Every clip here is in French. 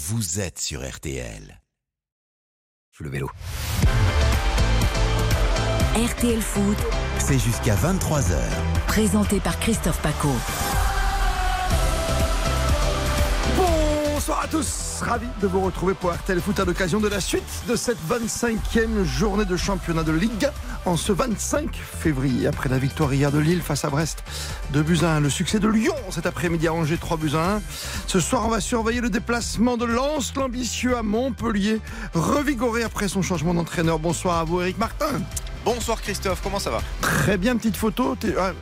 Vous êtes sur RTL. Le vélo. RTL Foot, c'est jusqu'à 23h. Présenté par Christophe Paco. Bonsoir à tous, ravi de vous retrouver pour RTL Foot à l'occasion de la suite de cette 25e journée de championnat de Ligue 1 en ce 25 février. Après la victoire hier de Lille face à Brest, 2-1, le succès de Lyon cet après-midi à Angers, 3-1. Ce soir, on va surveiller le déplacement de Lens, l'ambitieux à Montpellier, revigoré après son changement d'entraîneur. Bonsoir à vous, Eric Martin. Bonsoir Christophe, comment ça va? Très bien, petite photo.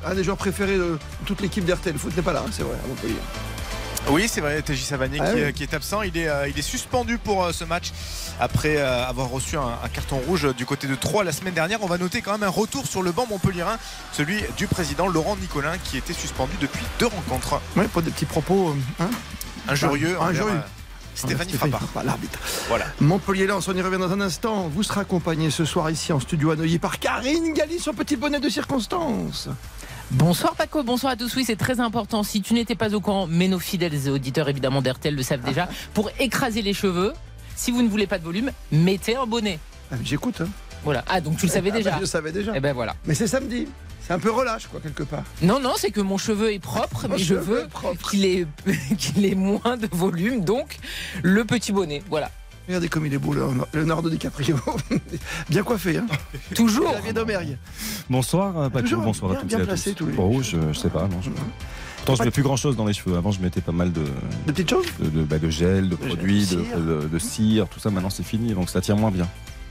Un des joueurs préférés de toute l'équipe d'RTL Foot n'est pas là, c'est vrai, à Montpellier. Oui, c'est vrai, Téji Savanier qui est absent. Il est suspendu pour ce match après avoir reçu un carton rouge du côté de Troyes la semaine dernière. On va noter quand même un retour sur le banc montpelliérain, celui du président Laurent Nicolin, qui était suspendu depuis 2 rencontres. Oui, pour des petits propos injurieux. Stéphanie Frappard, l'arbitre. Voilà. Montpellier-Lens, on y revient dans un instant. Vous serez accompagné ce soir ici en studio à Neuilly par Karine Galli, son petit bonnet de circonstance. Bonsoir Paco, bonsoir à tous. Oui, c'est très important. Si tu n'étais pas au courant, mais nos fidèles auditeurs évidemment d'RTL le savent déjà, pour écraser les cheveux, si vous ne voulez pas de volume, mettez un bonnet. Ah, j'écoute. Hein. Voilà. Ah, donc tu le savais déjà. Bah, je le savais déjà. Et ben voilà. Mais c'est samedi. C'est un peu relâche, quoi, quelque part. Non, non, c'est que mon cheveu est propre, mais je veux qu'il ait moins de volume, donc le petit bonnet, voilà. Regardez comme il est beau, Leonardo DiCaprio. Bien coiffé, hein. Toujours. Bonsoir, Paco. Toujours, bonsoir à tous. Bien placé, tous les deux. Oh, je sais pas, non. Pourtant, je mets plus grand chose dans les cheveux. Avant, je mettais pas mal de petites choses. De gel, de produits, de cire, tout ça. Maintenant, c'est fini, donc ça tire moins bien.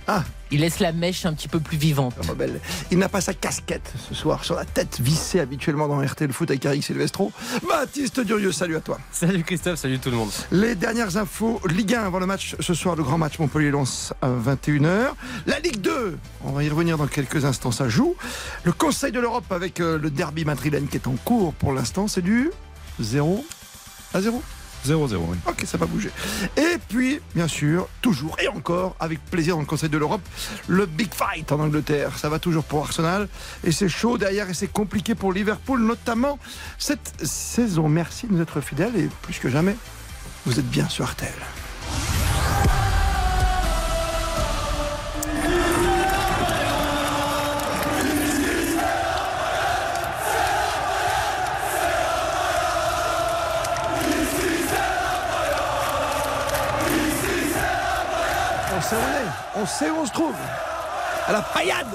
Ah. Il laisse la mèche un petit peu plus vivante. Il n'a pas sa casquette ce soir sur la tête, vissée habituellement dans RTL Foot avec Eric Silvestro. Baptiste Durieux, salut à toi. Salut Christophe, salut tout le monde. Les dernières infos, Ligue 1 avant le match ce soir, le grand match Montpellier-Lens à 21h. La Ligue 2, on va y revenir dans quelques instants, ça joue. Le Conseil de l'Europe avec le derby madrilène qui est en cours pour l'instant, c'est du 0-0. 0-0, oui. Ok, ça va bouger. Et puis, bien sûr, toujours et encore, avec plaisir dans le Conseil de l'Europe, le Big Fight en Angleterre. Ça va toujours pour Arsenal. Et c'est chaud derrière et c'est compliqué pour Liverpool, notamment cette saison. Merci de nous être fidèles et plus que jamais, vous êtes bien sur RTL. On sait où on se trouve, à la Fayad.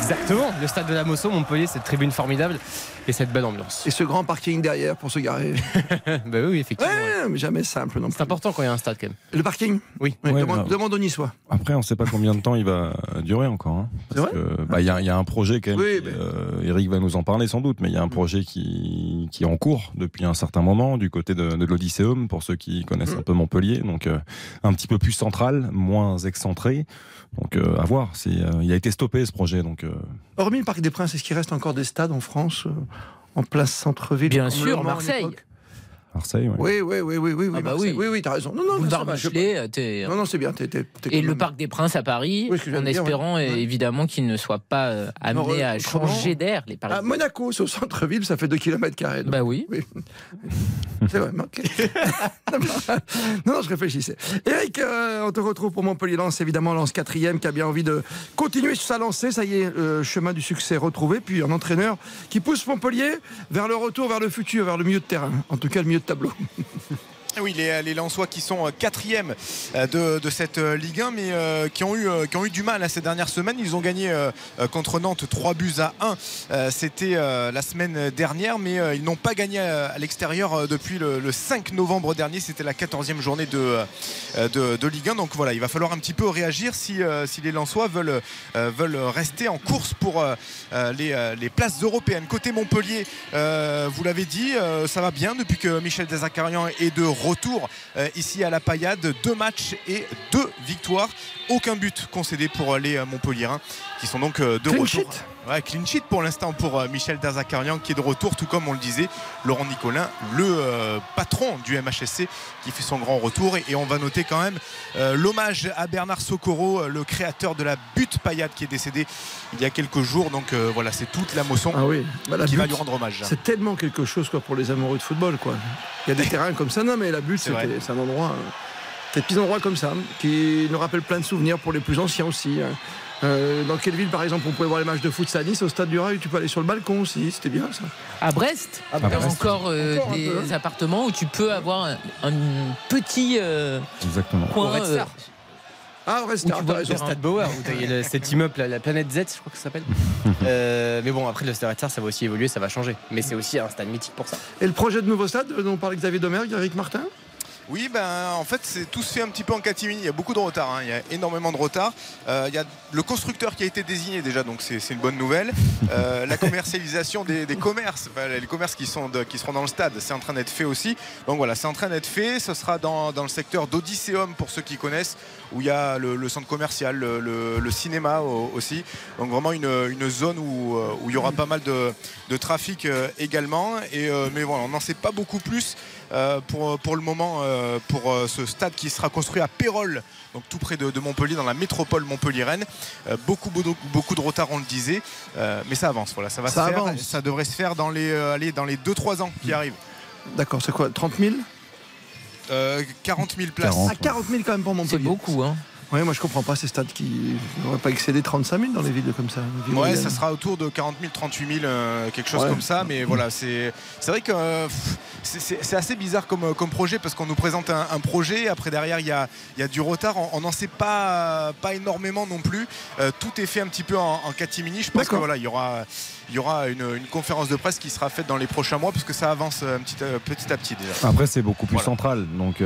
Exactement, le stade de la Mosson, Montpellier, cette tribune formidable et cette belle ambiance. Et ce grand parking derrière pour se garer. Ben oui, effectivement. Ouais, ouais. Mais jamais simple non plus. C'est important quand il y a un stade quand même. Le parking ? Oui. Ouais, demande au Niçois. Après, on ne sait pas combien de temps il va durer encore. Hein, parce que y a un projet quand même. Oui, mais... Eric va nous en parler sans doute, mais il y a un projet qui est en cours depuis un certain moment du côté de l'Odysseum pour ceux qui connaissent un peu Montpellier, donc un petit peu plus central, moins excentré. Donc à voir. Il a été stoppé ce projet. Donc. Hormis le Parc des Princes, est-ce qu'il reste encore des stades en France, en place centre-ville? Bien sûr, Marseille, ouais. Oui. Ah bah oui, t'as raison. Non, Boulevard Bachelet, non, c'est bien. Et le Parc des Princes à Paris, en espérant évidemment qu'il ne soit pas amené à changer d'air. Les Parisiens. À Monaco, c'est au centre-ville, ça fait 2 km². Bah oui. C'est vrai, ok. non, je réfléchissais. Eric, on te retrouve pour Montpellier-Lens, évidemment, Lens 4e, qui a bien envie de continuer sur sa lancée. Ça y est, chemin du succès retrouvé. Puis un entraîneur qui pousse Montpellier vers le retour, vers le futur, vers le milieu de terrain. En tout cas, le milieu de tableau. Oui, les Lensois qui sont 4e de cette Ligue 1, mais qui ont eu du mal ces dernières semaines. Ils ont gagné contre Nantes 3-1. C'était la semaine dernière, mais ils n'ont pas gagné à l'extérieur depuis le 5 novembre dernier. C'était la 14e journée de Ligue 1. Donc voilà, il va falloir un petit peu réagir si les Lensois veulent rester en course pour les places européennes. Côté Montpellier, vous l'avez dit, ça va bien depuis que Michel Derzakarian est de retour ici à la Fayad. 2 matchs et 2 victoire, aucun but concédé pour les Montpellierains qui sont donc de clean retour. Sheet. Ouais, clean sheet pour l'instant pour Michel Derzakarian qui est de retour, tout comme on le disait Laurent Nicolin, le patron du MHSC qui fait son grand retour. Et on va noter quand même l'hommage à Bernard Sokoro, le créateur de la butte Payade qui est décédé il y a quelques jours. Donc voilà, c'est toute la motion qui va lui rendre hommage. C'est tellement quelque chose quoi, pour les amoureux de football quoi. Il y a des terrains comme ça, non mais la butte c'est un endroit... Des petits endroits comme ça qui nous rappellent plein de souvenirs pour les plus anciens aussi. Dans quelle ville par exemple on pouvait voir les matchs de foot? C'est à Nice, au Stade du Rail, tu peux aller sur le balcon aussi, c'était bien ça. À Brest, encore des appartements où tu peux avoir un petit coin. Ah, on reste au Stade Bauer, où il y a cet immeuble, la planète Z, je crois que ça s'appelle. Mais bon, après, le Stade Red Star, ça va aussi évoluer, ça va changer. Mais c'est aussi un stade mythique pour ça. Et le projet de nouveau stade dont parlait Xavier Domergue, Eric Martin? Oui, ben, en fait, c'est tout se fait un petit peu en catimini. Il y a beaucoup de retard, hein. Il y a énormément de retard. Il y a le constructeur qui a été désigné déjà, donc c'est une bonne nouvelle. La commercialisation des commerces, enfin, les commerces qui seront dans le stade, c'est en train d'être fait aussi. Donc voilà, c'est en train d'être fait. Ce sera dans le secteur d'Odysseum, pour ceux qui connaissent, où il y a le centre commercial, le cinéma aussi. Donc vraiment une zone où il y aura pas mal de trafic également. Mais voilà, on n'en sait pas beaucoup plus pour le moment. Pour ce stade qui sera construit à Pérols, donc tout près de Montpellier, dans la métropole montpelliéraine. Beaucoup de retard, on le disait, mais ça avance. Voilà, ça va se faire. Ça devrait se faire dans les 2-3 ans qui arrivent. D'accord, c'est quoi, 30 000 40 000 places. 40 000 quand même pour Montpellier. C'est beaucoup, hein. Oui, moi je comprends pas ces stades qui n'auraient pas excédé 35 000 dans les villes comme ça. Ouais, ça sera autour de 40 000, 38 000, quelque chose comme ça. Mais voilà, c'est vrai que c'est assez bizarre comme projet, parce qu'on nous présente un projet, après derrière il y a du retard, on n'en sait pas énormément non plus. Tout est fait un petit peu en catimini. Je pense que voilà, il y aura une conférence de presse qui sera faite dans les prochains mois, parce que ça avance petit à petit déjà. Après c'est beaucoup plus central, donc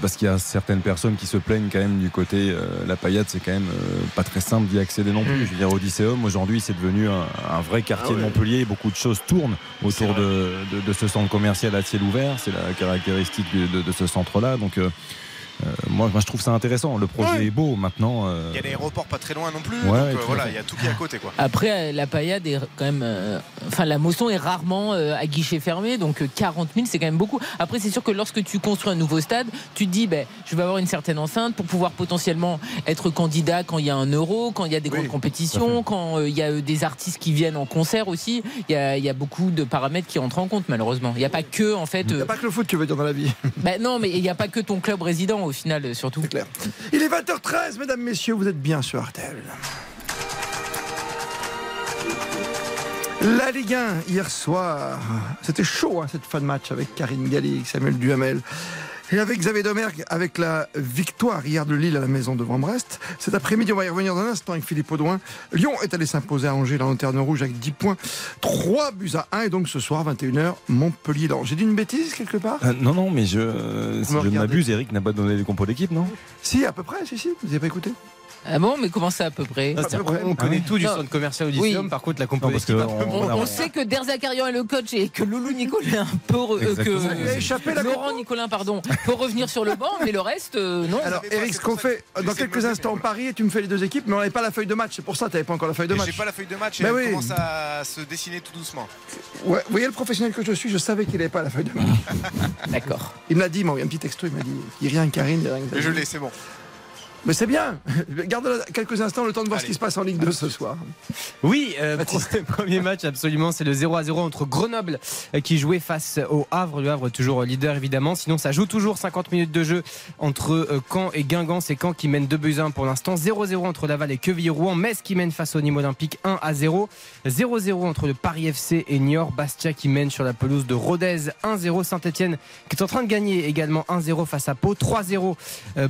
parce qu'il y a certaines personnes qui se plaignent quand même du côté. La Payade, c'est quand même pas très simple d'y accéder non plus. Je veux dire, Odysseum aujourd'hui c'est devenu un vrai quartier de Montpellier. Beaucoup de choses tournent autour de ce centre commercial à ciel ouvert, c'est la caractéristique de ce centre là. Donc moi je trouve ça intéressant, le projet est beau. Maintenant il y a l'aéroport pas très loin non plus, donc voilà, il y a tout qui est à côté quoi. Après la Payade est quand même la motion est rarement à guichet fermé, donc 40 000 c'est quand même beaucoup. Après c'est sûr que lorsque tu construis un nouveau stade, tu te dis je vais avoir une certaine enceinte pour pouvoir potentiellement être candidat quand il y a un euro, quand il y a des grandes compétitions, quand il y a des artistes qui viennent en concert aussi. Il y a beaucoup de paramètres qui entrent en compte malheureusement. Il n'y a pas que il n'y a pas que le foot, tu veux dire, dans la vie. Non, mais il n'y a pas que ton club résident au final, surtout. C'est clair. Il est 20h13, mesdames, messieurs, vous êtes bien sur RTL. La Ligue 1, hier soir, c'était chaud cette fin de match avec Karine Galli, Samuel Duhamel et avec Xavier Domergue, avec la victoire hier de Lille à la maison devant Brest. Cet après-midi, on va y revenir dans un instant avec Philippe Audouin. Lyon est allé s'imposer à Angers, la lanterne rouge, avec 10 points, 3-1. Et donc ce soir, 21h, Montpellier. J'ai dit une bêtise quelque part? Non, mais si je ne m'abuse, Eric n'a pas donné les compos d'équipe, non? Si, à peu près, si. Vous n'avez pas écouté? Ah bon, mais comment ça à peu près? On connaît tout du centre commercial Odysseum, par contre la composition. On sait que Derzakarian est le coach et que Loulou Nicolin Laurent Nicolin, pardon, peut revenir sur le banc, mais le reste, non. Alors Eric, ce qu'on fait dans quelques instants, Paris, tu me fais les deux équipes, mais on n'avait pas la feuille de match, c'est pour ça que tu n'avais pas encore la feuille de match. J'ai pas la feuille de match, elle commence à se dessiner tout doucement. Vous voyez le professionnel que je suis, je savais qu'il n'avait pas la feuille de match. D'accord. Il me l'a dit, il m'a envoyé un petit texto, il m'a dit, il n'y a rien Karine, il n'y a rien. Je l'ai, c'est bon. Mais c'est bien, garde quelques instants le temps de voir ce qui se passe en Ligue 2 ce soir. Oui, premier match absolument, c'est le 0-0 entre Grenoble qui jouait face au Havre. Le Havre toujours leader évidemment, sinon ça joue toujours. 50 minutes de jeu entre Caen et Guingamp, c'est Caen qui mène 2-1 pour l'instant. 0-0 entre Laval et Queville-Rouen, Metz qui mène face au Nîmes Olympique 1-0. 0-0 entre le Paris FC et Niort, Bastia qui mène sur la pelouse de Rodez 1-0. Saint-Etienne qui est en train de gagner également 1-0 face à Pau, 3-0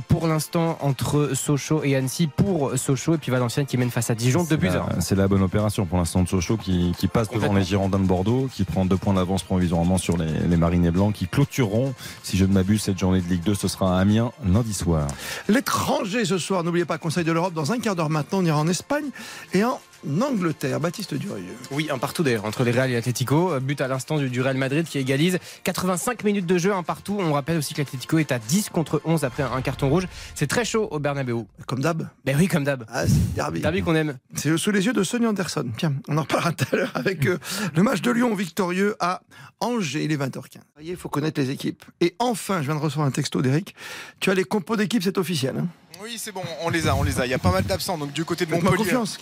pour l'instant entre Sochaux et Annecy pour Sochaux, et puis Valenciennes qui mène face à Dijon 2-1. C'est la bonne opération pour l'instant de Sochaux qui passe devant les Girondins de Bordeaux, qui prend 2 points d'avance provisoirement sur les Marinés Blancs, qui clôtureront, si je ne m'abuse, cette journée de Ligue 2. Ce sera à Amiens lundi soir. L'étranger ce soir, n'oubliez pas, Conseil de l'Europe dans un quart d'heure maintenant. On ira en Espagne et en en Angleterre. Baptiste Durieux. Oui, un partout d'ailleurs entre les Real et l'Atlético. But à l'instant du Real Madrid qui égalise. 85 minutes de jeu, un partout. On rappelle aussi que l'Atlético est à 10 contre 11 après un carton rouge. C'est très chaud au Bernabeu. Comme d'hab. Ben oui, comme d'hab. Ah, c'est derby. Derby qu'on aime. C'est sous les yeux de Sonny Anderson. Tiens, on en parlera tout à l'heure avec le match de Lyon victorieux à Angers. Il est 20h15. Il faut connaître les équipes. Et enfin, je viens de recevoir un texto d'Eric. Tu as les compos d'équipe, c'est officiel. Hein. Oui, c'est bon, on les a. Il y a pas mal d'absents. Donc, du côté de Montpellier. Confiance,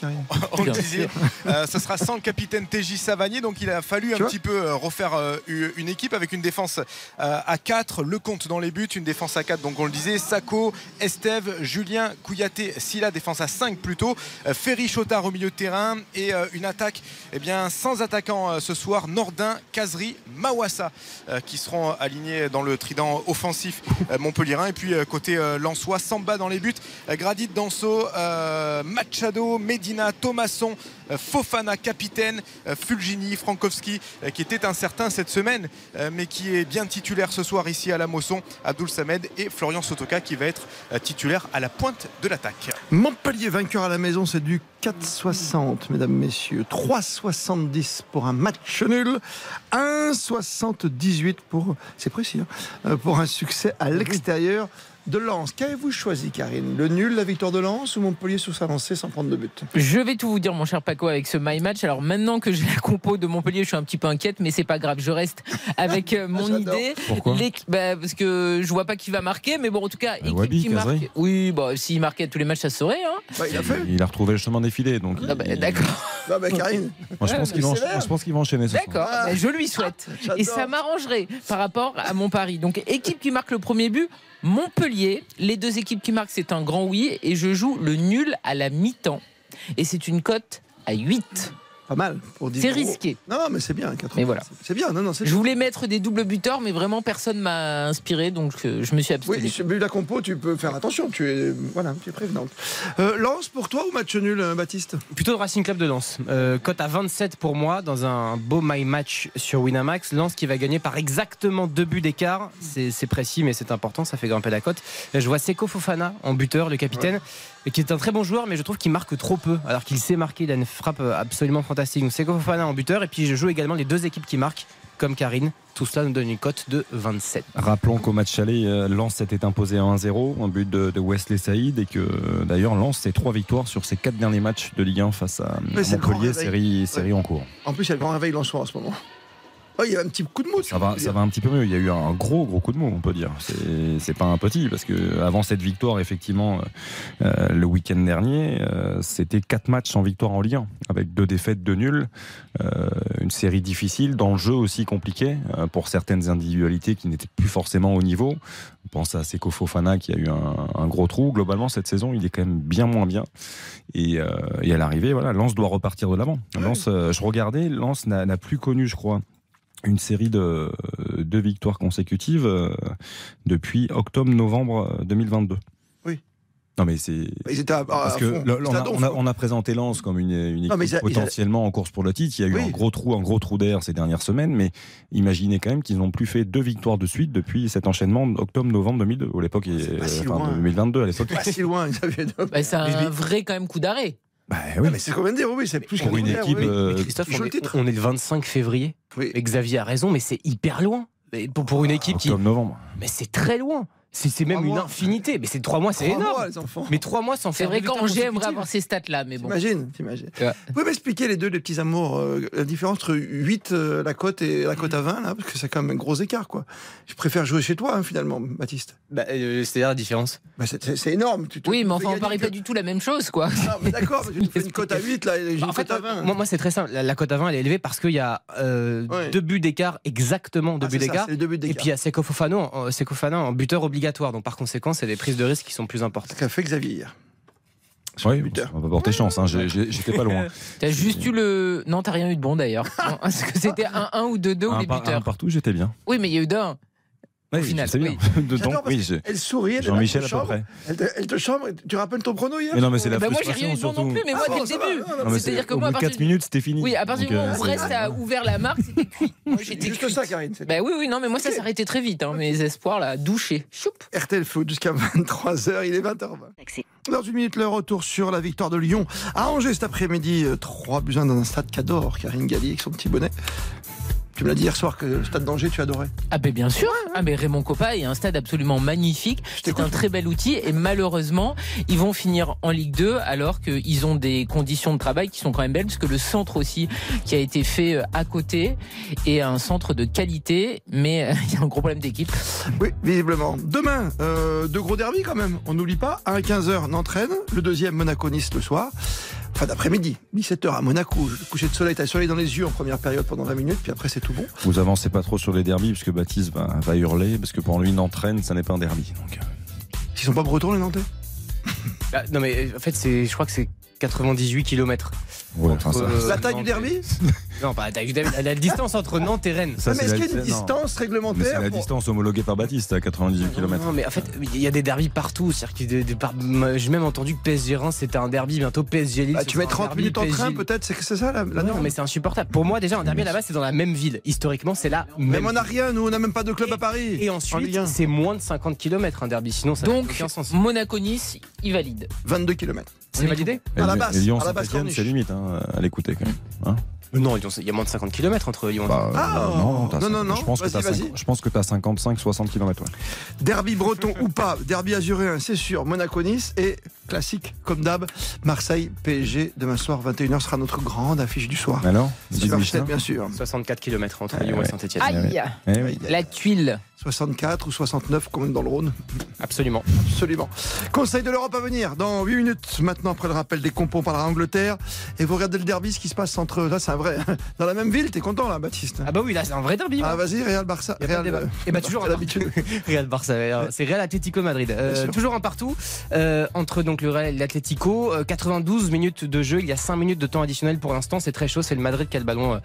on le disait, ça sera sans le capitaine Téji Savanier. Donc, il a fallu un petit peu refaire une équipe avec une défense à 4. Lecomte dans les buts, une défense à 4. Donc, on le disait, Sako, Estève, Julien, Kouyaté, Silla, défense à 5 plutôt. Ferry, Chotard au milieu de terrain. Et une attaque, eh bien, sans attaquant ce soir. Nordin, Kazri, Mawassa qui seront alignés dans le trident offensif montpellierin. Et puis, côté lensois, Samba dans les buts. Gradit, Danso, Machado, Medina, Thomasson, Fofana, capitaine, Fulgini, Frankowski qui était incertain cette semaine mais qui est bien titulaire ce soir ici à la Mosson, Abdoul Samed et Florian Sotoka qui va être titulaire à la pointe de l'attaque. Montpellier vainqueur à la maison, c'est du 4,60 mesdames, messieurs, 3,70 pour un match nul, 1,78 pour, c'est précis, hein, pour un succès à l'extérieur de Lens. Qu'avez-vous choisi, Karine? Le nul, la victoire de Lens ou Montpellier sous sa lancée sans prendre de but? Je vais tout vous dire, mon cher Paco, avec ce My Match. Alors maintenant que j'ai la compo de Montpellier, je suis un petit peu inquiète, mais c'est pas grave. Je reste avec mon idée. Pourquoi? Parce que je vois pas qui va marquer, mais bon, en tout cas, Wabi, qui marque. Kazri. Oui, bah, s'il marquait tous les matchs, ça se saurait. Hein. Bah, il a retrouvé le chemin défilé. Donc d'accord. Non, bah, Karine. Moi, je pense qu'il va enchaîner. D'accord. Bah, je lui souhaite. Et ça m'arrangerait par rapport à mon pari. Donc équipe qui marque le premier but. Montpellier, les deux équipes qui marquent, c'est un grand oui, et je joue le nul à la mi-temps. Et c'est une cote à 8. Pas mal. C'est risqué. Non, mais c'est bien. 80, mais voilà. C'est bien. Non, c'est je voulais mettre des doubles buteurs, mais vraiment personne m'a inspiré, donc je me suis abstenu. Oui, mais la compo, tu peux faire attention. Tu es prévenante. Lens pour toi ou match nul, Baptiste? Plutôt le Racing Club de Lens. Cote à 27 pour moi dans un beau my match sur Winamax. Lens qui va gagner par exactement 2 buts d'écart. C'est précis, mais c'est important. Ça fait grimper la cote. Je vois Seko Fofana en buteur, le capitaine, qui est un très bon joueur, mais je trouve qu'il marque trop peu. Alors qu'il sait marquer, il a une frappe absolument fantastique. Donc Seko Fofana en buteur, et puis je joue également les deux équipes qui marquent comme Karine. Tout cela nous donne une cote de 27. Rappelons qu'au match aller, Lens s'était imposé à 1-0, un but de Wesley Saïd, et que d'ailleurs Lens c'est 3 victoires sur ses 4 derniers matchs de Ligue 1 face à Montpellier, série en cours. En plus il y a le grand réveil lensois en ce moment. Oh, il y a un petit coup de mou. Ça va un petit peu mieux. Il y a eu un gros coup de mou, on peut dire. C'est pas un petit, parce que avant cette victoire, effectivement, le week-end dernier, c'était 4 matchs sans victoire en Ligue 1, avec 2 défaites, 2 nuls, une série difficile, dans le jeu aussi compliqué pour certaines individualités qui n'étaient plus forcément au niveau. On pense à Seko Fofana qui a eu un gros trou. Globalement, cette saison, il est quand même bien moins bien. Et à l'arrivée, voilà, Lens doit repartir de l'avant. Lens, je regardais, Lens n'a plus connu, je crois, une série de victoires consécutives depuis octobre-novembre 2022. Oui. Non mais c'est. Ils étaient parce que on a présenté Lens comme une équipe potentiellement en course pour le titre. Il y a eu un gros trou d'air ces dernières semaines, mais imaginez quand même qu'ils n'ont plus fait 2 victoires de suite depuis cet enchaînement octobre-novembre 2002. À l'époque, enfin, 2022 à l'époque. Pas si loin. C'est un vrai quand même coup d'arrêt. Bah oui, mais c'est combien de dire, oui, c'est plus pour une équipe. Mais Christophe, on est le 25 février. Oui. Et Xavier a raison, mais c'est hyper loin. Mais pour une équipe qui. Novembre. Mais c'est très loin. C'est même une infinité. Mais c'est 3 mois, c'est énorme. Mais 3 mois sans faire. C'est vrai qu'Angers aimerait avoir ces stats-là, mais bon. T'imagines. Ouais. Vous pouvez m'expliquer les petits amours, la différence entre 8, la cote, et la cote à 20, là, parce que c'est quand même un gros écart, quoi. Je préfère jouer chez toi, hein, finalement, Baptiste. C'est-à-dire la différence. C'est énorme. Oui, mais enfin, on ne parie pas du tout la même chose, quoi. Non, mais d'accord, mais tu fais une cote à 8, là, j'ai une cote à 20. Moi, c'est très simple. La cote à 20, elle est élevée parce qu'il y a 2 buts d'écart, exactement 2 buts d'écart. Et puis il y a Seko Fofana en buteur obligatoire. Donc par conséquent, c'est des prises de risque qui sont plus importantes. Ce qu'a fait Xavier. Oui, on va porter chance, hein. J'étais pas loin. T'as juste eu le. Non, t'as rien eu de bon d'ailleurs. Parce que c'était 1-1 ou 2-2 ou les buteurs. Partout, j'étais bien. Oui, mais il y a eu d'un. Oui, au final, c'est bien. Elle sourit, Jean-Michel à peu près. Elle te chambre. Tu rappelles ton prono hier? Mais non, mais c'est la frustration. Moi, j'ai rien eu de bon non plus, mais moi, dès le début. C'est-à-dire que moi, à partir de 4 minutes, c'était fini. Oui, à partir du moment où Brest a ouvert la marque, c'était cuit. J'étais juste ça, Karine. Bah oui, oui, non, mais moi, ça s'arrêtait très vite. Mes espoirs, là, douchés. RTL Foot jusqu'à 23h, il est 20h20. Dans une minute, le retour sur la victoire de Lyon à Angers cet après-midi. 3-1 dans un stade qu'adore Karine Galli avec son petit bonnet. Tu me l'as dit hier soir que le stade d'Angers, tu adorais. Ah ben bien sûr. Ah mais Raymond Kopa est un stade absolument magnifique. C'est un très bel outil et malheureusement, ils vont finir en Ligue 2 alors qu'ils ont des conditions de travail qui sont quand même belles parce que le centre aussi qui a été fait à côté est un centre de qualité, mais il y a un gros problème d'équipe. Oui, visiblement. Demain, deux gros derbys quand même. On n'oublie pas. À 15h, Nantes-Rennes. Le deuxième, Monaco-Nice le soir. Enfin, d'après-midi, 17h à Monaco. Le coucher de soleil, t'as le soleil dans les yeux en première période pendant 20 minutes, puis après c'est tout bon. Vous avancez pas trop sur les derbys, puisque Baptiste va hurler, parce que pour lui, Nantes-Rennes, ça n'est pas un derby. Donc... Ils sont pas bretons, les Nantais ? Ah, non, mais en fait, je crois que c'est 98 km. Ouais, entre, ça. La taille du derby ? Non, pas la taille du derby, la distance entre Nantes et Rennes. Ça, non, mais est-ce qu'il y a une distance réglementaire ? C'est la distance homologuée par Baptiste à 98 km. Non, mais en fait, il y a des derbys partout. J'ai même entendu que PSG-Reims c'était un derby, bientôt PSG-Lille. Tu mets 30 minutes en train, peut-être, c'est ça la norme ? Non, mais c'est insupportable. Pour moi, déjà, un derby là-bas, c'est dans la même ville. Historiquement, c'est la même. Même on n'a rien, nous, on n'a même pas de club à Paris. Et ensuite, c'est moins de 50 km un derby, sinon ça n'a aucun sens. Donc, Monaco-Nice, il valide. 22 km. C'est validé ? À la base. C'est limite, à l'écouter quand même. Non, il y a moins de 50 km entre Lyon et non. Je pense que tu as 55-60 km. Ouais. Derby breton ou pas, derby azuréen, c'est sûr. Monaco-Nice et classique, comme d'hab, Marseille-PSG. Demain soir, 21h, sera notre grande affiche du soir. Alors, bien sûr. 64 km entre Lyon et Saint-Etienne. Aïe, la tuile. 64 ou 69, quand même dans le Rhône. Absolument. Conseil de l'Europe à venir dans 8 minutes. Maintenant, après le rappel des compos, on parlera Angleterre. Et vous regardez le derby, ce qui se passe entre. Là, c'est un vrai. Dans la même ville, t'es content là, Baptiste ? Ah bah oui, là, c'est un vrai derby. Ah vas-y, Real-Barça. Et bah toujours l'habitude. Real-Barça, c'est Real-Atlético Madrid. Toujours un partout. Entre donc le Real et l'Atlético. 92 minutes de jeu. Il y a 5 minutes de temps additionnel pour l'instant. C'est très chaud. C'est le Madrid qui a le ballon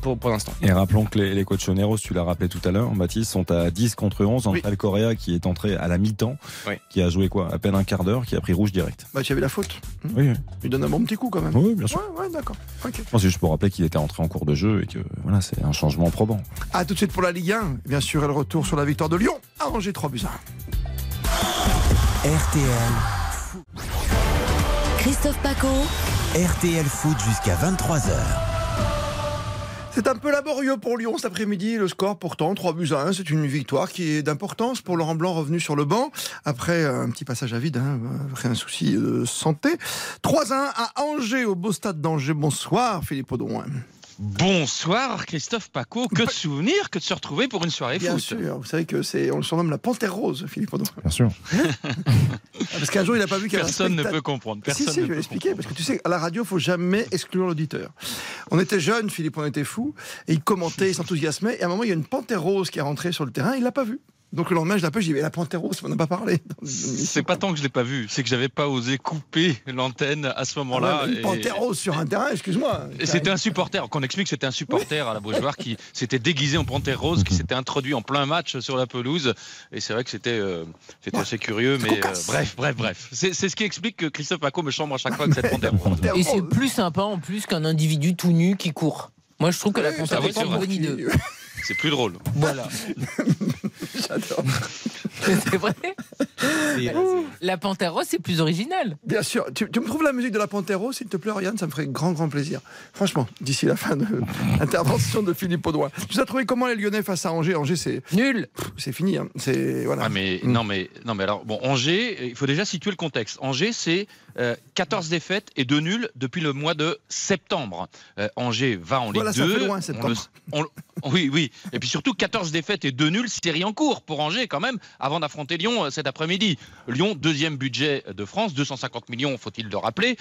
pour l'instant. Et rappelons que les cochoneros, tu l'as rappelé tout à l'heure, Baptiste, sont à 10-11 entre Al Correa qui est entré à la mi-temps, qui a joué quoi, à peine un quart d'heure, qui a pris rouge direct. Bah tu avais la faute. Oui. Il donne un bon petit coup quand même. Oui, bien sûr. Ouais, d'accord. Okay. Bon, c'est juste pour rappeler qu'il était entré en cours de jeu et que voilà, c'est un changement probant. À tout de suite pour la Ligue 1. Bien sûr, elle retourne sur la victoire de Lyon. À Angers 3-1. RTL. Christophe Paco. RTL Foot jusqu'à 23h. C'est un peu laborieux pour Lyon cet après-midi. Le score pourtant, 3-1, c'est une victoire qui est d'importance pour Laurent Blanc revenu sur le banc. Après un petit passage à vide, après un souci de santé. 3-1 à Angers, au beau stade d'Angers. Bonsoir Philippe Audon. Bonsoir Christophe Paco, que de souvenirs, que de se retrouver pour une soirée foot. Bien sûr, vous savez qu'on le surnomme la Panthère Rose, Philippe Audon. Bien sûr. Parce qu'un jour il n'a pas vu qu'il y avait un spectacle. Personne ne peut comprendre. Si, je vais l'expliquer, parce que tu sais, à la radio, il ne faut jamais exclure l'auditeur. On était jeunes, Philippe, on était fous, et il commentait, il s'enthousiasmait, et à un moment il y a une Panthère Rose qui est rentrée sur le terrain, il ne l'a pas vue. Donc le lendemain, je l'appelle, je dis mais la Panthère Rose, on n'a pas parlé. C'est pas tant que je l'ai pas vu, c'est que j'avais pas osé couper l'antenne à ce moment-là. Une Panthère Rose sur un terrain, excuse-moi. C'était un supporter, qu'on explique que c'était un supporter à la Beaujoire qui s'était déguisé en Panthère Rose, qui s'était introduit en plein match sur la pelouse. Et c'est vrai que c'était assez curieux, mais bref. C'est ce qui explique que Christophe Paco me chambre à chaque fois que cette Panthère Rose. Et c'est plus sympa en plus qu'un individu tout nu qui court. Moi je trouve que la Panthère Rose est bonne idée. C'est plus drôle. Voilà. J'adore. C'est vrai. La Panthère Rose, c'est plus original. Bien sûr. Tu me trouves la musique de la Panthère Rose, s'il te plaît, Oriane, ça me ferait grand plaisir. Franchement, d'ici la fin de l'intervention de Philippe Audouin. Tu as trouvé comment les Lyonnais face à Angers ? Angers, c'est nul. C'est fini. Hein. C'est voilà. Ah mais non mais alors bon, Angers, il faut déjà situer le contexte. Angers, c'est 14 défaites et 2 nuls depuis le mois de septembre. Angers va en Ligue 2. Voilà, ça fait loin septembre. Oui. Et puis surtout, 14 défaites et 2 nuls, série en cours pour Angers quand même, avant d'affronter Lyon cet après-midi. Lyon, deuxième budget de France, 250 millions, faut-il le rappeler.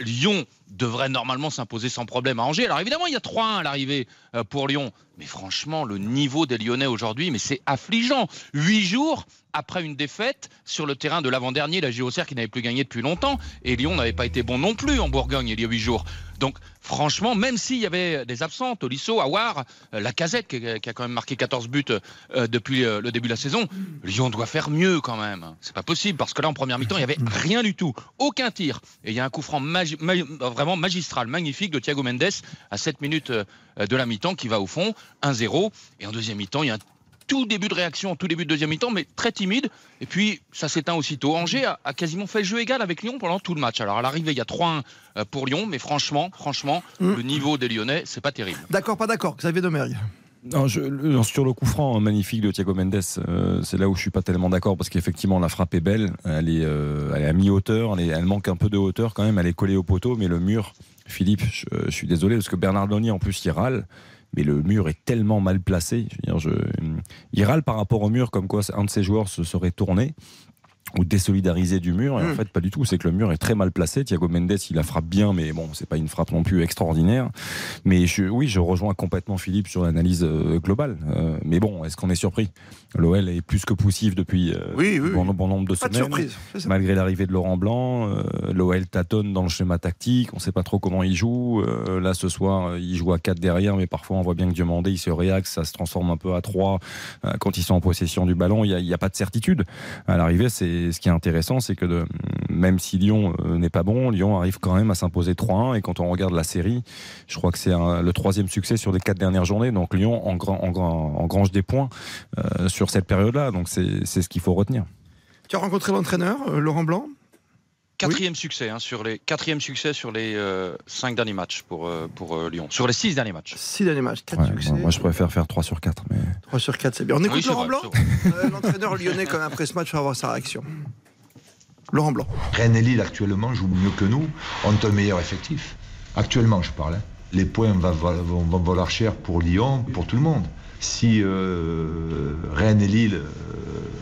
Lyon devrait normalement s'imposer sans problème à Angers. Alors évidemment, il y a 3-1 à l'arrivée pour Lyon. Mais franchement, le niveau des Lyonnais aujourd'hui, mais c'est affligeant. 8 jours après une défaite sur le terrain de l'avant-dernier, la JOCR qui n'avait plus gagné depuis longtemps. Et Lyon n'avait pas été bon non plus en Bourgogne il y a 8 jours. Donc franchement, même s'il y avait des absents, Tolisso, Aouar, Lacazette qui a quand même marqué 14 buts depuis le début de la saison, Lyon doit faire mieux quand même. C'est pas possible parce que là, en première mi-temps, il n'y avait rien du tout. Aucun tir. Et il y a un coup franc vraiment magistral, magnifique de Thiago Mendes à 7 minutes de la mi-temps qui va au fond, 1-0. Et en deuxième mi-temps, il y a un tout début de réaction, tout début de deuxième mi-temps, mais très timide. Et puis, ça s'éteint aussitôt. Angers a quasiment fait jeu égal avec Lyon pendant tout le match. Alors, à l'arrivée, il y a 3-1 pour Lyon, mais franchement, le niveau des Lyonnais, c'est pas terrible. D'accord, pas d'accord, Xavier Domergue. Non, sur le coup franc magnifique de Thiago Mendes, c'est là où je suis pas tellement d'accord, parce qu'effectivement la frappe est belle, elle est à mi-hauteur, elle manque un peu de hauteur quand même, elle est collée au poteau, mais le mur, Philippe, je suis désolé parce que Bernard Loni en plus il râle, mais le mur est tellement mal placé, il râle par rapport au mur comme quoi un de ses joueurs se serait tourné ou désolidarisé du mur, et en fait pas du tout, c'est que le mur est très mal placé. Thiago Mendes il la frappe bien, mais bon, c'est pas une frappe non plus extraordinaire, mais je rejoins complètement Philippe sur l'analyse globale, mais bon, est-ce qu'on est surpris? L'OL est plus que poussif depuis bon nombre de semaines, malgré l'arrivée de Laurent Blanc. L'OL tâtonne dans le schéma tactique, on sait pas trop comment il joue, là ce soir il joue à 4 derrière, mais parfois on voit bien que Diomandé il se réaxe, ça se transforme un peu à 3 quand ils sont en possession du ballon, il n'y a pas de certitude à l'arrivée. Et ce qui est intéressant, c'est que même si Lyon n'est pas bon, Lyon arrive quand même à s'imposer 3-1, et quand on regarde la série, je crois que c'est le 3e succès sur les 4 dernières journées, donc Lyon engrange des points sur cette période-là, donc c'est ce qu'il faut retenir. Tu as rencontré l'entraîneur, Laurent Blanc? Quatrième succès sur les 5 derniers matchs pour Lyon. Sur les 6 derniers matchs. 6 derniers matchs, 4 succès. Moi, je préfère faire 3 sur 4. Mais... 3 sur 4, c'est bien. On écoute Laurent Blanc, l'entraîneur lyonnais, quand même, après ce match, on va voir sa réaction. Laurent Blanc. Rennes et Lille, actuellement, jouent mieux que nous, ont un meilleur effectif. Actuellement, je parle. Les points vont valoir cher pour Lyon, pour tout le monde. Si Rennes et Lille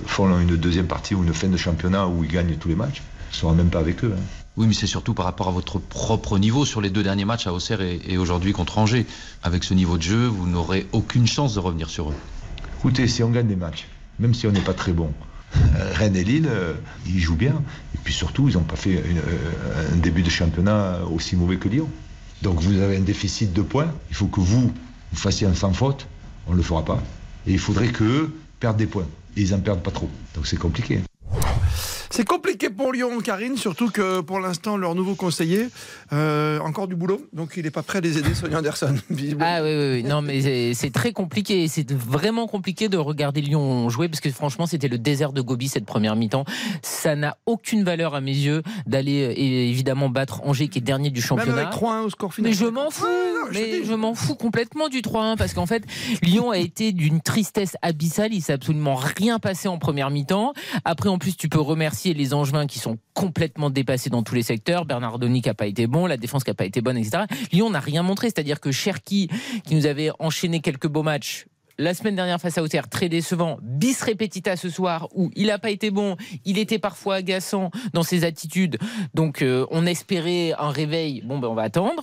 font une deuxième partie ou une fin de championnat où ils gagnent tous les matchs, ne sera même pas avec eux. Oui, mais c'est surtout par rapport à votre propre niveau sur les 2 derniers matchs à Auxerre et aujourd'hui contre Angers. Avec ce niveau de jeu, vous n'aurez aucune chance de revenir sur eux. Écoutez, si on gagne des matchs, même si on n'est pas très bon, Rennes et Lille, ils jouent bien. Et puis surtout, ils n'ont pas fait un début de championnat aussi mauvais que Lyon. Donc vous avez un déficit de points. Il faut que vous fassiez un sans faute. On ne le fera pas. Et il faudrait qu'eux perdent des points. Et ils n'en perdent pas trop. Donc c'est compliqué. C'est compliqué pour Lyon, Karine, surtout que pour l'instant, leur nouveau conseiller, encore du boulot, donc il n'est pas prêt à les aider, Sonia Anderson. Ah oui, non, mais c'est très compliqué, c'est vraiment compliqué de regarder Lyon jouer, parce que franchement, c'était le désert de Gobi cette première mi-temps. Ça n'a aucune valeur à mes yeux d'aller évidemment battre Angers, qui est dernier du championnat. Même avec 3-1 au score final. Mais je m'en fous, je m'en fous complètement du 3-1, parce qu'en fait, Lyon a été d'une tristesse abyssale, il s'est absolument rien passé en première mi-temps. Après, en plus, tu peux remercier les Angevins qui sont complètement dépassés dans tous les secteurs, Bernard Denis qui n'a pas été bon, la défense qui n'a pas été bonne, etc. Lyon n'a rien montré, c'est-à-dire que Cherki, qui nous avait enchaîné quelques beaux matchs la semaine dernière face à Auxerre, très décevant, bis repetita ce soir, où il n'a pas été bon, il était parfois agaçant dans ses attitudes, donc on espérait un réveil, on va attendre.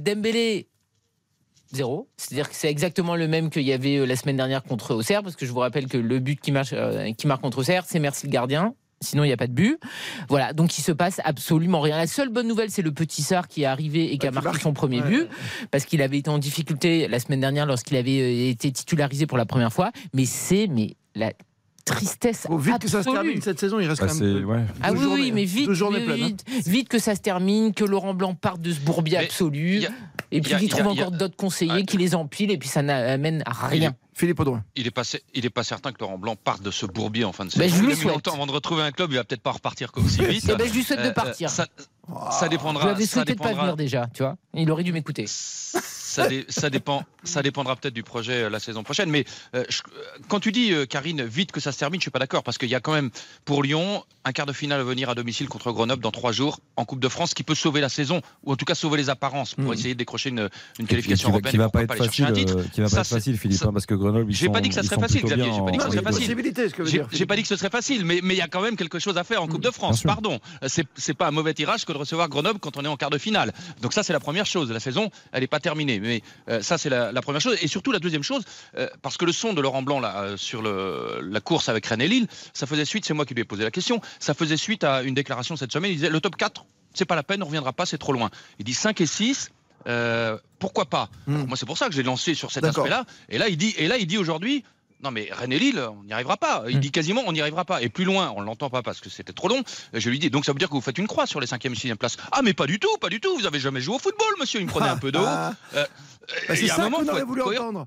Dembélé, 0, c'est-à-dire que c'est exactement le même qu'il y avait la semaine dernière contre Auxerre, parce que je vous rappelle que le but qui marque contre Auxerre, c'est merci le gardien. Sinon, il n'y a pas de but. Voilà, donc il se passe absolument rien. La seule bonne nouvelle, c'est le petit Sarr qui est arrivé et qui a marqué son premier but, parce qu'il avait été en difficulté la semaine dernière lorsqu'il avait été titularisé pour la première fois. Mais la tristesse absolue. Vite que ça se termine cette saison, il reste quand même vite que ça se termine, que Laurent Blanc parte de ce bourbier absolu, et puis qu'il trouve encore d'autres conseillers qui les empilent, et puis ça n'amène à rien. Philippe Audouin. Il n'est pas certain que Laurent Blanc parte de ce bourbier en fin de saison. Je lui souhaite. Avant de retrouver un club, il va peut-être pas repartir comme si vite. Je lui souhaite de partir. Ça dépendra. Je lui avais souhaité de ne pas venir déjà, tu vois. Il aurait dû m'écouter. Ça dépendra peut-être du projet la saison prochaine. Mais quand tu dis, Karine, vite que ça se termine, je ne suis pas d'accord. Parce qu'il y a quand même, pour Lyon, un quart de finale à venir à domicile contre Grenoble dans 3 jours en Coupe de France, qui peut sauver la saison, ou en tout cas sauver les apparences, pour essayer de décrocher une qualification européenne. Qui ne va pas être facile, Philippe, parce que Grenoble, j'ai pas dit que ça serait facile, Xavier. J'ai pas dit que ce serait facile, mais il y a quand même quelque chose à faire en Coupe de France. Pardon, c'est pas un mauvais tirage que de recevoir Grenoble quand on est en quart de finale. Donc ça, c'est la première chose. La saison, elle est pas terminée, mais ça, c'est la première chose. Et surtout la deuxième chose, parce que le son de Laurent Blanc là, sur la course avec Rennes et Lille, ça faisait suite. C'est moi qui lui ai posé la question. Ça faisait suite à une déclaration cette semaine. Il disait le top 4, c'est pas la peine, on reviendra pas, c'est trop loin. Il dit 5 et 6. Pourquoi pas? Moi, c'est pour ça que j'ai lancé sur cet aspect-là. Et là, il dit aujourd'hui, non mais Rennes et Lille, on n'y arrivera pas. Il dit quasiment, on n'y arrivera pas. Et plus loin, on ne l'entend pas parce que c'était trop long. Je lui dis, donc ça veut dire que vous faites une croix sur les 5e et 6e places. Ah mais pas du tout, pas du tout. Vous n'avez jamais joué au football, monsieur. Il me prenait un peu d'eau. Bah, c'est ça qu'on aurait voulu entendre.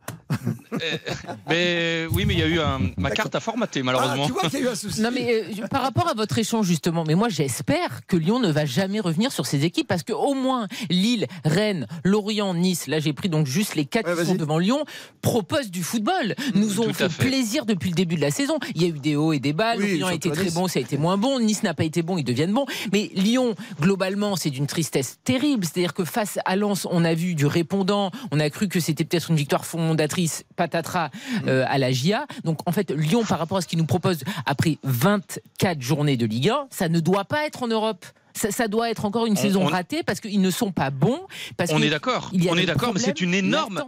Mais oui, mais il y a eu ma carte à formater, malheureusement. Ah, tu vois qu'il y a eu un souci. Non, mais par rapport à votre échange, justement, mais moi j'espère que Lyon ne va jamais revenir sur ses équipes, parce qu'au moins Lille, Rennes, Lorient, Nice, là j'ai pris donc juste les 4 qui sont devant Lyon, proposent du football. Nous ont fait plaisir depuis le début de la saison. Il y a eu des hauts et des bas. Oui, Lyon a été très bon, ça a été moins bon. Nice n'a pas été bon, ils deviennent bons. Mais Lyon, globalement, c'est d'une tristesse terrible. C'est-à-dire que face à Lens, on a vu du répondant, on a cru que c'était peut-être une victoire fondatrice, patatras, à la GIA. Donc en fait, Lyon, par rapport à ce qu'il nous propose après 24 journées de Ligue 1, ça ne doit pas être en Europe. Ça doit être encore une saison ratée, parce qu'ils ne sont pas bons. Parce on est d'accord. On est d'accord, mais c'est une énorme.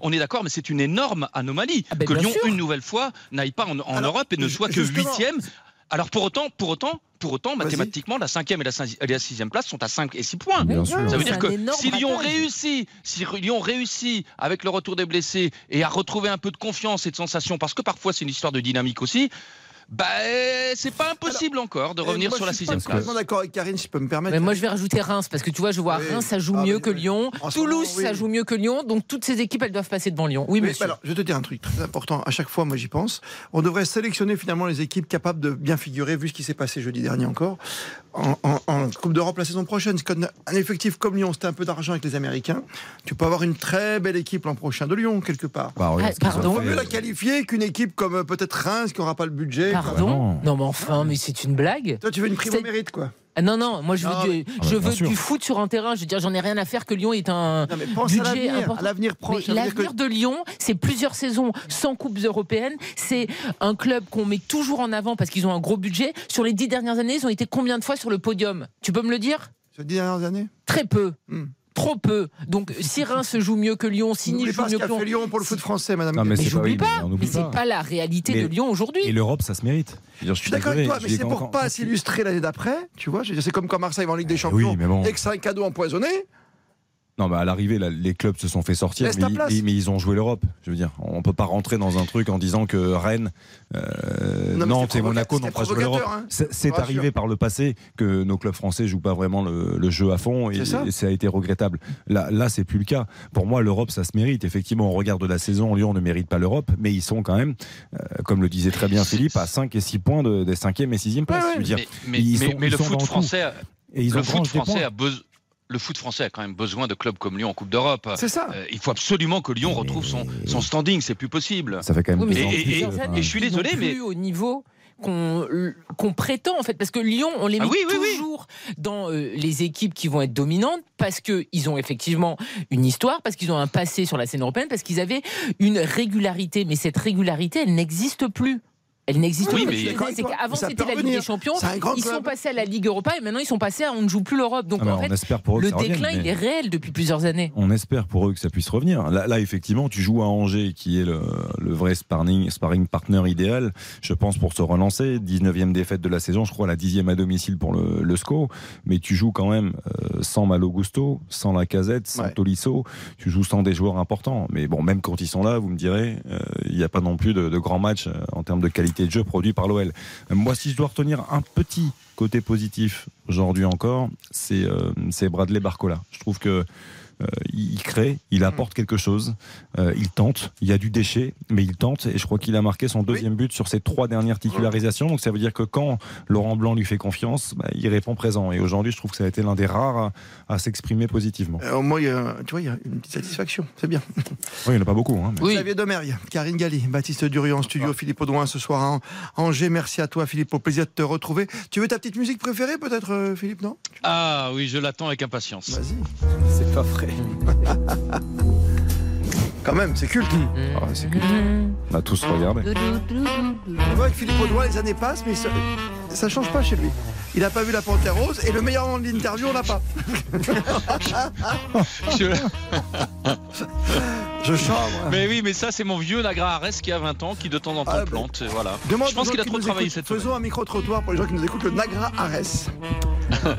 On est d'accord, mais c'est une énorme anomalie que Lyon, une nouvelle fois, n'aille pas en Europe et ne soit que 8e. Alors pour autant, mathématiquement, la 5e et la 6e place sont à 5 et 6 points. Bien sûr. Ça veut dire que si Lyon réussit avec le retour des blessés et à retrouver un peu de confiance et de sensation, parce que parfois c'est une histoire de dynamique aussi, bah, c'est pas impossible encore de revenir sur la 6e place. Je suis complètement d'accord avec Karine, si je peux me permettre. Mais moi, je vais rajouter Reims, parce que tu vois, je vois Reims, ça joue mieux que Lyon. Toulouse, ça joue mieux que Lyon. Donc, toutes ces équipes, elles doivent passer devant Lyon. Oui, monsieur. Alors, je vais te dire un truc très important. À chaque fois, moi, j'y pense. On devrait sélectionner finalement les équipes capables de bien figurer, vu ce qui s'est passé jeudi dernier encore, en Coupe d'Europe la saison prochaine. Un effectif comme Lyon, c'était un peu d'argent avec les Américains. Tu peux avoir une très belle équipe l'an prochain de Lyon, quelque part. Pardon. Il vaut mieux la qualifier qu'une équipe comme peut-être Reims, qui n'aura pas le budget. Pardon ? Non, mais enfin, mais c'est une blague. Toi, tu veux une prime au mérite, quoi. Ah non, non, moi je veux du foot sur un terrain. Je veux dire, j'en ai rien à faire que Lyon est un budget important. À l'avenir proche. L'avenir de Lyon, c'est plusieurs saisons sans coupes européennes. C'est un club qu'on met toujours en avant parce qu'ils ont un gros budget. Sur les 10 dernières années, ils ont été combien de fois sur le podium ? Tu peux me le dire ? Sur les 10 dernières années ? Très peu. Trop peu. Donc, si Reims se joue mieux que Lyon, si Nice joue mieux que Lyon. Fait Lyon pour le foot français, madame. Non, mais j'oublie pas. Mais c'est pas la réalité de Lyon aujourd'hui. Et l'Europe, ça se mérite. Je suis d'accord avec toi, mais c'est pour pas s'illustrer l'année d'après. Tu vois, c'est comme quand Marseille va en Ligue des Champions et que c'est un cadeau empoisonné. Non, mais à l'arrivée, les clubs se sont fait sortir, mais ils ont joué l'Europe. Je veux dire, on peut pas rentrer dans un truc en disant que Rennes, Nantes et Monaco n'ont pas joué l'Europe. Hein. C'est arrivé par le passé que nos clubs français jouent pas vraiment le jeu à fond, et ça a été regrettable. Là, c'est plus le cas. Pour moi, l'Europe, ça se mérite. Effectivement, on regarde la saison, Lyon ne mérite pas l'Europe, mais ils sont quand même, comme le disait très bien Philippe, à 5 et 6 points des 5e et 6e places. Je veux dire, mais le foot français a besoin. Le foot français a quand même besoin de clubs comme Lyon en Coupe d'Europe. C'est ça. Il faut absolument que Lyon retrouve son standing, c'est plus possible. Ça fait quand même et je suis désolé, mais au niveau qu'on prétend, en fait, parce que Lyon, on les met toujours dans les équipes qui vont être dominantes, parce qu'ils ont effectivement une histoire, parce qu'ils ont un passé sur la scène européenne, parce qu'ils avaient une régularité, mais cette régularité, elle n'existe plus. Elle n'existe pas. C'est qu'avant, c'était la Ligue des Champions. Ils sont passés à la Ligue Europa et maintenant ils sont passés à on ne joue plus l'Europe. Donc en fait, le déclin il est réel depuis plusieurs années. On espère pour eux que ça puisse revenir. Là, effectivement, tu joues à Angers, qui est le vrai sparring partner idéal, je pense, pour se relancer. 19e défaite de la saison, je crois, la 10e à domicile pour le SCO. Mais tu joues quand même sans Malo Gusto, sans Lacazette, sans Tolisso. Tu joues sans des joueurs importants. Mais bon, même quand ils sont là, vous me direz, il n'y a pas non plus de grands matchs en termes de qualité de jeu produit par l'OL. Moi, si je dois retenir un petit côté positif aujourd'hui encore, c'est Bradley Barcola. Je trouve que il crée, il apporte quelque chose, il tente, il y a du déchet, mais il tente, et je crois qu'il a marqué son 2e but sur ses 3 dernières titularisations. Donc ça veut dire que quand Laurent Blanc lui fait confiance, il répond présent, et aujourd'hui je trouve que ça a été l'un des rares à s'exprimer positivement. Au moins, tu vois, il y a une petite satisfaction, c'est bien. Oui, il n'y en a pas beaucoup. Hein, mais... Xavier Domergue, Karine Galli, Baptiste Durieux en studio, Philippe Audouin ce soir à Angers. Merci à toi, Philippe, au plaisir de te retrouver. Tu veux ta petite musique préférée peut-être, Philippe, non ? Ah oui, je l'attends avec impatience. Vas-y, c'est pas frais. Quand même, c'est culte. Oh, c'est culte. On a tous regardé. On voit que Philippe Audouin, les années passent, mais ça change pas chez lui. Il n'a pas vu la Panthère Rose, et le meilleur moment de l'interview, on l'a pas. Je chante. Mais oui, mais ça, c'est mon vieux Nagrahares qui a 20 ans, qui de temps en temps plante. Voilà. Je pense qu'il a trop travaillé cette semaine. Faisons un micro-trottoir pour les gens qui nous écoutent, le Nagrahares.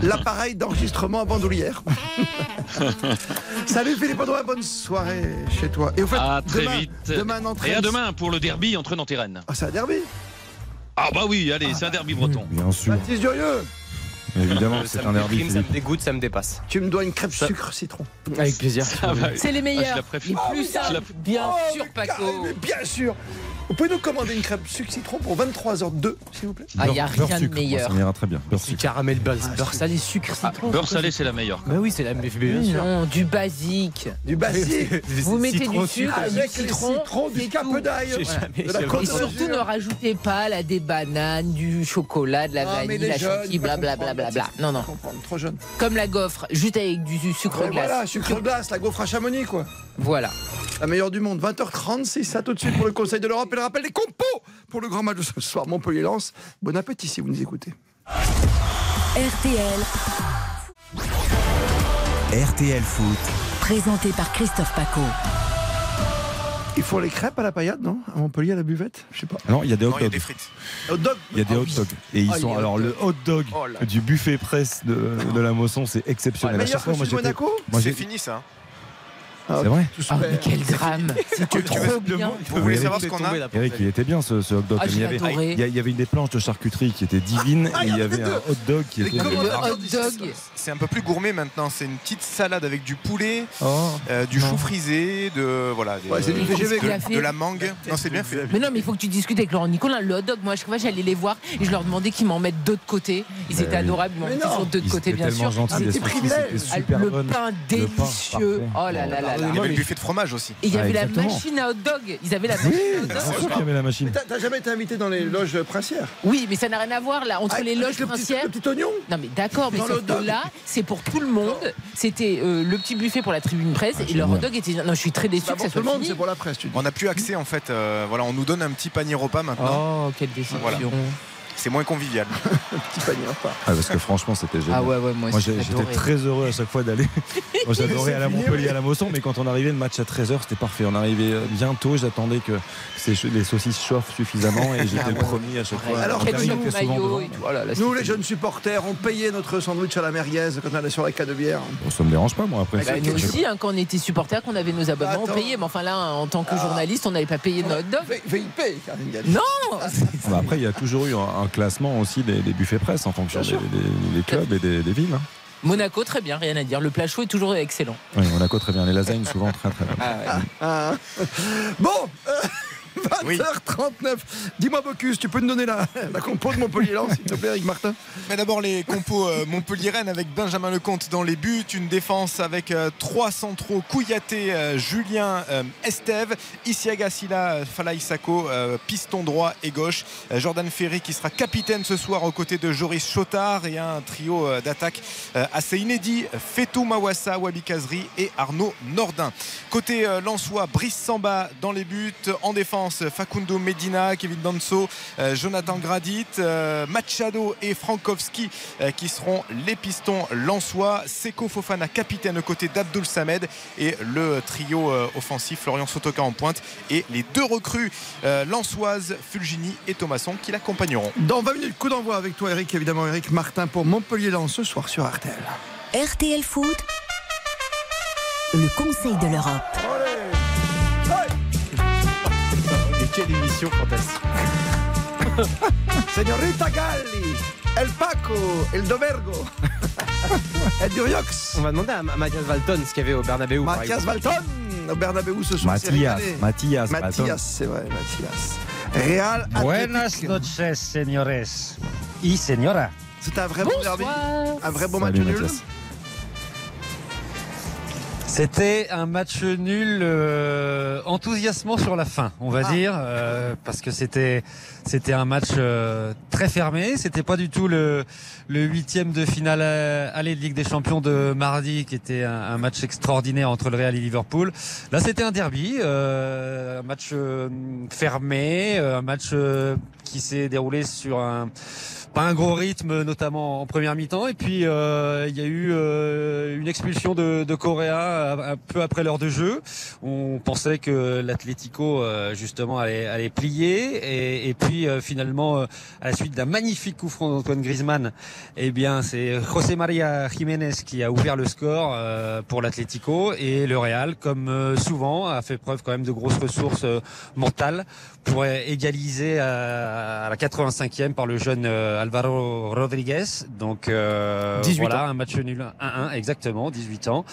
L'appareil d'enregistrement à bandoulière. Salut Philippe Audouin, bonne soirée chez toi. Et au fait, à demain pour le derby entre Nantes et Rennes. Ah, c'est un derby ? Ah bah oui, allez, c'est un derby breton. Bien sûr. Baptiste Durieux. Évidemment, c'est un derby. Ça me dégoûte, ça me dépasse. Tu me dois une crêpe sucre citron. Avec plaisir. C'est les meilleurs. Je la préfère. Plus simple. Bien sûr, Paco. Bien sûr. Vous pouvez nous commander une crêpe sucre citron pour 23h02, s'il vous plaît. Ah, il n'y a rien de meilleur. Ça ira très bien. Du caramel basique. Beurre salé, sucre citron. Beurre salé, c'est la meilleure. Bah oui, c'est la meilleure. Non, du basique. Du basique. Vous mettez du sucre avec le citron, du cape d'ail. Et surtout, ne rajoutez pas là des bananes, du chocolat, de la vanille, la chantilly, blablabla. Non, non. Trop jeune. Comme la gaufre, juste avec du sucre glace. Voilà, sucre glace, la gaufre à Chamonix, quoi. Voilà. La meilleure du monde. 20h36, ça tout de suite pour le Conseil de l'Europe. Et le rappel des compos pour le grand match de ce soir, Montpellier-Lens. Bon appétit si vous nous écoutez. RTL. RTL Foot. Présenté par Christophe Paco. Ils font les crêpes à la paillade, non? À Montpellier, à la buvette? Je sais pas. Non, il y a des hot dogs. Il y a des frites. Hot dog. Il y a des hot dogs. Et ils sont. Alors, le hot dog du buffet presse de la Mosson, c'est exceptionnel. À chaque fois, moi, Monaco, c'est fini, ça. Ah, c'est vrai. Ah, mais quel drame! C'était trop bien. Vous voulez savoir ce qu'on a? Eric, il était bien ce hot dog. Ah, il y avait une des planches de charcuterie qui était divine, et il y avait un hot dog qui était. C'est un peu plus gourmet maintenant. C'est une petite salade avec du poulet, du chou frisé, de la mangue. Non, c'est bien fait. Mais non, mais il faut que tu discutes avec Laurent Nicolin. Le hot dog, moi, chaque fois, j'allais les voir et je leur demandais qu'ils m'en mettent deux de côté. Ils étaient adorables, ils m'en mettaient sur deux de côté, bien sûr. Le pain délicieux. Oh là là là. Il y avait le buffet de fromage aussi. Et il y avait la machine à hot dog. Ils avaient la machine à hot dog. T'as jamais été invité dans les loges princières? Oui, mais ça n'a rien à voir là. Entre les loges princières. Le petit oignon. Non, mais d'accord, mais sauf que là, c'est pour tout le monde. C'était le petit buffet pour la tribune presse et leur hot dog était. Non, je suis très déçu que ça soit fini. Tout le monde, c'est pour la presse. On n'a plus accès en fait. Voilà, on nous donne un petit panier repas maintenant. Oh, quelle décision. C'est moins convivial. Petit panier à part. Ah, parce que franchement, c'était génial. Ah ouais, ouais, moi j'étais très heureux à chaque fois d'aller. Moi j'adorais à la Montpellier, à la Mosson, mais quand on arrivait, le match à 13h, c'était parfait. On arrivait bientôt, j'attendais que les saucisses chauffent suffisamment et j'étais le premier à chaque fois. Alors, nous, les jeunes supporters, on payait notre sandwich à la merguez quand on allait sur la Canebière. Ça me dérange pas, moi, après. Nous aussi, quand on était supporters, qu'on avait nos abonnements, on payait. Mais enfin, là, en tant que journaliste, on n'avait pas payé notre dog. VIP, Karine Galli. Non. Après, il y a toujours eu un classement aussi des buffets presse en fonction des clubs et des villes. Monaco, très bien, rien à dire. Le plat chaud est toujours excellent. Oui, Monaco, très bien. Les lasagnes, souvent, très très bien. Bon, 20h39. Oui. Dis-moi, Bocuse, tu peux nous donner la compo de Montpellier-Lens, s'il te plaît, Eric Martin? Mais d'abord, les compos Montpellier-Rennes avec Benjamin Lecomte dans les buts. Une défense avec 3 centraux: Kouyaté, Julien, Estève, Issiaga Silla, Falaï Sako, piston droit et gauche. Jordan Ferry qui sera capitaine ce soir aux côtés de Joris Chotard, et un trio d'attaque assez inédit: Fetou Mawassa, Wabi Kazri et Arnaud Nordin. Côté lensois, Brice Samba dans les buts. En défense, Facundo Medina, Kevin Danso, Jonathan Gradit, Machado et Frankowski qui seront les pistons lensois. Seko Fofana, capitaine aux côtés d'Abdoul Samed, et le trio offensif, Florian Sotoka en pointe, et les deux recrues lensoises, Fulgini et Thomasson, qui l'accompagneront. Dans 20 minutes, coup d'envoi avec toi, Eric, évidemment, Eric Martin pour Montpellier-Lens ce soir sur RTL. RTL Foot, le Conseil de l'Europe. Quelle émission fantastique. Señorita Galli, El Paco, El Dobergo, El Duriox. On va demander à Mathias Valton ce qu'il y avait au Bernabeu. Mathias Valton au Bernabeu ce soir. Mathias, c'est vrai, Mathias. Real Atlético. Buenas noches, señores y señora. C'est un vrai bon derby, un vrai bon match nul. C'était un match nul enthousiasmant sur la fin, on va dire, parce que c'était un match très fermé. C'était pas du tout le huitième de finale aller de Ligue des Champions de mardi, qui était un match extraordinaire entre le Real et Liverpool. Là, c'était un derby, un match fermé, un match qui s'est déroulé sur pas un gros rythme, notamment en première mi-temps. Et puis, il y a eu une expulsion de Correa un peu après l'heure de jeu. On pensait que l'Atlético, justement, allait plier. Et puis, finalement, à la suite d'un magnifique coup franc d'Antoine Griezmann, eh bien, c'est José María Jiménez qui a ouvert le score pour l'Atlético. Et le Real, comme souvent, a fait preuve quand même de grosses ressources mentales pour égaliser à la 85e par le jeune Alvaro Rodriguez. Donc voilà, un match nul 1-1, exactement, 18 ans.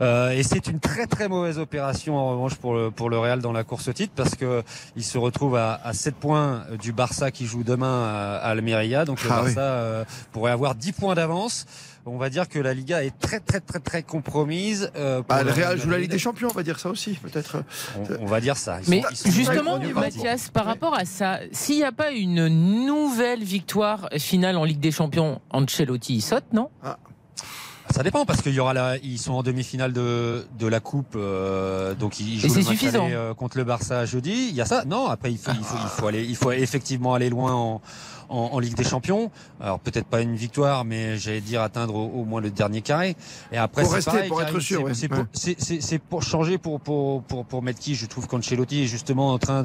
Et c'est une très très mauvaise opération en revanche pour le Real dans la course au titre, parce que il se retrouve à 7 points du Barça qui joue demain à Almeria. Donc le Barça pourrait avoir 10 points d'avance. On va dire que la Liga est très très très très compromise. Le Real joue la Ligue des Champions, on va dire ça aussi peut-être. On va dire ça. Mais justement, Mathias, par rapport à ça, s'il n'y a pas une nouvelle victoire finale en Ligue des Champions, Ancelotti il saute, non ? Ça dépend, parce qu'il y aura ils sont en demi-finale de la coupe, donc ils jouent contre le Barça jeudi. Il y a ça. Non, après il faut effectivement aller loin en Ligue des Champions. Alors peut-être pas une victoire, mais j'allais dire atteindre au moins le dernier carré. Et après pour rester, pareil, pour être sûr, c'est pour changer, pour mettre qui, je trouve qu'Ancelotti est justement en train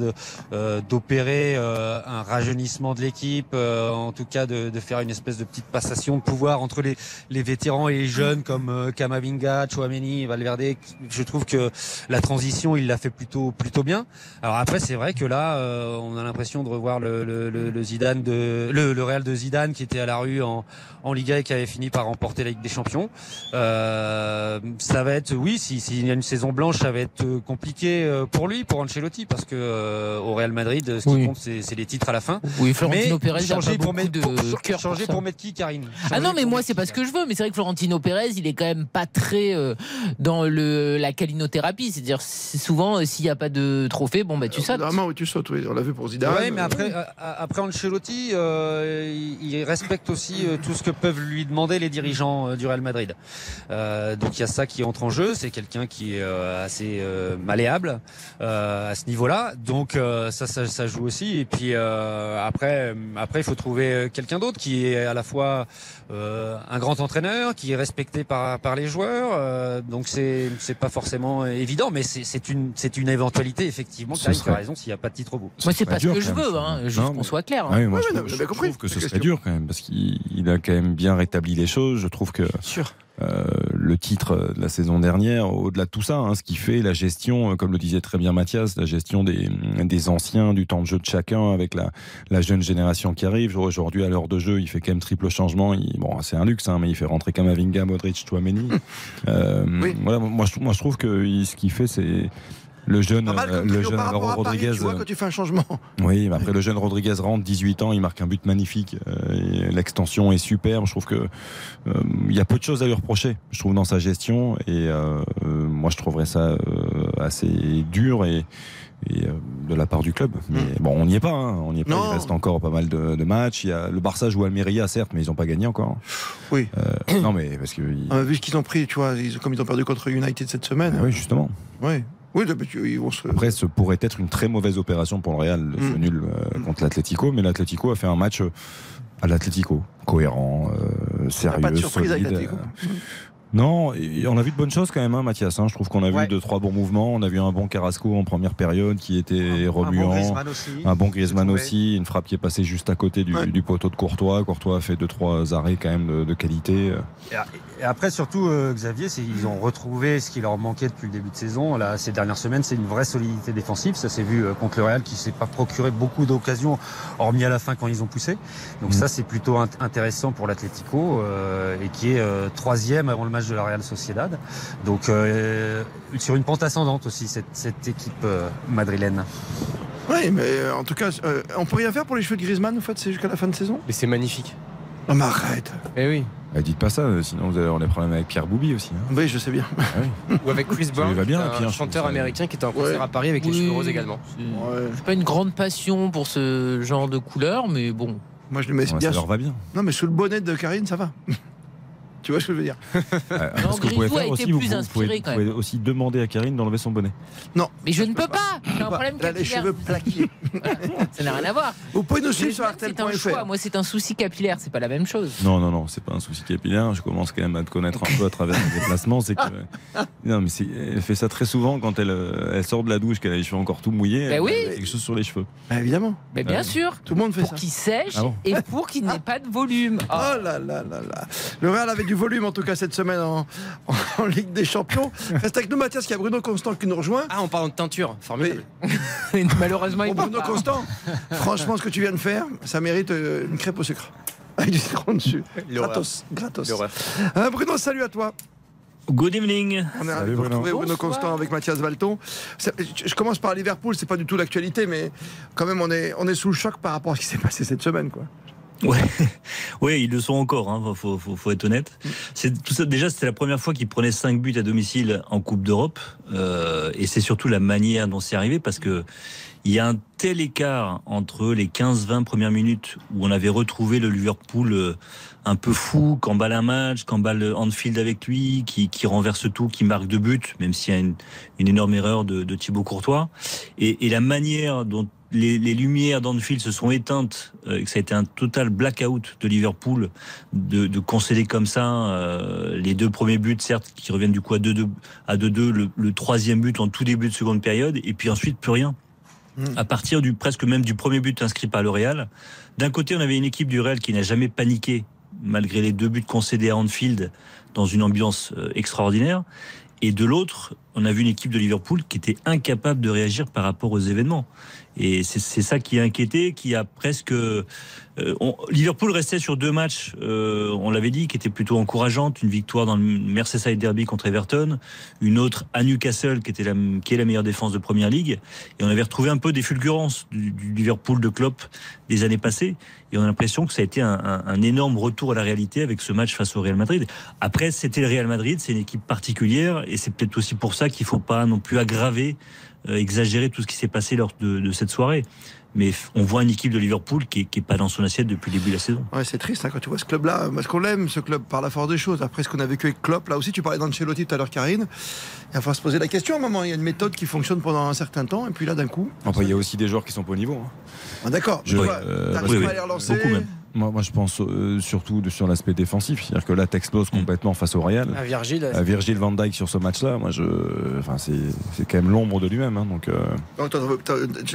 d'opérer un rajeunissement de l'équipe, en tout cas de faire une espèce de petite passation de pouvoir entre les vétérans et les jeunes comme Camavinga, Tchouaméni, Valverde. Je trouve que la transition il l'a fait plutôt bien. Alors après c'est vrai que là on a l'impression de revoir le Zidane de le Real de Zidane qui était à la rue en Liga et qui avait fini par remporter la Ligue des Champions. Ça va être, s'il y a une saison blanche, ça va être compliqué pour lui, pour Ancelotti, parce que au Real Madrid, ce qui compte, c'est les titres à la fin. Oui, Florentino Pérez, changer pour mettre qui, Karine? Ah non, mais moi, c'est pas ce que je veux, mais c'est vrai que Florentino Pérez, il est quand même pas très dans la calinothérapie. C'est-à-dire, souvent, s'il n'y a pas de trophée, tu sautes. Normalement, tu sautes, oui, on l'a vu pour Zidane. Oui, mais après Ancelotti, il respecte aussi tout ce que peuvent lui demander les dirigeants du Real Madrid. Donc il y a ça qui entre en jeu. C'est quelqu'un qui est assez malléable à ce niveau-là. Donc ça joue aussi. Et puis après il faut trouver quelqu'un d'autre qui est à la fois un grand entraîneur, qui est respecté par les joueurs. Donc c'est pas forcément évident, mais c'est une éventualité effectivement. Tu as raison, s'il n'y a pas de titre au bout. Moi c'est pas ce que je veux, juste qu'on soit clair. Ah oui, moi je trouve que ce serait dur quand même, parce qu'il a quand même bien rétabli les choses. Je trouve que le titre de la saison dernière, au-delà de tout ça, ce qui fait la gestion, comme le disait très bien Mathias, la gestion des anciens, du temps de jeu de chacun avec la jeune génération qui arrive. Aujourd'hui, à l'heure de jeu, il fait quand même triple changement. C'est un luxe, mais il fait rentrer Camavinga, Modric, Tchouaméni. Voilà, moi je trouve que ce qu'il fait, c'est... Le jeune Alvaro Rodriguez. Tu vois, quand tu fais un changement. Oui, mais après le jeune Rodriguez rentre, 18 ans, il marque un but magnifique. L'extension est superbe. Je trouve que il y a peu de choses à lui reprocher. Je trouve dans sa gestion, et moi je trouverais ça assez dur et de la part du club. Mais on n'y est pas. Il reste encore pas mal de matchs. Le Barça joue Almeria, certes, mais ils n'ont pas gagné encore. Oui. Non, mais parce que vu ce qu'ils ont pris, tu vois, comme ils ont perdu contre United cette semaine. Oui, justement. Oui. Oui, ils vont se... Après, ce pourrait être une très mauvaise opération pour le Real, ce nul contre l'Atlético, mais l'Atlético a fait un match à l'Atlético, cohérent, sérieux, pas de surprise solide. Avec l'Atlético. Non, on a vu de bonnes choses quand même, Mathias. Je trouve qu'on a vu 2-3 bons mouvements. On a vu un bon Carrasco en première période qui était remuant. Un bon Griezmann aussi. Une frappe qui est passée juste à côté du poteau de Courtois. Courtois a fait 2-3 arrêts quand même de qualité. Et après, surtout, Xavier, ils ont retrouvé ce qui leur manquait depuis le début de saison. Là, ces dernières semaines, c'est une vraie solidité défensive. Ça s'est vu contre le Real qui ne s'est pas procuré beaucoup d'occasions, hormis à la fin quand ils ont poussé. Donc ça, c'est plutôt intéressant pour l'Atlético et qui est troisième avant le match de la Real Sociedad, donc sur une pente ascendante aussi cette équipe madrilène. Oui, mais en tout cas on peut rien faire pour les cheveux de Griezmann, en fait, c'est jusqu'à la fin de saison. Mais c'est magnifique. Non mais arrête. Eh oui. Dites pas ça, sinon vous allez avoir des problèmes avec Pierre Boubi aussi. Oui, je sais bien. Ou avec Chris Brown, un chanteur américain qui était en concert à Paris avec les cheveux roses également. J'ai pas une grande passion pour ce genre de couleur, mais bon. Moi je le mets bien. Ça leur va bien. Non mais sous le bonnet de Karine, ça va. Tu vois ce que je veux dire? Ce que vous pouvez faire aussi, vous pouvez aussi demander à Karine d'enlever son bonnet. Non, mais je ne peux pas. J'ai un problème capillaire. Les cheveux plaqués. Ça n'a rien à voir. Vous pouvez nous suivre sur RTL.fr. Moi, c'est un souci capillaire. C'est pas la même chose. Non, c'est pas un souci capillaire. Je commence quand même à te connaître un peu à travers mes déplacements. C'est que non, mais elle fait ça très souvent quand elle sort de la douche, qu'elle a les cheveux encore tout mouillés. Ben oui. Quelque chose sur les cheveux. Évidemment. Mais bien sûr. Tout le monde fait ça. Pour qu'il sèche et pour qu'il n'ait pas de volume. Oh là là là là. Le Real avait du volume en tout cas cette semaine en Ligue des Champions. Reste avec nous Mathias, qu'il y a Bruno Constant qui nous rejoint. En parlant de teinture, formidable. Malheureusement Bruno Constant, franchement ce que tu viens de faire, ça mérite une crêpe au sucre. Ils seront dessus. Gratos. Bruno, salut à toi. Good evening. On est ravi de retrouver Bruno Constant avec Mathias Valton. Je commence par Liverpool, c'est pas du tout l'actualité, mais quand même on est sous le choc par rapport à ce qui s'est passé cette semaine, quoi. Ouais. Oui, ils le sont encore, hein. Faut être honnête. Tout ça, déjà, c'était la première fois qu'ils prenaient 5 buts à domicile en Coupe d'Europe. Et c'est surtout la manière dont c'est arrivé, parce que il y a un tel écart entre les 15-20 premières minutes où on avait retrouvé le Liverpool un peu fou, qui emballe un match, qui emballe Anfield avec lui, qui renverse tout, qui marque 2 buts, même s'il y a une énorme erreur de Thibaut Courtois. Et la manière dont les lumières d'Anfield se sont éteintes, que ça a été un total blackout de Liverpool, de concéder comme ça les 2 premiers buts, certes, qui reviennent du coup à 2-2, le 3e but en tout début de seconde période, et puis ensuite plus rien. À partir du presque même du 1er but inscrit par le Real. D'un côté, on avait une équipe du Real qui n'a jamais paniqué, malgré les 2 buts concédés à Anfield, dans une ambiance extraordinaire. Et de l'autre, on a vu une équipe de Liverpool qui était incapable de réagir par rapport aux événements. Et c'est ça qui a inquiété, qui a presque... Liverpool restait sur 2 matchs, on l'avait dit, qui étaient plutôt encourageantes. Une victoire dans le Merseyside Derby contre Everton, une autre à Newcastle, qui est la meilleure défense de Premier League. Et on avait retrouvé un peu des fulgurances du Liverpool de Klopp des années passées. Et on a l'impression que ça a été un énorme retour à la réalité avec ce match face au Real Madrid. Après, c'était le Real Madrid, c'est une équipe particulière, et c'est peut-être aussi pour ça qu'il ne faut pas non plus aggraver, exagérer tout ce qui s'est passé lors de cette soirée. Mais on voit une équipe de Liverpool qui n'est pas dans son assiette depuis le début de la saison. Ouais, c'est triste, hein, quand tu vois ce club-là, parce qu'on l'aime, ce club, par la force des choses. Après ce qu'on a vécu avec Klopp, là aussi, tu parlais d'Ancelotti tout à l'heure, Karine. Il va falloir se poser la question à un moment. Il y a une méthode qui fonctionne pendant un certain temps, et puis là, d'un coup... Après, il y a aussi des joueurs qui ne sont pas au niveau. Hein. Ah, d'accord. T'arrives pas à les relancer. Beaucoup même. Moi, je pense surtout sur l'aspect défensif. C'est-à-dire que là, t'exploses complètement face au Real. Virgil van Dijk sur ce match-là, c'est quand même l'ombre de lui-même. Hein, donc,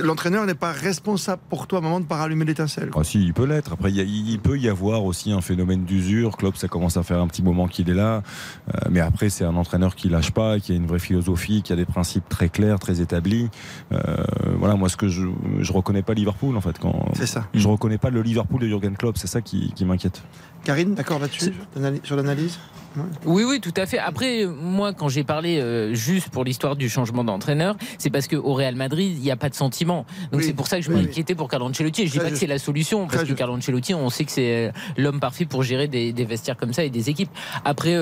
l'entraîneur n'est pas responsable pour toi à un moment de pas rallumer l'étincelle. Ah, si, il peut l'être. Après, il peut y avoir aussi un phénomène d'usure. Klopp, ça commence à faire un petit moment qu'il est là. Mais après, c'est un entraîneur qui lâche pas, qui a une vraie philosophie, qui a des principes très clairs, très établis. Voilà, moi, ce que je reconnais pas Liverpool, en fait. C'est ça. Je reconnais pas le Liverpool de Jürgen Klopp. C'est ça qui m'inquiète. Karine, d'accord là-dessus, sur l'analyse? Oui, tout à fait. Après, moi, quand j'ai parlé juste pour l'histoire du changement d'entraîneur, c'est parce qu'au Real Madrid, il n'y a pas de sentiment. Donc c'est pour ça que je m'inquiétais pour Carlo Ancelotti. Et je ne dis pas que c'est la solution, parce que Carlo Ancelotti, on sait que c'est l'homme parfait pour gérer des vestiaires comme ça et des équipes. Après,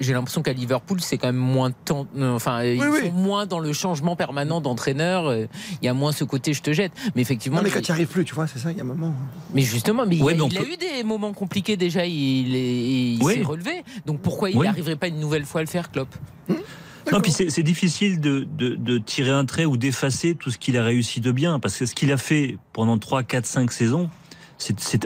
j'ai l'impression qu'à Liverpool, c'est quand même moins... Ils sont moins dans le changement permanent d'entraîneur. Il y a moins ce côté « je te jette ». Mais effectivement... Non, mais quand tu n'y arrives plus, tu vois, c'est ça, il y a un moment... Mais justement, il a eu des moments compliqués déjà, il s'est relevé. Donc pourquoi il n'arriverait pas une nouvelle fois à le faire, Klopp ? Non, puis c'est difficile de tirer un trait ou d'effacer tout ce qu'il a réussi de bien, parce que ce qu'il a fait pendant 3, 4, 5 saisons,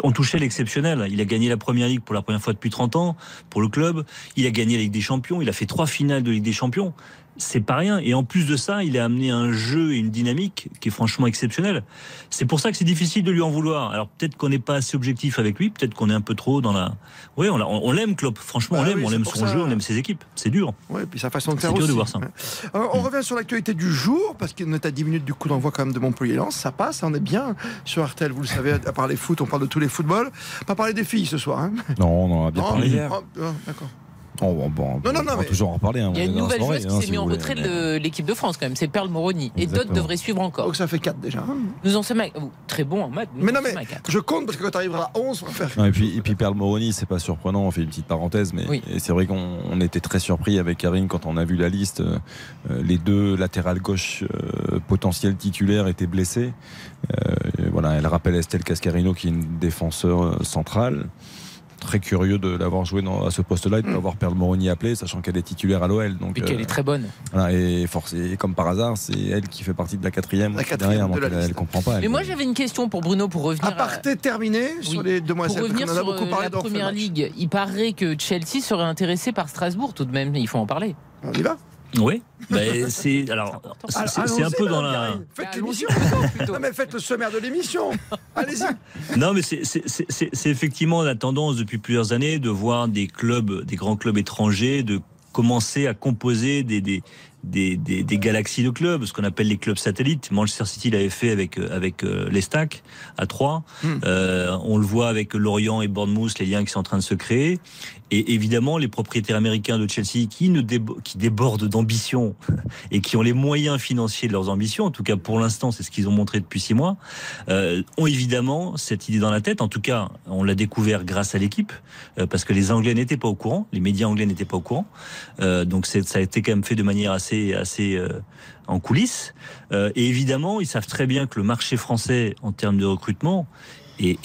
on touchait l'exceptionnel. Il a gagné la Première Ligue pour la première fois depuis 30 ans, pour le club. Il a gagné la Ligue des Champions, il a fait 3 finales de Ligue des Champions. C'est pas rien. Et en plus de ça, il a amené un jeu et une dynamique qui est franchement exceptionnelle. C'est pour ça que c'est difficile de lui en vouloir. Alors peut-être qu'on n'est pas assez objectif avec lui, peut-être qu'on est un peu trop dans la... Oui, on l'aime, Klopp. Franchement, on l'aime son jeu, on aime ses équipes. C'est dur. Oui, puis sa façon de faire aussi. C'est dur de voir ça. Ouais. Alors, on revient sur l'actualité du jour, parce qu'on est à 10 minutes du coup d'envoi quand même de Montpellier-Lens. Ça passe, on est bien sur RTL, vous le savez, à parler foot, on parle de tous les footballs. Pas parler des filles ce soir. Hein. Non, on en a bien parlé hier. D'accord. On va toujours en reparler. Il y a une nouvelle joueuse qui s'est mise en retrait de l'équipe de France, quand même. C'est Perle Moroni. Et d'autres devraient suivre encore. Donc ça fait 4 déjà. Nous en sommes très bons en maths. Mais non, mais je compte parce que quand tu arriveras à 11, on va faire. Non, et puis Perle Moroni, c'est pas surprenant. On fait une petite parenthèse, mais c'est vrai qu'on était très surpris avec Karine quand on a vu la liste. Les 2 latérales gauche potentiels titulaires étaient blessés. Voilà, elle rappelle Estelle Cascarino, qui est une défenseur centrale. Très curieux de l'avoir joué à ce poste-là et de ne pas avoir Perle Moroni appelé, sachant qu'elle est titulaire à l'OL. Et qu'elle est très bonne. Voilà, et comme par hasard, c'est elle qui fait partie de la quatrième derrière, donc elle ne comprend pas. Mais moi, j'avais une question pour Bruno pour revenir. Aparté terminé sur les 2 mois. Pour revenir sur la Première Ligue, il paraît que Chelsea serait intéressé par Strasbourg tout de même. Il faut en parler. On y va. Oui, c'est un peu dans la... Faites l'émission plutôt. Non, mais faites le sommaire de l'émission. Allez-y. Non, mais c'est effectivement la tendance depuis plusieurs années de voir des grands clubs étrangers, de commencer à composer des des galaxies de clubs, ce qu'on appelle les clubs satellites. Manchester City l'avait fait avec l'Estac à 3. On le voit avec Lorient et Bournemouth, les liens qui sont en train de se créer. Et évidemment, les propriétaires américains de Chelsea qui débordent d'ambition et qui ont les moyens financiers de leurs ambitions, en tout cas pour l'instant, c'est ce qu'ils ont montré depuis 6 mois, ont évidemment cette idée dans la tête. En tout cas, on l'a découvert grâce à l'équipe, parce que les Anglais n'étaient pas au courant, les médias anglais n'étaient pas au courant. Donc ça a été quand même fait de manière assez en coulisses. Et évidemment, ils savent très bien que le marché français, en termes de recrutement, et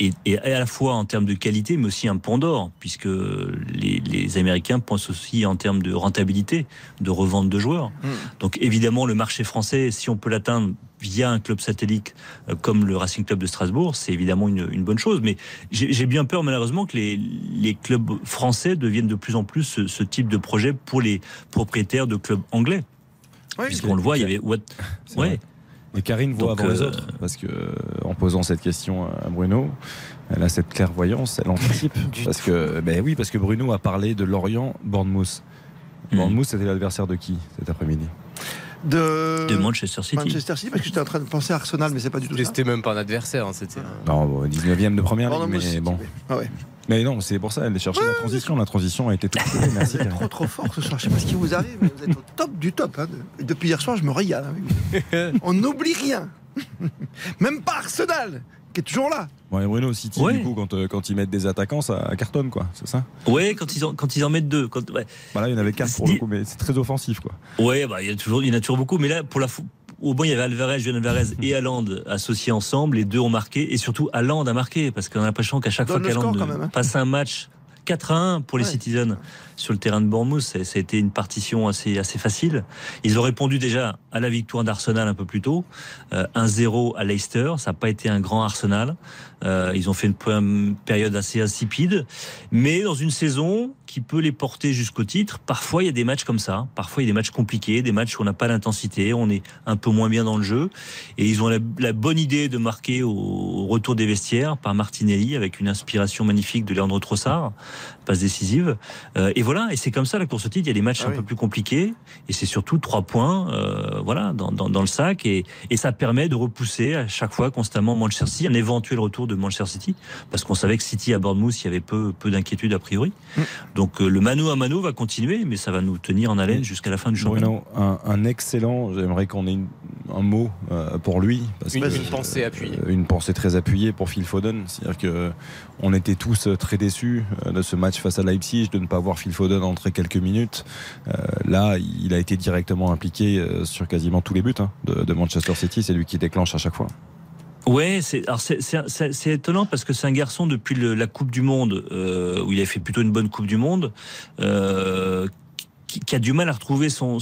à la fois en termes de qualité, mais aussi un pont d'or, puisque les Américains pensent aussi en termes de rentabilité, de revente de joueurs. Donc évidemment, le marché français, si on peut l'atteindre via un club satellite comme le Racing Club de Strasbourg, c'est évidemment une bonne chose. Mais j'ai bien peur, malheureusement, que les clubs français deviennent de plus en plus ce type de projet pour les propriétaires de clubs anglais. Oui, puisqu'on le voit, il y avait... Ouais. Mais Karine voit donc, avant les autres, parce que en posant cette question à Bruno, elle a cette clairvoyance, elle anticipe. parce que Bruno a parlé de Lorient, Bournemouth. Bournemouth, c'était l'adversaire de qui cet après-midi ? De Manchester City, parce que j'étais en train de penser à Arsenal, mais c'est pas du tout ça. C'était même pas un adversaire, c'était. Non, bon, 19e de première ligue, mais bon. Ah ouais. Mais non, c'est pour ça, elle cherchait la transition. La transition a été toute trouvée. Merci. Vous êtes trop fort ce soir. Je ne sais pas ce qui vous arrive, mais vous êtes au top du top. Hein. Depuis hier soir, je me régale. On n'oublie rien. Même pas Arsenal, qui est toujours là. Bon, et Bruno, City, du coup, quand ils mettent des attaquants, ça cartonne, quoi, c'est ça ? Oui, quand ils en mettent 2. Voilà, il y en avait 4 pour le coup, mais c'est très offensif, quoi. Oui, il y en a toujours beaucoup, mais là, au moins, il y avait Julian Alvarez et Haaland associés ensemble. Les deux ont marqué, et surtout Haaland a marqué, parce qu'on a l'impression qu'à chaque fois qu'Haaland passe un match 4-1 pour les Citizens sur le terrain de Bournemouth, ça a été une partition assez facile. Ils ont répondu déjà à la victoire d'Arsenal un peu plus tôt, 1-0 à Leicester. Ça n'a pas été un grand Arsenal. Ils ont fait une période assez insipide, mais dans une saison qui peut les porter jusqu'au titre. Parfois il y a des matchs comme ça, parfois il y a des matchs compliqués, des matchs où on n'a pas d'intensité, on est un peu moins bien dans le jeu, et ils ont la bonne idée de marquer au retour des vestiaires par Martinelli, avec une inspiration magnifique de Leandro Trossard, passe décisive, et voilà, et c'est comme ça la course au titre. Il y a des matchs un peu plus compliqués, et c'est surtout 3 points dans le sac, et ça permet de repousser à chaque fois constamment Manchester City, un éventuel retour de Manchester City, parce qu'on savait que City à Bournemouth, il y avait peu d'inquiétude a priori. Donc le mano à mano va continuer, mais ça va nous tenir en haleine jusqu'à la fin du championnat. Bruno, un excellent, j'aimerais qu'on ait un mot pour lui, parce une pensée appuyée. Une pensée très appuyée pour Phil Foden, c'est-à-dire qu'on était tous très déçus de ce match face à Leipzig, de ne pas voir Phil Foden entrer quelques minutes. Là, il a été directement impliqué sur quasiment tous les buts de Manchester City, c'est lui qui déclenche à chaque fois. Ouais, c'est étonnant, parce que c'est un garçon depuis la Coupe du Monde, où il a fait plutôt une bonne Coupe du Monde, qui a du mal à retrouver son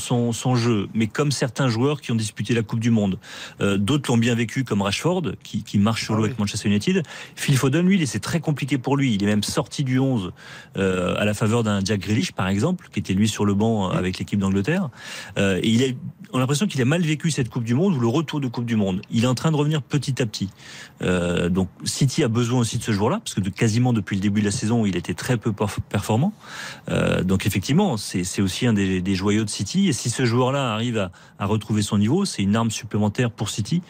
jeu, mais comme certains joueurs qui ont disputé la Coupe du Monde. D'autres l'ont bien vécu, comme Rashford, qui marche sur l'eau avec Manchester United. Phil Foden, lui, c'est très compliqué pour lui. Il est même sorti du 11 à la faveur d'un Jack Grealish, par exemple, qui était lui sur le banc avec l'équipe d'Angleterre. Et on a l'impression qu'il a mal vécu cette Coupe du Monde, ou le retour de Coupe du Monde. Il est en train de revenir petit à petit. Donc City a besoin aussi de ce joueur-là, parce que quasiment depuis le début de la saison, il était très peu performant. Donc effectivement, c'est aussi un des joyaux de City, et si ce joueur-là arrive à retrouver son niveau, c'est une arme supplémentaire pour City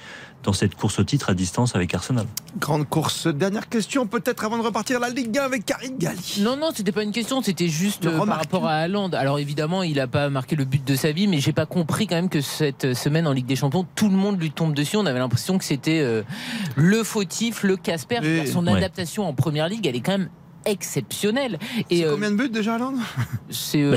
dans cette course au titre à distance avec Arsenal. Grande course. Dernière question peut-être avant de repartir, la Ligue 1 avec Karine Galli. Non, c'était pas une question, c'était juste par rapport à Haaland. Alors évidemment, il a pas marqué le but de sa vie, mais j'ai pas compris quand même que cette semaine en Ligue des Champions, tout le monde lui tombe dessus. On avait l'impression que c'était le fautif, le Casper. Son adaptation en Première Ligue, elle est quand même exceptionnel. Et c'est combien de buts déjà, Haaland ? C'était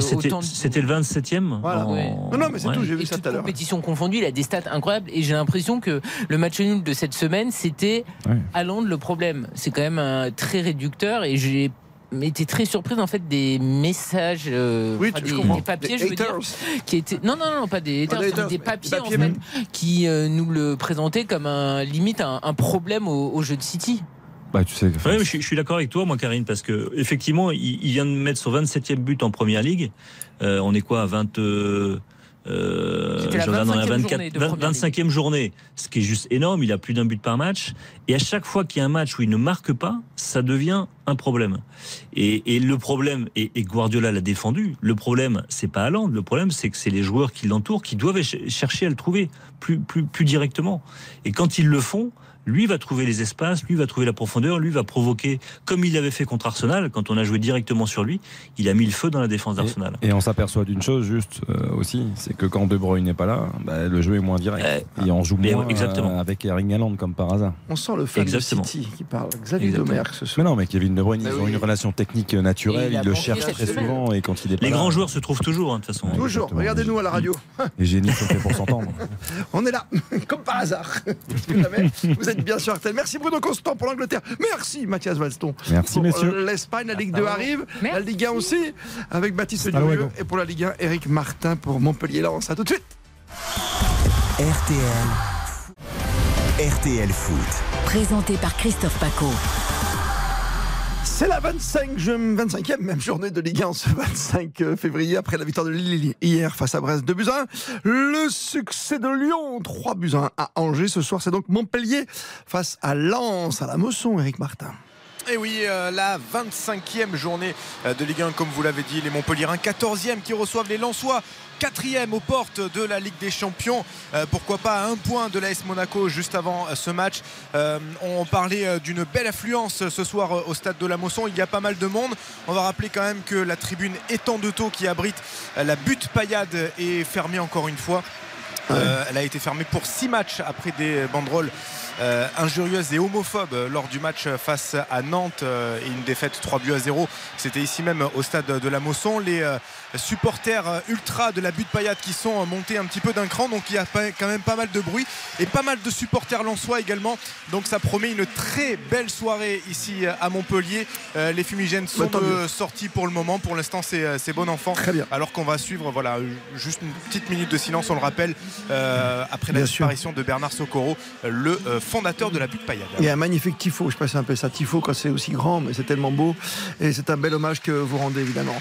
le 27e. Voilà. Non, mais c'est tout, j'ai vu ça tout à l'heure. Compétition confondue, il a des stats incroyables, et j'ai l'impression que le match nul de cette semaine, c'était Haaland le problème. C'est quand même très réducteur, et j'ai été très surprise en fait des messages, des papiers, je veux dire, qui étaient non, pas des haters, des papiers en fait, qui nous le présentaient comme limite un problème au jeu de City. Je suis d'accord avec toi, moi, Karine, parce que effectivement, il vient de mettre son 27e but en Première Ligue. On est quoi à 20 Jordan dans la 25e journée, ce qui est juste énorme. Il a plus d'un but par match, et à chaque fois qu'il y a un match où il ne marque pas, ça devient un problème. Et le problème, et Guardiola l'a défendu, le problème c'est pas Haaland, le problème c'est que c'est les joueurs qui l'entourent qui doivent chercher à le trouver plus directement. Et quand ils le font, lui va trouver les espaces, lui va trouver la profondeur, lui va provoquer, comme il l'avait fait contre Arsenal, quand on a joué directement sur lui, il a mis le feu dans la défense d'Arsenal. Et on s'aperçoit d'une chose juste aussi, c'est que quand De Bruyne n'est pas là, bah, le jeu est moins direct. Et on joue moins avec Erling Haaland, comme par hasard. On sent le fan de City qui parle, Xavier Domergue. Mais non, mais Kevin De Bruyne, ils ont une relation technique naturelle, ils le cherchent très souvent, et quand il est pas là... Les grands joueurs se trouvent toujours, de toute façon. Toujours, regardez-nous à la radio. Les génies sont faits pour s'entendre. On est là, comme par hasard. Bien sûr, merci Bruno Constant pour l'Angleterre, merci Mathias Valston, merci pour messieurs. L'Espagne, la Ligue 2 arrive, merci. La Ligue 1 aussi avec Baptiste Durieux, et pour la Ligue 1 Eric Martin pour Montpellier Lens. À tout de suite. RTL Foot, présenté par Christophe Paco. C'est la 25e même journée de Ligue 1 ce 25 février, après la victoire de Lille hier face à Brest 2-1. Le succès de Lyon 3-1 à Angers. Ce soir, c'est donc Montpellier face à Lens à la Mosson, Eric Martin. Et oui, la 25e journée de Ligue 1, comme vous l'avez dit, les Montpellierains 14e qui reçoivent les Lensois, 4e aux portes de la Ligue des Champions, pourquoi pas à un point de l'AS Monaco juste avant ce match. On parlait d'une belle affluence ce soir au stade de la Mosson, il y a pas mal de monde. On va rappeler quand même que la tribune Étang-de-Thau qui abrite la butte Payade est fermée encore une fois. Elle a été fermée pour 6 matchs après des banderoles injurieuses et homophobes lors du match face à Nantes, et une défaite 3-0. C'était ici même au stade de la Mosson. Les supporters ultra de la butte Payade qui sont montés un petit peu d'un cran, donc il y a quand même pas mal de bruit et pas mal de supporters lensois également, donc ça promet une très belle soirée ici à Montpellier. Les fumigènes sont sortis pour le moment, pour l'instant c'est bon enfant, alors qu'on va suivre juste une petite minute de silence, on le rappelle, après la disparition de Bernard Socoro, le fondateur de la butte Payade. Il y a un magnifique tifo, je sais pas si on appelle ça tifo quand c'est aussi grand, mais c'est tellement beau, et c'est un bel hommage que vous rendez évidemment.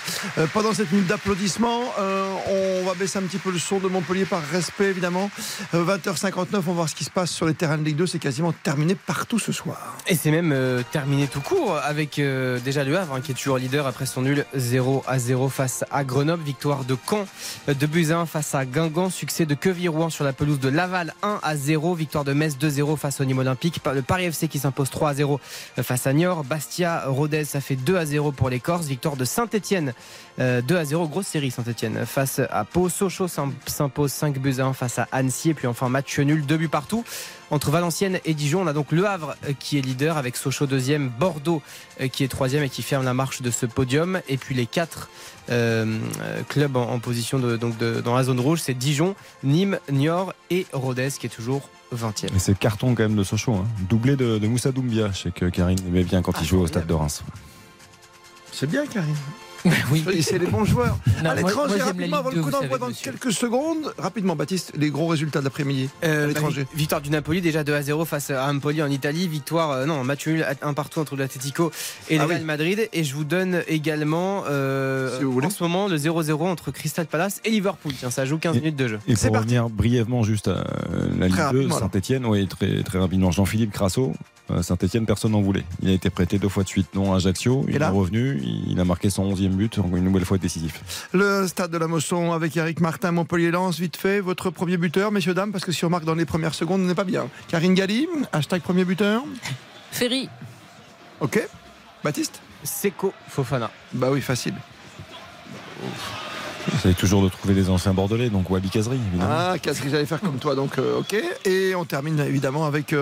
Pendant cette minute d'applaudissements, on va baisser un petit peu le son de Montpellier par respect évidemment. 20h59, on va voir ce qui se passe sur les terrains de Ligue 2, c'est quasiment terminé partout ce soir. Et c'est même terminé tout court avec déjà Le Havre, hein, qui est toujours leader après son nul 0-0 face à Grenoble, victoire de Caen 2-1 face à Guingamp, succès de Queville-Rouen sur la pelouse de Laval 1-0, victoire de Metz 2-0 face au Nîmes Olympique, le Paris FC qui s'impose 3-0 face à Niort, Bastia Rodez ça fait 2-0 pour les Corses, victoire de Saint-Etienne 2-0, grosse série Saint-Etienne face à Pau, Sochaux s'impose 5-1 face à Annecy, et puis enfin match nul, 2 buts partout entre Valenciennes et Dijon. On a donc Le Havre qui est leader avec Sochaux 2e, Bordeaux qui est 3e et qui ferme la marche de ce podium, et puis les 4 clubs en position dans la zone rouge, c'est Dijon, Nîmes, Niort et Rodez qui est toujours 20e. Et c'est carton quand même de Sochaux, hein. Doublé de Moussa Doumbia, je sais que Karine aimait bien quand il jouait au stade de Reims. C'est bien Karine. Oui. C'est les bons joueurs. À l'étranger, rapidement, avant le coup d'envoi dans quelques secondes. Rapidement, Baptiste, les gros résultats de l'après-midi à l'étranger. Victoire du Napoli, déjà 2-0 face à Empoli en Italie. Victoire, match nul, 1-1 entre l'Atlético et le Real Madrid. Et je vous donne également, si vous voulez, en ce moment, le 0-0 entre Crystal Palace et Liverpool. Tiens, ça joue 15 minutes de jeu. Et pour revenir brièvement juste à la Ligue 2, Saint-Etienne, très, très rapidement. Jean-Philippe Crasso, Saint-Etienne, personne n'en voulait. Il a été prêté 2 fois de suite, non à Ajaccio. Il est revenu, il a marqué son 11e but, une nouvelle fois décisif. Le stade de la Mosson avec Eric Martin, Montpellier-Lens, vite fait, votre premier buteur, messieurs, dames, parce que si on marque dans les premières secondes, on n'est pas bien. Karine Galli, #premier buteur. Ferry. Ok. Baptiste. Seko Fofana. Bah oui, facile. Ouf. J'essaie toujours de trouver des anciens bordelais, donc Wabi Kazri, évidemment. Kazri, j'allais faire comme toi, donc ok. Et on termine évidemment avec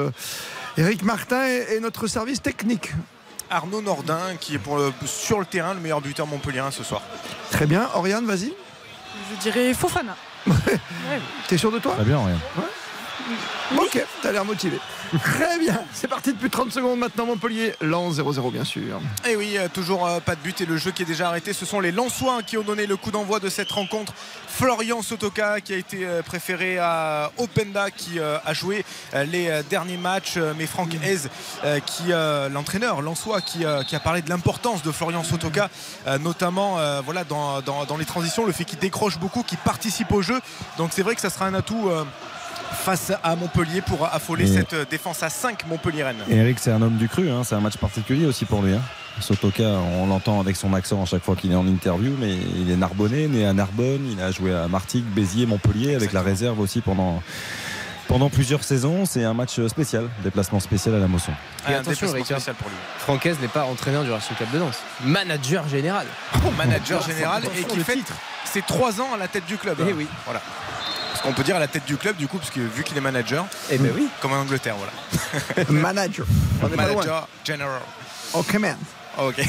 Eric Martin et notre service technique. Arnaud Nordin, qui est sur le terrain le meilleur buteur montpellierin ce soir. Très bien, Oriane, vas-y. Je dirais Fofana. T'es sûr de toi ? Très bien, Oriane. Ouais. Ok, t'as l'air motivé. Très bien, c'est parti depuis 30 secondes maintenant. Montpellier, Lens 0-0 bien sûr. Et oui, toujours pas de but et le jeu qui est déjà arrêté. Ce sont les Lensois qui ont donné le coup d'envoi de cette rencontre. Florian Sotoka qui a été préféré à Openda qui a joué les derniers matchs, mais Franck Hez, l'entraîneur Lensois, qui a parlé de l'importance de Florian Sotoka, notamment voilà, dans les transitions, le fait qu'il décroche beaucoup, qu'il participe au jeu. Donc c'est vrai que ça sera un atout face à Montpellier pour affoler cette défense à 5 Montpellier-Rennes. Eric, c'est un homme du cru, hein, c'est un match particulier aussi pour lui. Hein. Sotoka, on l'entend avec son accent à chaque fois qu'il est en interview, mais il est narbonnais, né à Narbonne, il a joué à Martigues, Béziers, Montpellier, avec la réserve aussi pendant plusieurs saisons. C'est un match spécial, déplacement spécial à la Mosson. Et attention, spécial pour lui. Franck Hez n'est pas entraîneur du Racing Club de Danse, manager général. Manager général et qui fête ses 3 ans à la tête du club. Et oui. Voilà. Parce qu'on peut dire à la tête du club du coup, parce que vu qu'il est manager, eh ben oui, comme en Angleterre, voilà. Manager. Manager general. Ok man. Ok.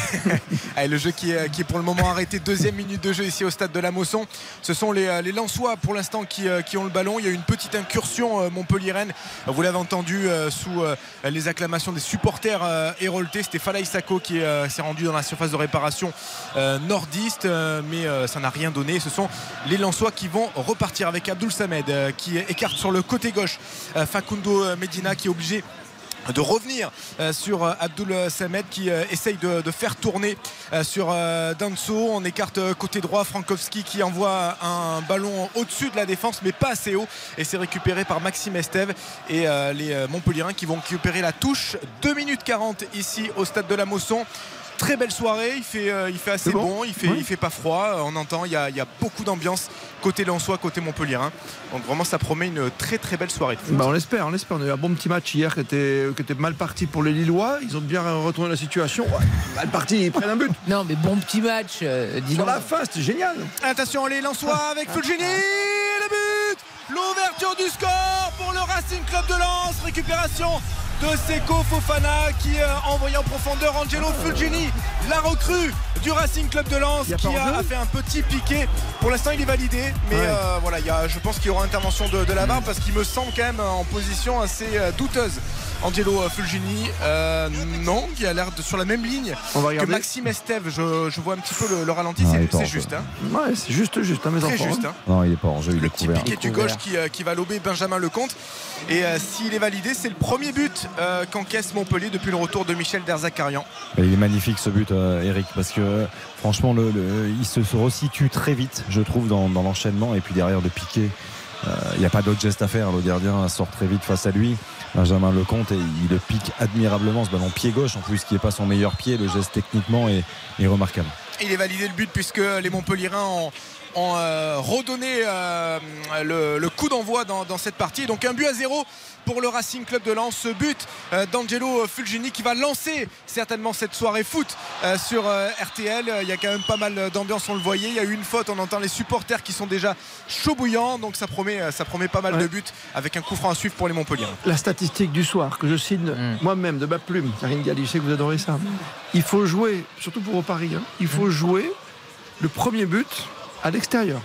Allez, le jeu qui est pour le moment arrêté. Deuxième minute de jeu ici au stade de la Mosson. Ce sont les Lensois pour l'instant qui ont le ballon. Il y a eu une petite incursion Montpellier-Rennes. Vous l'avez entendu sous les acclamations des supporters héraultés. C'était Falaï Sako qui s'est rendu dans la surface de réparation nordiste, mais ça n'a rien donné. Ce sont les Lensois qui vont repartir avec Abdoul Samed qui écarte sur le côté gauche Facundo Medina qui est obligé de revenir sur Abdoul Samed qui essaye de faire tourner sur Danso. On écarte côté droit Frankowski qui envoie un ballon au-dessus de la défense mais pas assez haut et c'est récupéré par Maxime Estève et les Montpellierains qui vont récupérer la touche. 2 minutes 40 ici au stade de la Mosson. Très belle soirée, il fait assez bon, il fait pas froid, on entend, il y a beaucoup d'ambiance côté Lensois, côté Montpellier-Rhin. Donc vraiment ça promet une très très belle soirée. Bah on l'espère, on a eu un bon petit match hier qui était mal parti pour les Lillois, ils ont bien retourné la situation, mal parti, ils prennent un but. Non mais bon petit match, dis-donc. Sur la fin, c'était génial. Attention les Lensois avec Fulgini, le but, l'ouverture du score pour le Racing Club de Lens, récupération de Seko Fofana qui envoyé en profondeur Angelo Fulgini, la recrue du Racing Club de Lens qui a fait un petit piqué. Pour l'instant il est validé mais voilà, je pense qu'il y aura intervention de la barre parce qu'il me semble quand même en position assez douteuse. Angelo Fulgini, non, qui a l'air sur la même ligne que Maxime Estève. Je vois un petit peu le ralenti, c'est juste. Hein. Ouais, c'est juste, hein, mes enfants. Juste, hein. Non, il n'est pas en jeu, il est couvert. Le petit piqué du gauche qui va lober Benjamin Lecomte. Et s'il est validé, c'est le premier but qu'encaisse Montpellier depuis le retour de Michel Derzakarian. Il est magnifique ce but, Eric, parce que franchement, il se resitue très vite, je trouve, dans l'enchaînement. Et puis derrière, le piqué, il n'y a pas d'autre geste à faire. Le gardien sort très vite face à lui. Benjamin Lecomte, et il le pique admirablement, ce ballon pied gauche en plus qui n'est pas son meilleur pied. Le geste techniquement est remarquable. Il est validé le but puisque les Montpelliérains ont redonné le coup d'envoi dans cette partie. Donc un but à 0 pour le Racing Club de Lens. Ce but d'Angelo Fulgini qui va lancer certainement cette soirée foot sur RTL. Il y a quand même pas mal d'ambiance, on le voyait. Il y a eu une faute, on entend les supporters qui sont déjà chaud bouillants. Donc ça promet pas mal de buts avec un coup franc à suivre pour les Montpellierains. La statistique du soir que je signe moi-même de ma plume, Karine Galli, je sais que vous adorez ça. Il faut jouer, surtout pour au Paris, hein, il faut jouer le premier but à l'extérieur.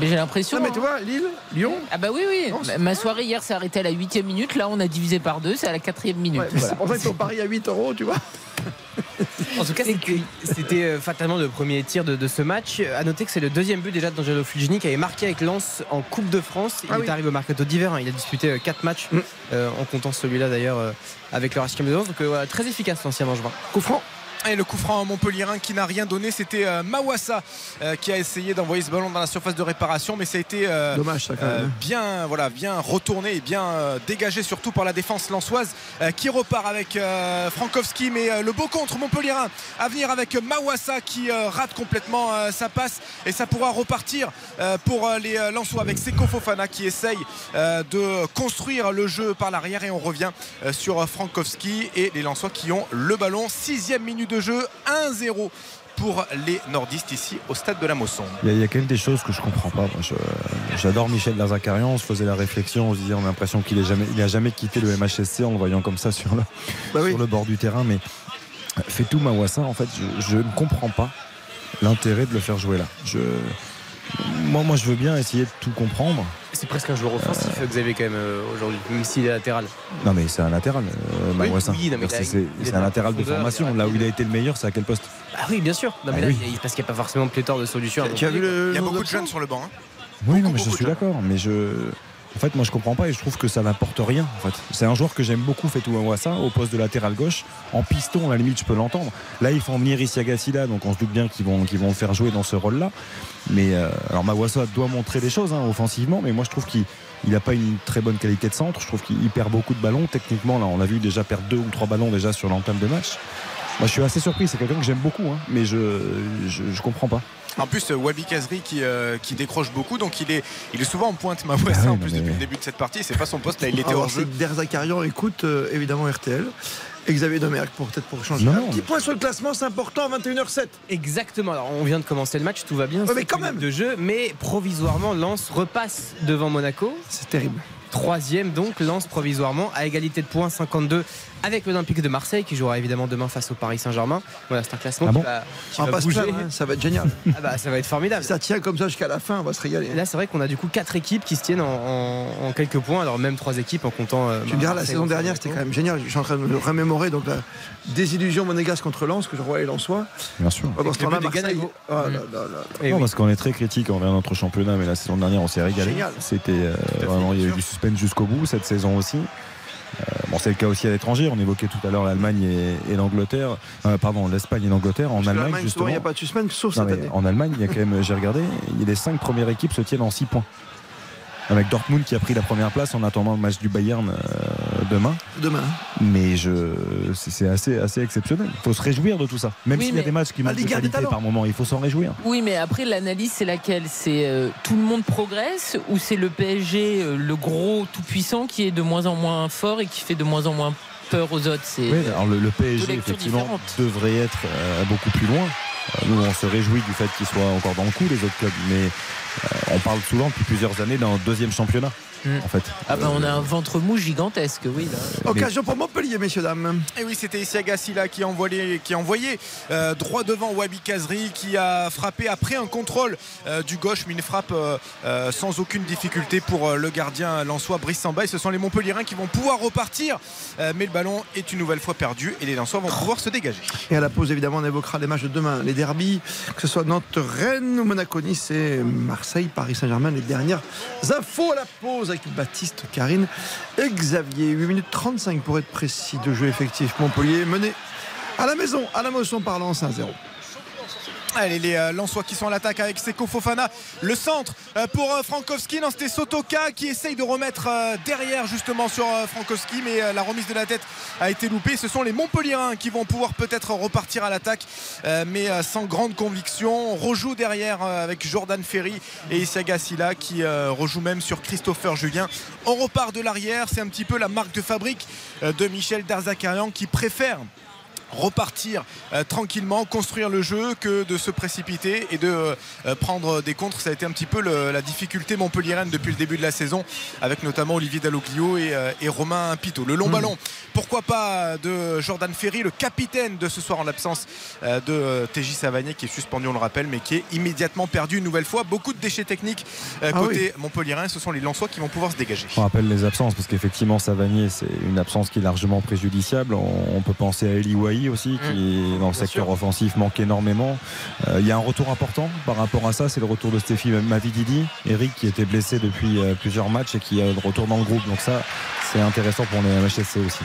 J'ai l'impression. Non, mais tu vois, Lille, Lyon. Ah, bah oui. Ma soirée hier s'est arrêtée à la 8e minute. Là, on a divisé par 2. C'est à la 4e minute. Ouais, voilà. C'est pour ça qu'ils sont pariés à 8 €, tu vois. En tout cas, c'était fatalement le premier tir de ce match. À noter que c'est le deuxième but déjà d'Angelo Fulgini qui avait marqué avec Lens en Coupe de France. Il est arrivé au mercato d'hiver. Hein. Il a disputé 4 matchs en comptant celui-là d'ailleurs avec le Racing Club de Lens. Donc très efficace l'ancien Angevin. Coup franc. Et le coup franc montpelliérain qui n'a rien donné, c'était Mawassa qui a essayé d'envoyer ce ballon dans la surface de réparation, mais ça a été dommage, ça, quand même. bien retourné et bien dégagé surtout par la défense lensoise qui repart avec Frankowski, mais le beau contre montpelliérain à venir avec Mawassa qui rate complètement sa passe et ça pourra repartir pour les Lensois avec Seko Fofana qui essaye de construire le jeu par l'arrière et on revient sur Frankowski et les Lensois qui ont le ballon. 6e minute de jeu, 1-0 pour les nordistes ici au stade de la Mosson. Il y a quand même des choses que je comprends pas. J'adore Michel Derzakarian, on se faisait la réflexion, on se disait on a l'impression qu'il n'a jamais quitté le MHSC en le voyant comme ça sur le bord du terrain, mais Fetou Mawassa, en fait je ne comprends pas l'intérêt de le faire jouer là. Moi je veux bien essayer de tout comprendre. c'est presque un joueur offensif Xavier quand même aujourd'hui, même s'il est latéral. Non mais c'est un latéral, Marouassin. Oui, c'est un latéral de formation. Là où il a été le meilleur, c'est à quel poste? Ah oui, bien sûr. Non mais là, parce qu'il n'y a pas forcément pléthore de solutions. Il y a beaucoup de jeunes sur le banc. Oui, non mais je suis d'accord. Mais en fait, moi je comprends pas et je trouve que ça n'apporte rien. En fait, c'est un joueur que j'aime beaucoup, Fetou Mawassa, au poste de latéral gauche, en piston à la limite je peux l'entendre. Là, il faut en venir Issiaga Silla, donc on se doute bien qu'ils vont le faire jouer dans ce rôle-là. Mais alors Mawassa doit montrer des choses offensivement, mais moi je trouve qu'il n'a pas une très bonne qualité de centre. Je trouve qu'il perd beaucoup de ballons techniquement. Là, on l'a vu déjà perdre 2 ou 3 ballons déjà sur l'entame de match. Moi, je suis assez surpris. C'est quelqu'un que j'aime beaucoup, mais je comprends pas. En plus, Wabi Kazri qui décroche beaucoup, donc il est souvent en pointe Mawassa depuis le début de cette partie. C'est pas son poste là, il était hors jeu. Derzakarian écoute évidemment RTL. Et Xavier Domergue pour changer. Non. Un petit point sur le classement, c'est important à 21h07. Exactement. Alors on vient de commencer le match, tout va bien. Mais quand même de jeu, mais provisoirement Lens repasse devant Monaco. C'est terrible. Troisième donc, Lens provisoirement à égalité de points 52 avec l'Olympique de Marseille qui jouera évidemment demain face au Paris Saint-Germain. Voilà, c'est un classement qui va bouger. Ça va être génial. Ça va être formidable. Ça tient comme ça jusqu'à la fin, on va se régaler. Là, c'est vrai qu'on a du coup 4 équipes qui se tiennent en quelques points, alors même 3 équipes en comptant. Tu me diras, la saison dernière, c'était quand même génial. Je suis en train de me remémorer donc la désillusion monégasque contre Lens que je revois les Lensois. Bien sûr. Parce qu'on est très critique envers notre championnat, mais la saison dernière, on s'est régalé. C'était vraiment. Il y a eu du suspense jusqu'au bout cette saison aussi. C'est le cas aussi à l'étranger. On évoquait tout à l'heure l'Allemagne et l'Angleterre. Pardon, l'Espagne et l'Angleterre. En Allemagne, justement, il n'y a pas de suspense, sauf cette année. En Allemagne, il y a quand même, j'ai regardé, les 5 premières équipes se tiennent en 6 points. Avec Dortmund qui a pris la première place en attendant le match du Bayern demain. Mais c'est assez exceptionnel. Il faut se réjouir de tout ça. Même s'il y a des matchs qui manquent de qualité par moment, il faut s'en réjouir. Oui, mais après, l'analyse, c'est laquelle? C'est tout le monde progresse ou c'est le PSG, le gros tout-puissant, qui est de moins en moins fort et qui fait de moins en moins peur aux autres? Alors le PSG, effectivement, devrait être beaucoup plus loin. Nous, on se réjouit du fait qu'ils soient encore dans le coup, les autres clubs. Mais on parle souvent depuis plusieurs années d'un deuxième championnat. En fait. On a un ventre mou gigantesque, oui. Occasion pour Montpellier, messieurs, dames. Et oui, c'était Issiaga Silla qui envoyait droit devant Wabi Kazri, qui a frappé après un contrôle du gauche, mais une frappe sans aucune difficulté pour le gardien lensois Brice Samba. Et ce sont les Montpellierains qui vont pouvoir repartir, mais le ballon est une nouvelle fois perdu et les Lensois vont pouvoir se dégager. Et à la pause, évidemment, on évoquera les matchs de demain, les derbys, que ce soit Nantes-Rennes ou Monaco-Nice et Marseille-Paris-Saint-Germain, les dernières infos à la pause. Avec Baptiste, Karine et Xavier. 8 minutes 35 pour être précis de jeu effectif. Montpellier mené à la maison, à la Mosson par Lens 1-0. Allez, les Lensois qui sont à l'attaque avec Seko Fofana. Le centre pour Frankowski. Non, c'était Sotoka qui essaye de remettre derrière justement sur Frankowski, mais la remise de la tête a été loupée. Ce sont les Montpellierains qui vont pouvoir peut-être repartir à l'attaque, mais sans grande conviction. On rejoue derrière avec Jordan Ferry et Issiaga Silla qui rejoue même sur Christopher Julien. On repart de l'arrière. C'est un petit peu la marque de fabrique de Michel Derzakarian qui préfère repartir tranquillement, construire le jeu, que de se précipiter et de prendre des contres. Ça a été un petit peu la difficulté montpelliéraine depuis le début de la saison, avec notamment Olivier Dalloglio et Romain Pitot. Le long ballon, pourquoi pas, de Jordan Ferry, le capitaine de ce soir en l'absence de Téji Savanier, qui est suspendu, on le rappelle, mais qui est immédiatement perdu une nouvelle fois. Beaucoup de déchets techniques côté montpelliérain. Ce sont les Lensois qui vont pouvoir se dégager. On rappelle les absences, parce qu'effectivement Savanier, c'est une absence qui est largement préjudiciable. On peut penser à Eli Wahi aussi, qui dans le secteur offensif manque énormément. Il y a un retour important par rapport à ça, c'est le retour de Stéphie Mavididi, Eric qui était blessé depuis plusieurs matchs et qui retourne dans le groupe, donc ça c'est intéressant pour les MHSC aussi.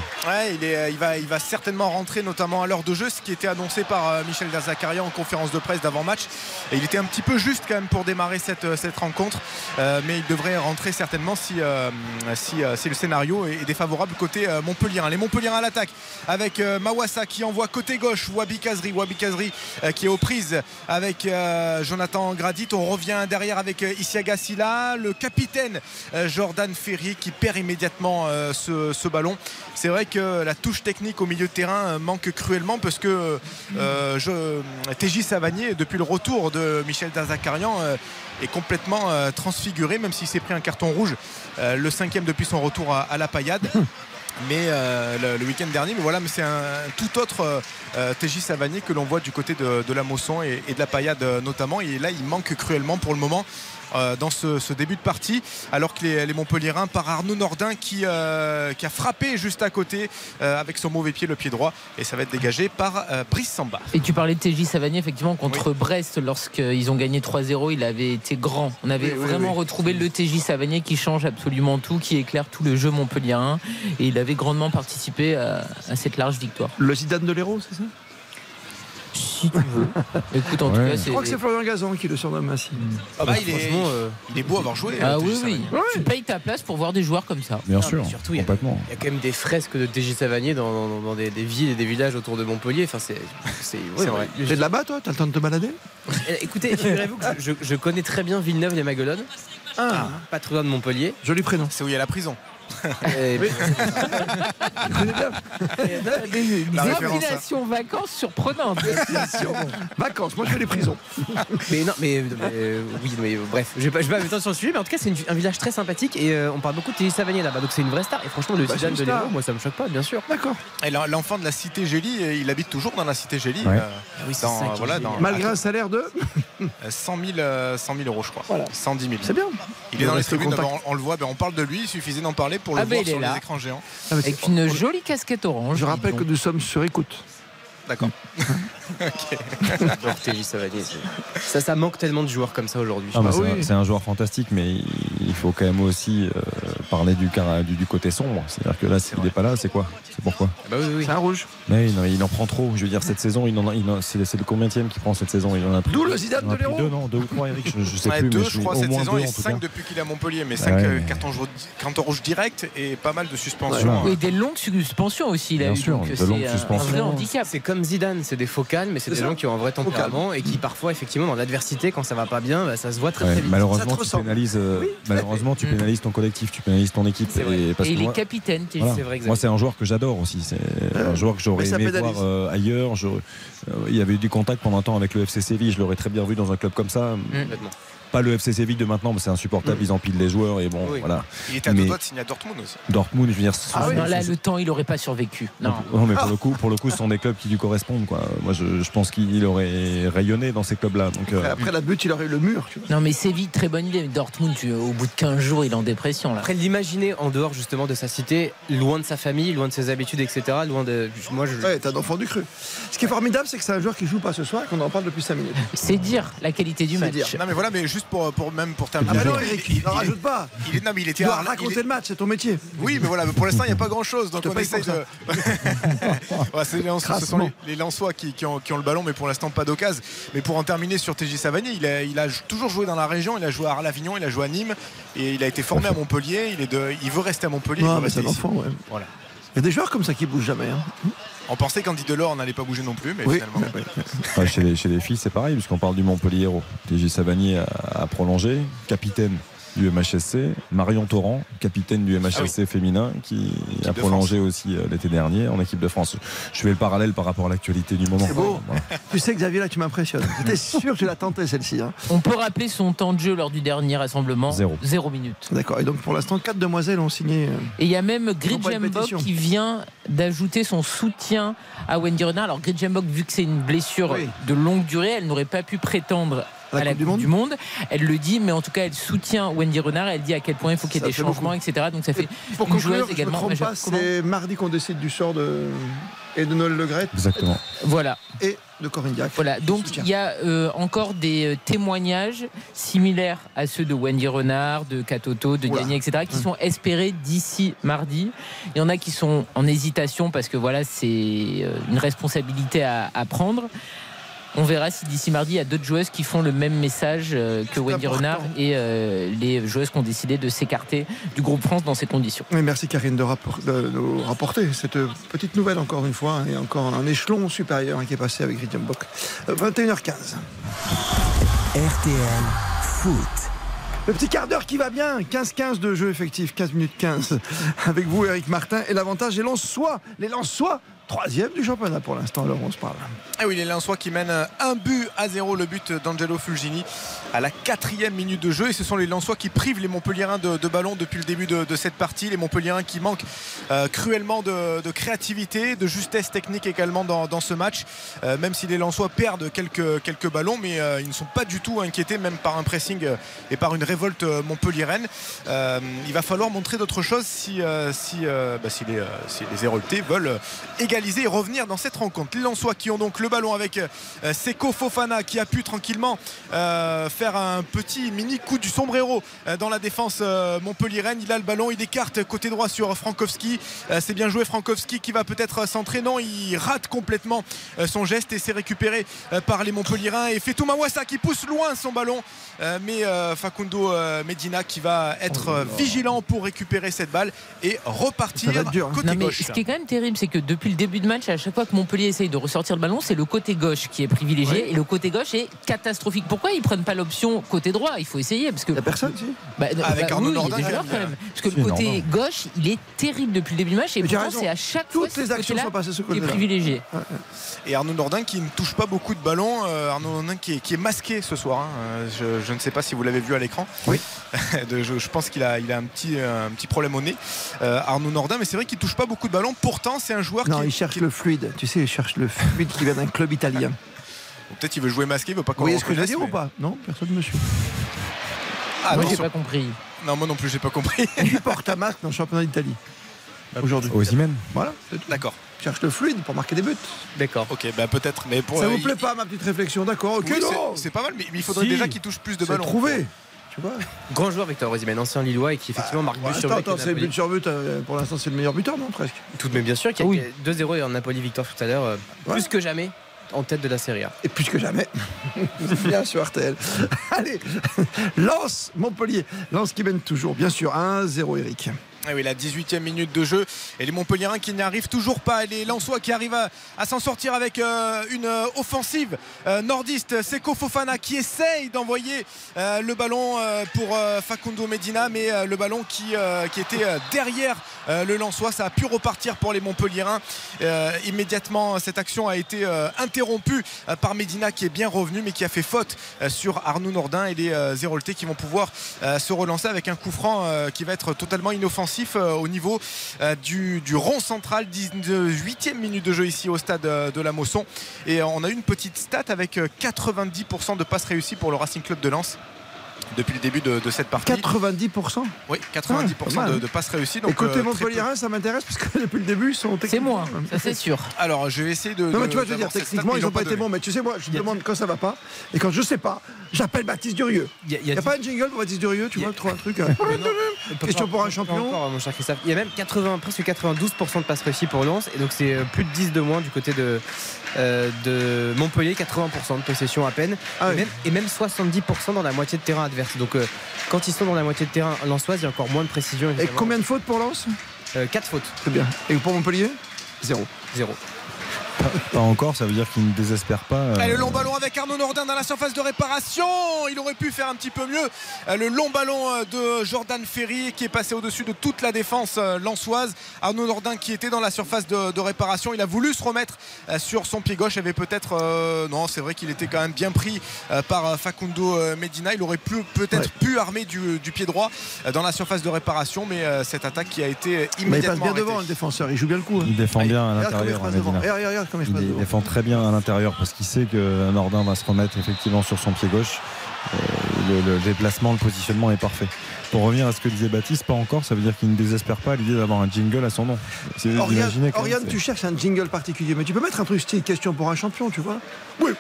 Il va certainement rentrer, notamment à l'heure de jeu, ce qui était annoncé par Michel Derzakarian en conférence de presse d'avant-match, et il était un petit peu juste quand même pour démarrer cette rencontre, mais il devrait rentrer certainement si le scénario est défavorable côté Montpellier. Les Montpellier à l'attaque avec Mawassa qui envoie côté gauche Wabi Kazri qui est aux prises avec Jonathan Gradit. On revient derrière avec Issiaga Silla, le capitaine Jordan Ferry qui perd immédiatement ce ballon. C'est vrai que la touche technique au milieu de terrain manque cruellement, parce que Téji Savanier, depuis le retour de Michel Derzakarian, est complètement transfiguré, même s'il s'est pris un carton rouge, le 5e depuis son retour à la Payade. mais le week-end dernier. Mais voilà, mais c'est un tout autre Téji Savanier que l'on voit du côté de la Mosson et de la Payade notamment. Et là, il manque cruellement pour le moment dans ce début de partie, alors que les Montpelliérains, par Arnaud Nordin qui a frappé juste à côté avec son mauvais pied, le pied droit, et ça va être dégagé par Brice Samba. Et tu parlais de Téji Savanier effectivement contre Brest, lorsqu'ils ont gagné 3-0, il avait été grand, on avait vraiment retrouvé le Téji Savanier qui change absolument tout, qui éclaire tout le jeu montpelliérain, et il avait grandement participé à cette large victoire. Le Zidane de l'Hérault, c'est ça? Si tu veux. Écoute, en tout cas, je crois que c'est Florian Gazan qui le surnomme ainsi. Ah bah, il est beau à avoir joué. Ah oui. Tu payes ta place pour voir des joueurs comme ça. Bien sûr. Surtout, il y a quand même des fresques de Téji Savanier dans des villes et des villages autour de Montpellier. Enfin, c'est vrai. T'es de là-bas, toi? T'as le temps de te balader? Écoutez, figurez-vous que je connais très bien Villeneuve-les-Maguelones. Ah. Pas trop loin de Montpellier. Joli prénom. C'est où il y a la prison. Destination vacances surprenante. Vacances, moi je fais les prisons. Bref, je vais pas m'étendre sur le sujet, mais en tout cas c'est un village très sympathique et on parle beaucoup de Téji Savanier là-bas, donc c'est une vraie star. Et franchement le Zidane de l'Hérault, moi ça me choque pas, bien sûr. D'accord. Et l'enfant de la cité Gélie, il habite toujours dans la cité Gélie. Ouais. Malgré un salaire de 100 000 euros, je crois. Voilà. 110 000. C'est bien. Il est dans les tribunes, on le voit, on parle de lui, il suffisait d'en parler pour le voir sur les écrans géants. Avec une jolie casquette orange. Je rappelle que nous sommes sur écoute. D'accord. Ok. J'adore Téji Savanier. Ça manque tellement de joueurs comme ça aujourd'hui. Ah bah c'est un joueur fantastique, mais il faut quand même aussi parler du côté sombre. C'est-à-dire que là, s'il n'est pas là, c'est quoi? C'est pourquoi? C'est un rouge. Mais non, il en prend trop. Je veux dire, cette saison, c'est le combienième qui prend cette saison? Il en a pris. D'où le Zidane de l'Hérault? 2 ou 3, Eric. Je sais plus. 2, je crois, cette saison, et 5 depuis qu'il est à Montpellier. Mais 5 cartons rouges directs et pas mal de suspensions. Et des longues suspensions aussi. Bien sûr, de longues suspensions. C'est un handicap. Comme Zidane, c'est des faux calmes, mais c'est des gens qui ont un vrai tempérament et qui parfois effectivement dans l'adversité, quand ça va pas bien, ça se voit très vite. Malheureusement, tu pénalises ton collectif, tu pénalises ton équipe. Parce que il est capitaine. Voilà. C'est vrai, moi c'est un joueur que j'adore aussi, c'est un joueur que j'aurais aimé voir ailleurs. Il y avait eu du contact pendant un temps avec le FC Séville, je l'aurais très bien vu dans un club comme ça. Pas le FC Séville de maintenant, mais c'est insupportable, ils empilent les joueurs et voilà. Il était à 2 doigts de signer à Dortmund aussi. Dortmund, je veux dire. Le temps, il n'aurait pas survécu. Non, mais pour le coup, ce sont des clubs qui lui correspondent, quoi. Moi, je pense qu'il aurait rayonné dans ces clubs-là. Après la butte, il aurait eu le mur. Tu vois. Non, mais Séville, très bonne idée. Mais Dortmund, au bout de 15 jours, il est en dépression. Là. Après, l'imaginer en dehors justement de sa cité, loin de sa famille, loin de ses habitudes, etc. Loin de. Moi, t'as un enfant du cru. Ce qui est formidable, c'est que c'est un joueur qui joue pas ce soir, qu'on en parle depuis 5 minutes. C'est dire la qualité du match. Non, mais voilà, mais juste pour terminer. Ah, non, Eric, il n'en rajoute pas. Tu dois raconter le match, c'est ton métier. Oui, mais voilà, pour l'instant, il n'y a pas grand-chose. Donc, on essaye de. Ce sont les Lensois qui ont le ballon, mais pour l'instant, pas d'occasion. Mais pour en terminer sur Téji Savanier, il a toujours joué dans la région. Il a joué à Arles-Avignon, il a joué à Nîmes, et il a été formé à Montpellier. Il veut rester à Montpellier. Non, mais c'est un enfant, ouais. Voilà. Il y a des joueurs comme ça qui bougent jamais. Hein. On pensait qu'Andy Delors n'allait pas bouger non plus, mais finalement. Ouais, chez les filles, c'est pareil, puisqu'on parle du Montpellier. Téji Savanier a prolongé, capitaine du MHSC. Marion Torrent, capitaine du MHSC féminin, qui a prolongé aussi l'été dernier en équipe de France. Je fais le parallèle par rapport à l'actualité du moment. C'est beau. Voilà. Tu sais, Xavier, là, tu m'impressionnes. J'étais sûr que tu l'as tenté, celle-ci. Hein. On peut rappeler son temps de jeu lors du dernier rassemblement. 0 minutes. D'accord. Et donc, pour l'instant, 4 demoiselles ont signé. Et il y a même Gridjembok qui vient d'ajouter son soutien à Wendy Renard. Alors, Gridjembok, vu que c'est une blessure de longue durée, elle n'aurait pas pu prétendre à la Coupe du Monde. Elle le dit, mais en tout cas, elle soutient Wendy Renard. Elle dit à quel point il faut qu'il y ait des changements, etc. Donc ça fait une joueuse également majeure. C'est mardi qu'on décide du sort de Ednol Le Gret. Exactement. Voilà. Et de Corinne Diacre. Voilà. Donc il y a encore des témoignages similaires à ceux de Wendy Renard, de Katoto, de Diagné, etc. qui sont espérés d'ici mardi. Il y en a qui sont en hésitation parce que voilà, c'est une responsabilité à prendre. On verra si d'ici mardi, il y a d'autres joueuses qui font le même message que Wendy Renard et les joueuses qui ont décidé de s'écarter du groupe France dans ces conditions. Et merci Karine de nous rapporter cette petite nouvelle encore une fois, et encore un échelon supérieur qui est passé avec Gridjembok. 21h15. RTL Foot. Le petit quart d'heure qui va bien, 15-15 de jeu effectif, 15 minutes 15 avec vous Eric Martin, et l'avantage les Lensois Troisième du championnat pour l'instant, alors on se parle. Et oui, les Lensois qui mènent 1-0, le but d'Angelo Fulgini à la 4e minute de jeu. Et ce sont les Lensois qui privent les Montpelliérains de ballon depuis le début de cette partie. Les Montpelliérains qui manquent cruellement de créativité, de justesse technique également dans ce match. Même si les Lensois perdent quelques ballons, mais ils ne sont pas du tout inquiétés, même par un pressing et par une révolte montpelliéraine. Il va falloir montrer d'autres choses si les Héroltés veulent également et revenir dans cette rencontre. Les Lensois qui ont donc le ballon avec Seko Fofana qui a pu tranquillement faire un petit mini coup du sombrero dans la défense montpelliéraine. Il a le ballon, il écarte côté droit sur Frankowski. C'est bien joué, Frankowski qui va peut-être s'entrer. Non, il rate complètement son geste et c'est récupéré par les Montpelliérains. Et Fetou Mawassa qui pousse loin son ballon, mais Facundo Medina qui va être vigilant pour récupérer cette balle et repartir côté gauche. Ce qui est quand même terrible, c'est que depuis le début de match, à chaque fois que Montpellier essaye de ressortir le ballon, c'est le côté gauche qui est privilégié, ouais. Et le côté gauche est catastrophique. Pourquoi ils ne prennent pas l'option côté droit? Il faut essayer parce que la personne avec Arnaud Nordin, parce que le côté gauche, il est terrible depuis le début du match, et pourtant c'est à chaque fois que les actions sont passées ce côté là privilégié. Ouais. Et Arnaud Nordin qui ne touche pas beaucoup de ballons, Arnaud Nordin qui est masqué ce soir. Hein. Je ne sais pas si vous l'avez vu à l'écran. Oui. Je pense qu'il a un petit problème au nez, Arnaud Nordin, mais c'est vrai qu'il ne touche pas beaucoup de ballons. Pourtant, c'est un joueur qui... Il cherche le fluide, tu sais, il cherche le fluide qui vient d'un club italien. Peut-être il veut jouer masqué, il veut pas qu'on... Oui, est-ce que je veux dire ou pas? Non, personne ne me suit. Ah, moi, j'ai pas compris. Non, moi non plus, j'ai pas compris. Il porte à marque dans le championnat d'Italie. Aujourd'hui. Osimhen. Voilà, c'est tout. D'accord. Cherche le fluide pour marquer des buts. D'accord. Ok, bah peut-être. Mais pour... Ça vous plaît pas ma petite réflexion? D'accord. Ok, oui, c'est pas mal, mais il faudrait déjà qu'il touche plus de ballons. Trouvé. Grand joueur Victor Osimhen, ancien Lillois, et qui effectivement marque but sur but. Attends, c'est but sur but, pour l'instant c'est le meilleur buteur, non? Presque. Tout de même, bien sûr, qu'il y a 2-0 et en Napoli victoire tout à l'heure, plus que jamais en tête de la Serie A. Et plus que jamais, bien sur RTL. Allez, Lens, Montpellier. Lens qui mène toujours, bien sûr, 1-0, Eric. Et oui, la 18e minute de jeu et les Montpelliérains qui n'y arrivent toujours pas, et les Lensois qui arrivent à s'en sortir avec une offensive nordiste. Seko Fofana qui essaye d'envoyer le ballon pour Facundo Medina, mais le ballon qui était derrière le Lensois. Ça a pu repartir pour les Montpelliérains immédiatement. Cette action a été interrompue par Medina qui est bien revenu, mais qui a fait faute sur Arnaud Nordin, et les Héroltés qui vont pouvoir se relancer avec un coup franc qui va être totalement inoffensif au niveau du rond central. 18e minute de jeu ici au stade de la Mosson, et on a une petite stat avec 90% de passes réussies pour le Racing Club de Lens depuis le début de cette partie. 90%? Oui, 90% de passes réussies. Donc, et côté Montpelliérain, ça m'intéresse parce que depuis le début, ils sont techniques. C'est moins, ça c'est sûr. Alors, je vais essayer de... Non, mais tu vois, je veux dire, techniquement, stats, ils n'ont pas été bons. Mais tu sais, moi, je demande quand ça va pas. Et quand je sais pas, j'appelle Baptiste Durieux. Il n'y a pas un jingle pour Baptiste Durieux, tu vois, tu trouves un truc. Question pour un champion. Il y a même presque 92% de passes réussies pour Lens. Et donc, c'est plus de 10 de moins du côté de Montpellier, 80% de possession à peine. Et même 70% dans la moitié de terrain adverse. Donc quand ils sont dans la moitié de terrain lensoise, il y a encore moins de précision. Évidemment. Et combien de fautes pour Lens? 4 fautes. Très bien. Et pour Montpellier? 0. Pas encore, ça veut dire qu'il ne désespère pas. Le long ballon avec Arnaud Nordin dans la surface de réparation. Il aurait pu faire un petit peu mieux. Le long ballon de Jordan Ferry qui est passé au-dessus de toute la défense lensoise. Arnaud Nordin qui était dans la surface de réparation. Il a voulu se remettre sur son pied gauche. Il avait peut-être... non, c'est vrai qu'il était quand même bien pris par Facundo Medina. Il aurait peut-être pu armer du pied droit dans la surface de réparation. Mais cette attaque qui a été immédiatement... Mais il passe bien devant, le défenseur. Il joue bien le coup. Il défend bien à l'intérieur. Il défend très bien à l'intérieur parce qu'il sait que Nordin va se remettre effectivement sur son pied gauche. Le déplacement, le positionnement est parfait. Pour revenir à ce que disait Baptiste, pas encore, ça veut dire qu'il ne désespère pas à l'idée d'avoir un jingle à son nom. Oriane, tu cherches un jingle particulier, mais tu peux mettre un truc style question pour un champion, tu vois. Oui.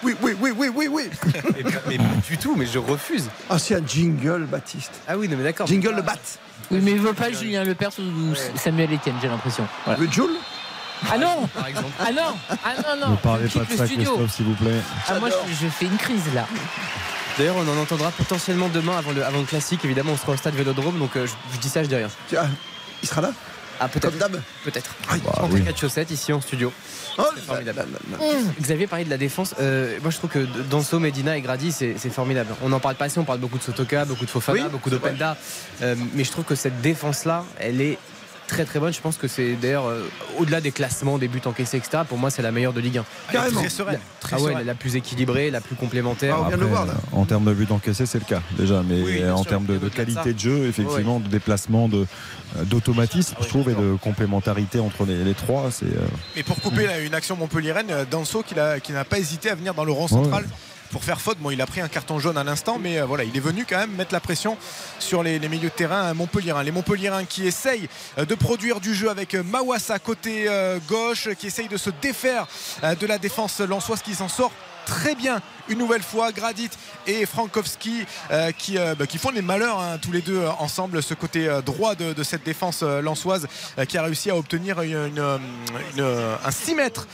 mais pas du tout, mais je refuse. Ah, c'est un jingle, Baptiste. Ah oui, non, mais d'accord. Jingle le bat. Oui, mais il veut pas Julien Le Perse ou Samuel Etienne, j'ai l'impression. Voilà. Le Joule. Ah non, par exemple. Ah non. Ne parlez pas de ça, Christophe, s'il vous plaît. Ah, moi, je fais une crise là. D'ailleurs, on en entendra potentiellement demain avant le classique. Évidemment, on sera au stade Vélodrome, donc je dis ça, je dis rien. Il sera là? Ah, peut-être. Comme d'hab. Peut-être. En 4 chaussettes ici en studio. C'est formidable. Xavier parlait de la défense. Moi, je trouve que Danso, Medina et Grady, c'est formidable. On n'en parle pas assez. On parle beaucoup de Sotoka, beaucoup de Fofana, beaucoup d'Openda. Mais je trouve que cette défense-là, elle est très très bonne. Je pense que c'est d'ailleurs au-delà des classements, des buts encaissés, etc. Pour moi, c'est la meilleure de Ligue 1. Carrément. Très sereine. Très sereine. La plus équilibrée, la plus complémentaire. Ah, après, le voir, là. En termes de buts encaissés, c'est le cas déjà, mais oui, en termes de qualité de jeu, effectivement, de déplacement, d'automatisme, je trouve, et de complémentarité entre les trois. C'est. Mais pour couper là, une action montpelliéraine, Danso qui n'a pas hésité à venir dans le rang central. Ouais. Pour faire faute, bon, il a pris un carton jaune à l'instant, mais voilà, il est venu quand même mettre la pression sur les milieux de terrain montpelliérains. Les montpelliérains qui essayent de produire du jeu avec Mawassa côté gauche, qui essaye de se défaire de la défense lensoise, qui s'en sort très bien une nouvelle fois. Gradit et Frankowski qui font les malheurs tous les deux ensemble, ce côté droit de cette défense lensoise qui a réussi à obtenir un 6 mètres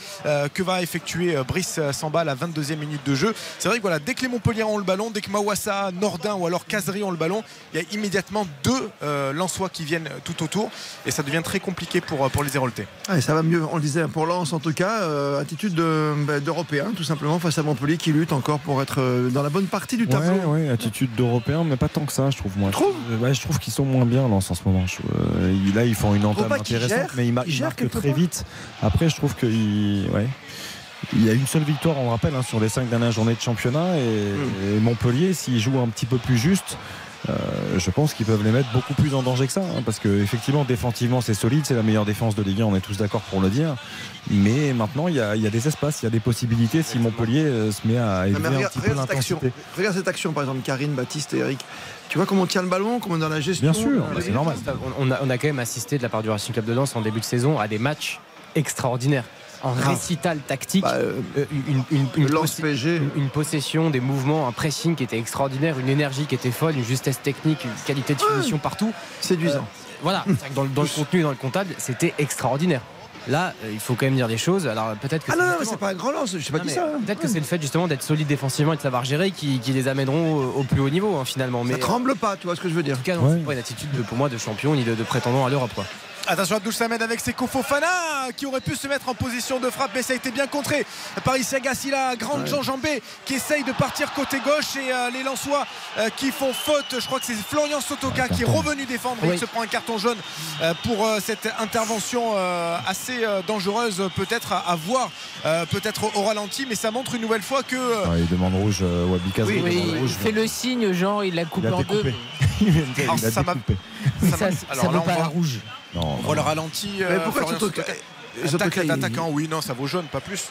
que va effectuer Brice Samba à la 22e minute de jeu. C'est vrai que voilà, dès que les Montpellier ont le ballon, dès que Mawassa, Nordin ou alors Kazri ont le ballon, il y a immédiatement deux Lensois qui viennent tout autour et ça devient très compliqué pour les Héroltais. Ah, et ça va mieux, on le disait pour Lens en tout cas, attitude d'Européen tout simplement face à Montpellier qui lutte encore pour être dans la bonne partie du tableau. Oui, attitude d'Européen, mais pas tant que ça, je trouve. Moi, je trouve qu'ils sont moins bien Lens en ce moment. Là, ils font une entame intéressante, mais ils marquent très vite. Après, je trouve qu'il il y a une seule victoire, on le rappelle, sur les 5 dernières journées de championnat. Et Montpellier, s'ils jouent un petit peu plus juste, je pense qu'ils peuvent les mettre beaucoup plus en danger que ça, parce que effectivement défensivement c'est solide, c'est la meilleure défense de Ligue 1, on est tous d'accord pour le dire, mais maintenant il y a des espaces, il y a des possibilités si Montpellier se met à élever un petit peu l'intensité. Regarde cette action par exemple, Karine, Baptiste et Eric. Tu vois comment on tient le ballon, comment on est dans la gestion. Bien sûr, c'est normal. On a quand même assisté de la part du Racing Club de Lens en début de saison à des matchs extraordinaires. Un récital tactique, une possession, des mouvements, un pressing qui était extraordinaire, une énergie qui était folle, une justesse technique, une qualité de finition partout. Séduisant. Voilà, dans le contenu et dans le comptable, c'était extraordinaire. Là, il faut quand même dire des choses. Alors peut-être que c'est pas un grand Lance, je sais pas qui ça. Peut-être que c'est le fait justement d'être solide défensivement et de savoir gérer qui les amèneront au plus haut niveau finalement. Mais ça tremble pas, tu vois ce que je veux dire. En tout cas, non, c'est pas une attitude pour moi de champion ni de prétendant à l'Europe. Attention, Abdou Samed avec Seko Fofana qui aurait pu se mettre en position de frappe, mais ça a été bien contré par Issiaga Silla, grande enjambée qui essaye de partir côté gauche, et les Lensois qui font faute. Je crois que c'est Florian Sotoka qui est revenu défendre et qui se prend un carton jaune pour cette intervention assez dangereuse, peut-être à voir, peut-être au ralenti, mais ça montre une nouvelle fois que... il demande rouge, Wabi Kazri. Il fait le signe, genre il l'a coupé en deux. Alors, ça m'a... ça ne vaut pas la rouge. Non, on voit le ralenti. Mais pourquoi l'attaquant, non, ça vaut jaune, pas plus.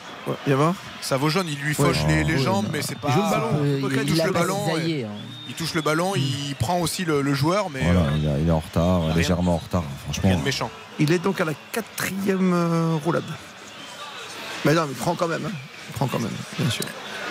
Ça vaut jaune, il lui fauche les jambes, mais c'est pas. Il joue le ballon. Il touche le ballon. Il touche le ballon, il prend aussi le joueur, mais. Voilà, il est en retard, légèrement en retard, franchement. Rien de méchant. Il est donc à la 4e roulade. Mais non, mais prend quand même. Prend quand même, bien sûr.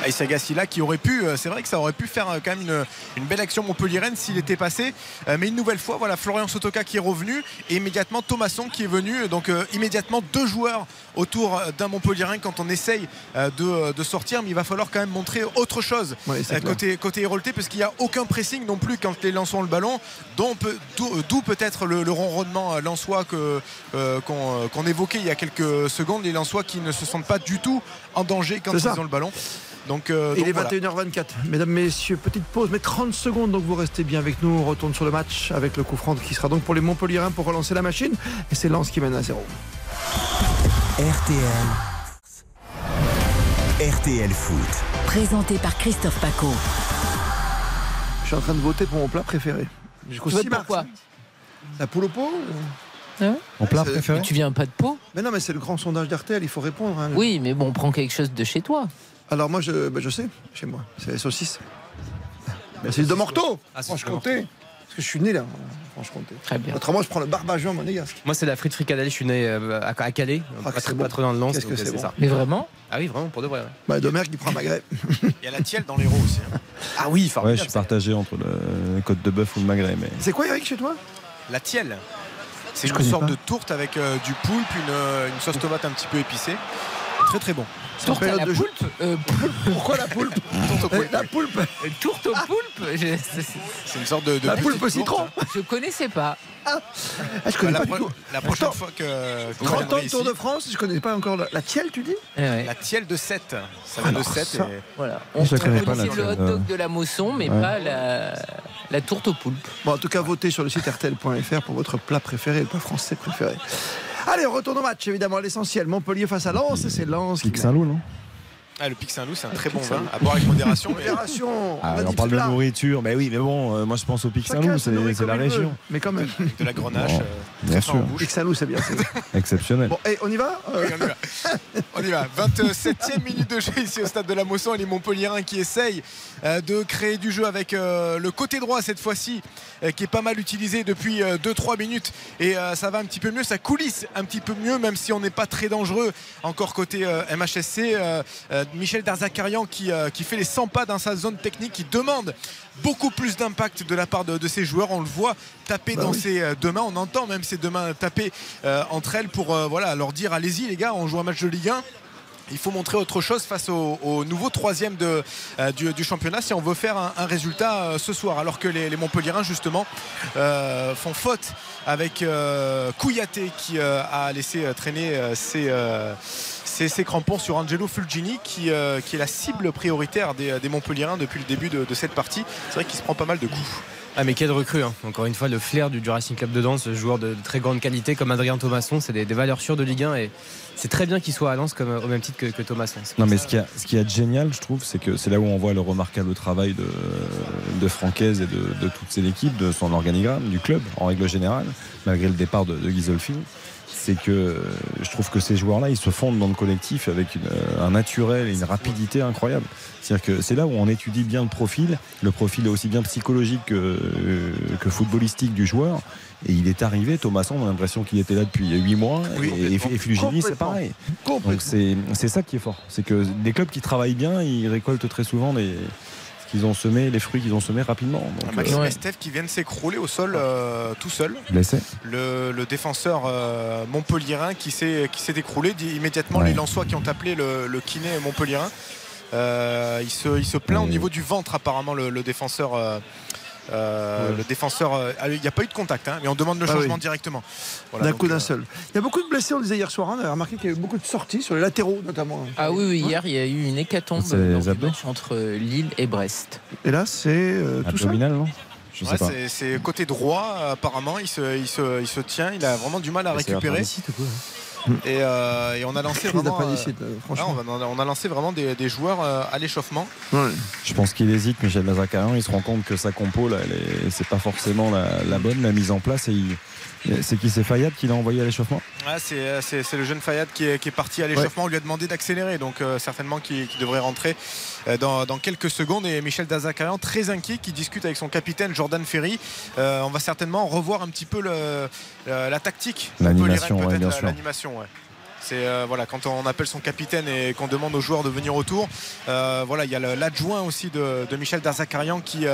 Issiaga Silla qui aurait pu, c'est vrai que ça aurait pu faire quand même une belle action montpelliéraine s'il était passé, mais une nouvelle fois voilà Florian Sotoka qui est revenu et immédiatement Thomasson qui est venu, donc immédiatement deux joueurs autour d'un montpelliérain quand on essaye de sortir, mais il va falloir quand même montrer autre chose côté hérolté, parce qu'il n'y a aucun pressing non plus quand les Lensois ont le ballon, d'où peut-être le ronronnement lensois qu'on évoquait il y a quelques secondes, les Lensois qui ne se sentent pas du tout en danger quand ils ont le ballon. Donc, il est 21h24, mesdames, messieurs, petite pause, mais 30 secondes, donc vous restez bien avec nous. On retourne sur le match avec le coup franc qui sera donc pour les Montpelliérains pour relancer la machine, et c'est Lens qui mène à 0. RTL Foot, présenté par Christophe Paco. Je suis en train de voter pour mon plat préféré. Pourquoi ? La poule au pot Mon plat préféré. Tu viens pas de Pau ? Mais non, mais c'est le grand sondage d'RTL, il faut répondre. Oui, mais bon, on prend quelque chose de chez toi. Alors moi, je sais, chez moi, c'est les saucisses. Mais c'est de Morteau, Franche-Comté. Parce que je suis né là, en Franche-Comté. Très bien. Autrement, je prends le barbageon monégasque. Moi, c'est la frite fricadelle, je suis né à Calais, pas trop dans le Lens. C'est ça. Mais vraiment ? Ah oui, vraiment, pour de vrai. Bah, Domergue, il prend Magret. Il y a la tielle dans l'Hérault aussi. Ah oui, formidable. Je suis partagé entre le côte de bœuf ou le Magret. Mais... C'est quoi, Eric, chez toi ? La tielle. C'est une sorte de tourte avec du poulpe, une sauce tomate un petit peu épicée. Très très bon. Tourte à la poulpe. Pourquoi la poulpe? La poulpe. Tourte au poulpe. C'est une sorte de. La poulpe au citron. Je connaissais pas. Je connais pas du tout. La prochaine fois que. 30 ans de Tour de France, je connais pas encore la tielle, tu dis? La tielle de 7. Ça vient de 7. Voilà. On connaît le hot dog de la Mosson, mais pas la. la tourte aux poulpes. Bon, en tout cas, votez sur le site rtl.fr pour votre plat préféré, le plat français préféré. Allez, on retourne au match, évidemment, à l'essentiel. Montpellier face à Lens, et c'est Lens qui... Saint-Loup, non ? Ah, le Pic Saint-Loup, c'est un très bon vin à boire avec modération. Mais... on parle de la nourriture, mais oui, mais bon, moi je pense au Pic Saint-Loup, c'est la région. Mais quand même. Avec de la grenache, bien sûr. Pic Saint-Loup, c'est bien. Exceptionnel. Bon, et on y va, oui, on y va. On y va. 27e minute de jeu ici au stade de la Mosson, et les Montpelliérains qui essayent de créer du jeu avec le côté droit cette fois-ci, qui est pas mal utilisé depuis 2-3 minutes, et ça va un petit peu mieux, ça coulisse un petit peu mieux, même si on n'est pas très dangereux. Encore côté MHSC. Michel Derzakarian qui fait les 100 pas dans sa zone technique, qui demande beaucoup plus d'impact de la part de ses joueurs. On le voit taper dans ses deux mains, on entend même ses deux mains taper entre elles pour voilà, leur dire allez-y les gars, on joue un match de Ligue 1. Il faut montrer autre chose face au nouveau troisième du championnat si on veut faire un résultat ce soir. Alors que les Montpelliérains justement font faute avec Kouyaté qui a laissé traîner ses crampons sur Angelo Fulgini qui est la cible prioritaire des Montpelliérains depuis le début de cette partie. C'est vrai qu'il se prend pas mal de coups. Ah, mais quelle recrue, hein. Encore une fois le flair du Racing Club de Lens, joueur de très grande qualité comme Adrien Thomasson, c'est des valeurs sûres de Ligue 1 et c'est très bien qu'il soit à Lens comme, au même titre que Thomasson. Non mais ce qu'il y a de génial, je trouve, c'est que c'est là où on voit le remarquable travail de Francaise et de toute cette équipe, de son organigramme, du club en règle générale, malgré le départ de Ghisolfi. C'est que je trouve que ces joueurs-là, ils se fondent dans le collectif avec un naturel et une rapidité incroyable. C'est-à-dire que c'est là où on étudie bien le profil aussi bien psychologique que footballistique du joueur. Et il est arrivé, Thomasson, on a l'impression qu'il était là depuis 8 mois, et Fulgini, c'est pareil. Donc c'est ça qui est fort. C'est que des clubs qui travaillent bien, ils récoltent très souvent qu'ils ont semé, les fruits qu'ils ont semés rapidement. Donc, Maxime Estève qui vient de s'écrouler au sol tout seul. Le défenseur montpelliérain qui s'est écroulé immédiatement. Les Lensois qui ont appelé le kiné montpelliérain. Il se plaint au niveau du ventre apparemment le défenseur. Le défenseur, il n'y a pas eu de contact, hein, mais on demande le changement directement. Voilà, d'un coup d'un seul. Il y a beaucoup de blessés, on disait hier soir, hein, on a remarqué qu'il y a eu beaucoup de sorties sur les latéraux notamment. Ah oui, hier il y a eu une hécatombe dans le match entre Lille et Brest. Et là c'est tout ça. C'est côté droit apparemment, il se tient, il a vraiment du mal à récupérer. Et on a lancé vraiment, des joueurs à l'échauffement. Je pense qu'il hésite, Michel Derzakarian. Il se rend compte que sa compo là, c'est pas forcément la bonne, la mise en place. C'est qui, c'est Fayad qui l'a envoyé à l'échauffement. C'est le jeune Fayad qui est parti à l'échauffement. On lui a demandé d'accélérer, donc certainement qu'il devrait rentrer dans quelques secondes. Et Michel Derzakarian très inquiet, qui discute avec son capitaine Jordan Ferry. On va certainement revoir un petit peu la tactique, l'animation. C'est voilà, quand on appelle son capitaine et qu'on demande aux joueurs de venir autour, voilà, il y a l'adjoint aussi de Michel Derzakarian qui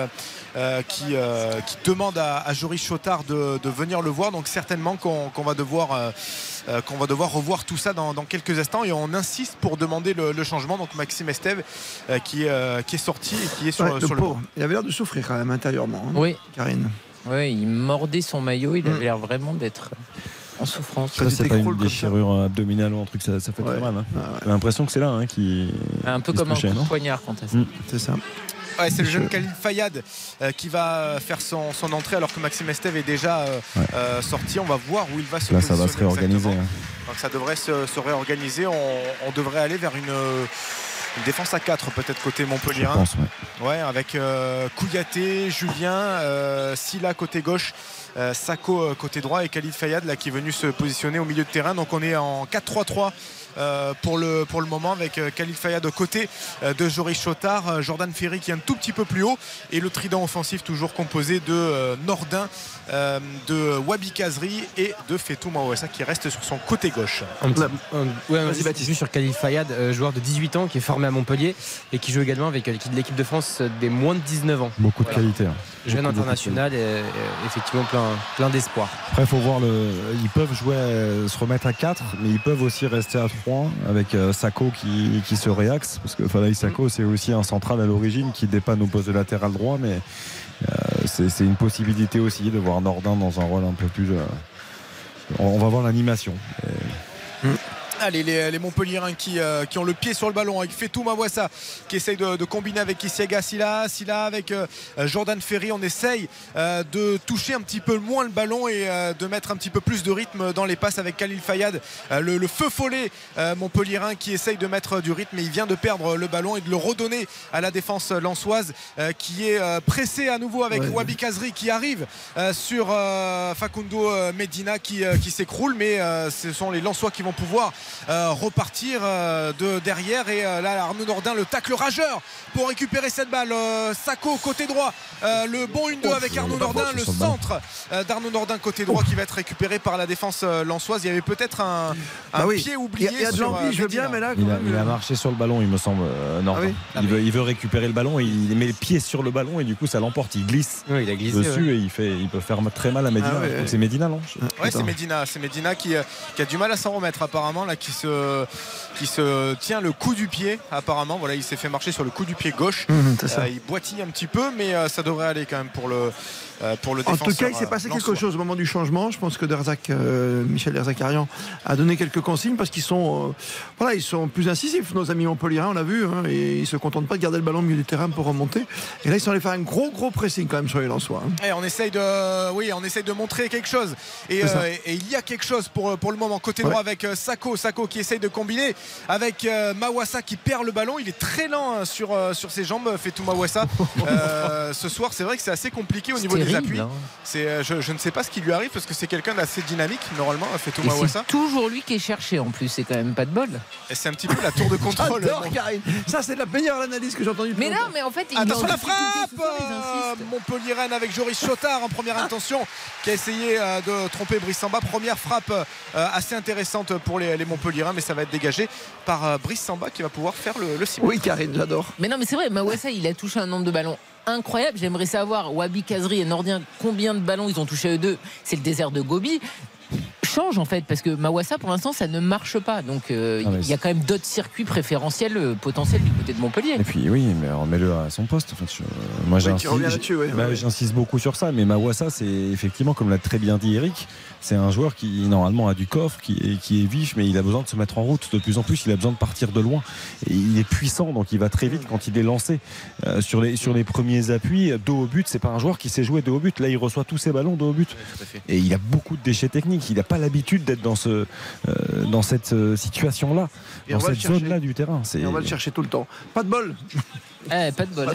demande à Joris Chotard de venir le voir. Donc certainement qu'on va devoir revoir tout ça dans quelques instants, et on insiste pour demander le changement. Donc Maxime Estève qui est sorti et qui est sur le banc. Il avait l'air de souffrir quand même intérieurement, hein, oui. Karine. Oui, il mordait son maillot, il avait l'air vraiment d'être en souffrance. C'est pas une déchirure abdominale ou un truc, ça fait très mal, hein. J'ai l'impression que c'est là, hein, qui... Un peu comme un coup de poignard quand elle... C'est ça. Ouais, c'est le jeune Khalid Fayad qui va faire son entrée alors que Maxime Estève est déjà sorti. On va voir où il va se positionner. Là, ça va se réorganiser. Donc ça devrait se réorganiser. On devrait aller vers une défense à 4 peut-être côté Montpellier. Avec Kouyaté, Julien, Silla côté gauche, Sako côté droit, et Khalid Fayad là, qui est venu se positionner au milieu de terrain. Donc on est en 4-3-3 pour le moment, avec Khalid Fayad aux côtés de Joris Chotard, Jordan Ferry qui est un tout petit peu plus haut, et le trident offensif toujours composé de Nordin, de Wabi Kazri et de Fetou Mawassa qui reste sur son côté gauche. Juste sur Khalid Fayad, joueur de 18 ans qui est formé à Montpellier et qui joue également avec l'équipe de France des moins de 19 ans. Beaucoup de qualité, hein. Jeune international, et effectivement plein d'espoir. Après, il faut voir, ils peuvent jouer, se remettre à 4, mais ils peuvent aussi rester à 3 avec Sako qui se réaxe, parce que Falaï Sako, c'est aussi un central à l'origine qui dépanne au poste de latéral droit, mais c'est une possibilité aussi de voir Nordin dans un rôle un peu plus... on va voir l'animation. Allez, les Montpellierains qui ont le pied sur le ballon avec Fetou Mawassa qui essaye de combiner avec Issiaga Silla, avec Jordan Ferry. On essaye de toucher un petit peu moins le ballon et de mettre un petit peu plus de rythme dans les passes avec Khalid Fayad, le feu follet Montpellierain qui essaye de mettre du rythme, mais il vient de perdre le ballon et de le redonner à la défense lensoise qui est pressée à nouveau avec Wabi Kazri qui arrive sur Facundo Medina qui s'écroule, mais ce sont les Lensois qui vont pouvoir repartir de derrière. Et là Arnaud Nordin, le tacle rageur pour récupérer cette balle. Sako côté droit, le bon 1-2 avec Arnaud Nordin, le centre d'Arnaud Nordin côté droit qui va être récupéré par la défense lensoise. Il y avait peut-être un pied oublié. Il y a de l'envie, je veux bien, mais là il a marché sur le ballon, il me semble, Nordin. Il veut récupérer le ballon et il met le pied sur le ballon et du coup ça l'emporte, il glisse dessus et il peut faire très mal à Medina. C'est Medina, non? Ouais, c'est Medina qui a du mal à s'en remettre apparemment là, qui se tient le coup du pied apparemment. Voilà, il s'est fait marcher sur le coup du pied gauche. Il boitille un petit peu, mais ça devrait aller quand même pour le défenseur. En tout cas, il s'est passé quelque chose au moment du changement. Je pense que Michel Derzakarian a donné quelques consignes parce qu'ils sont ils sont plus incisifs, nos amis montpelliérains, on l'a vu, et ils se contentent pas de garder le ballon au milieu du terrain pour remonter. Et là ils sont allés faire un gros pressing quand même sur les Lensois. Et on essaye de montrer quelque chose et il y a quelque chose pour le moment. Côté droit avec Sako qui essaye de combiner avec Mawassa qui perd le ballon. Il est très lent sur ses jambes, Fetou Mawassa. Ce soir, c'est vrai que c'est assez compliqué au niveau des appuis. Je ne sais pas ce qui lui arrive parce que c'est quelqu'un d'assez dynamique normalement, Fetou Mawassa. C'est toujours lui qui est cherché en plus, c'est quand même pas de bol. Et c'est un petit peu la tour de contrôle. Karine, ça c'est la meilleure analyse que j'ai entendue. Mais non, mais en fait, attention, la frappe Montpellier-Rennes avec Joris Chotard en première intention qui a essayé de tromper Brice Samba. Première frappe assez intéressante pour les Montpellierains, mais ça va être dégagé par Brice Samba qui va pouvoir faire le cible. Oui, Karine, j'adore. Mais non, mais c'est vrai, Mawassa, il a touché un nombre de ballons incroyable. J'aimerais savoir, Wabi Kazri et Nordin, combien de ballons ils ont touché eux deux. C'est le désert de Gobi. Change en fait, parce que Mawassa pour l'instant ça ne marche pas, donc il y a quand même d'autres circuits préférentiels potentiels du côté de Montpellier. Et puis oui, mais remets-le à son poste. En fait, moi j'insiste beaucoup sur ça, mais Mawassa, c'est effectivement, comme l'a très bien dit Eric, c'est un joueur qui normalement a du coffre, qui est vif, mais il a besoin de se mettre en route de plus en plus, il a besoin de partir de loin. Et il est puissant, donc il va très vite quand il est lancé sur les premiers appuis. Dos au but, c'est pas un joueur qui sait jouer dos au but. Là il reçoit tous ses ballons dos au but, et il a beaucoup de déchets techniques. Il n'a pas l'habitude d'être dans cette situation là, dans cette zone là du terrain. On va le chercher tout le temps. Pas de bol. Pas de bol.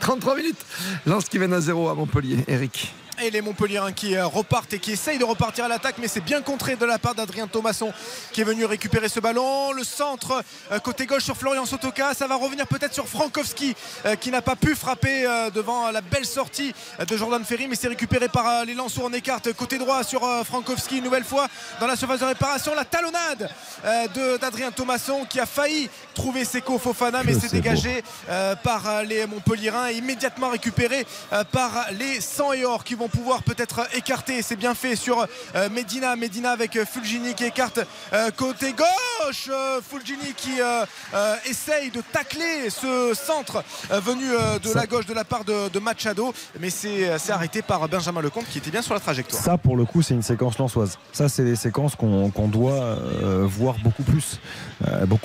33 minutes. Lens qui mène à 0 à Montpellier. Eric. Et les Montpellierains qui repartent et qui essayent de repartir à l'attaque, mais c'est bien contré de la part d'Adrien Thomasson qui est venu récupérer ce ballon. Le centre côté gauche sur Florian Sotoka, ça va revenir peut-être sur Frankowski qui n'a pas pu frapper devant la belle sortie de Jordan Ferry, mais c'est récupéré par les Lensois en écarte. Côté droit sur Frankowski, une nouvelle fois dans la surface de réparation. La talonnade d'Adrien Thomasson qui a failli trouver Seko Fofana, mais c'est dégagé par les Montpellierains et immédiatement récupéré par les 100 et or qui vont pouvoir peut-être écarter. C'est bien fait sur Medina avec Fulgini qui écarte côté gauche. Fulgini qui essaye de tacler ce centre venu de la gauche de la part de Machado, mais c'est arrêté par Benjamin Lecomte qui était bien sur la trajectoire. Ça pour le coup c'est une séquence lensoise, ça c'est des séquences qu'on doit voir beaucoup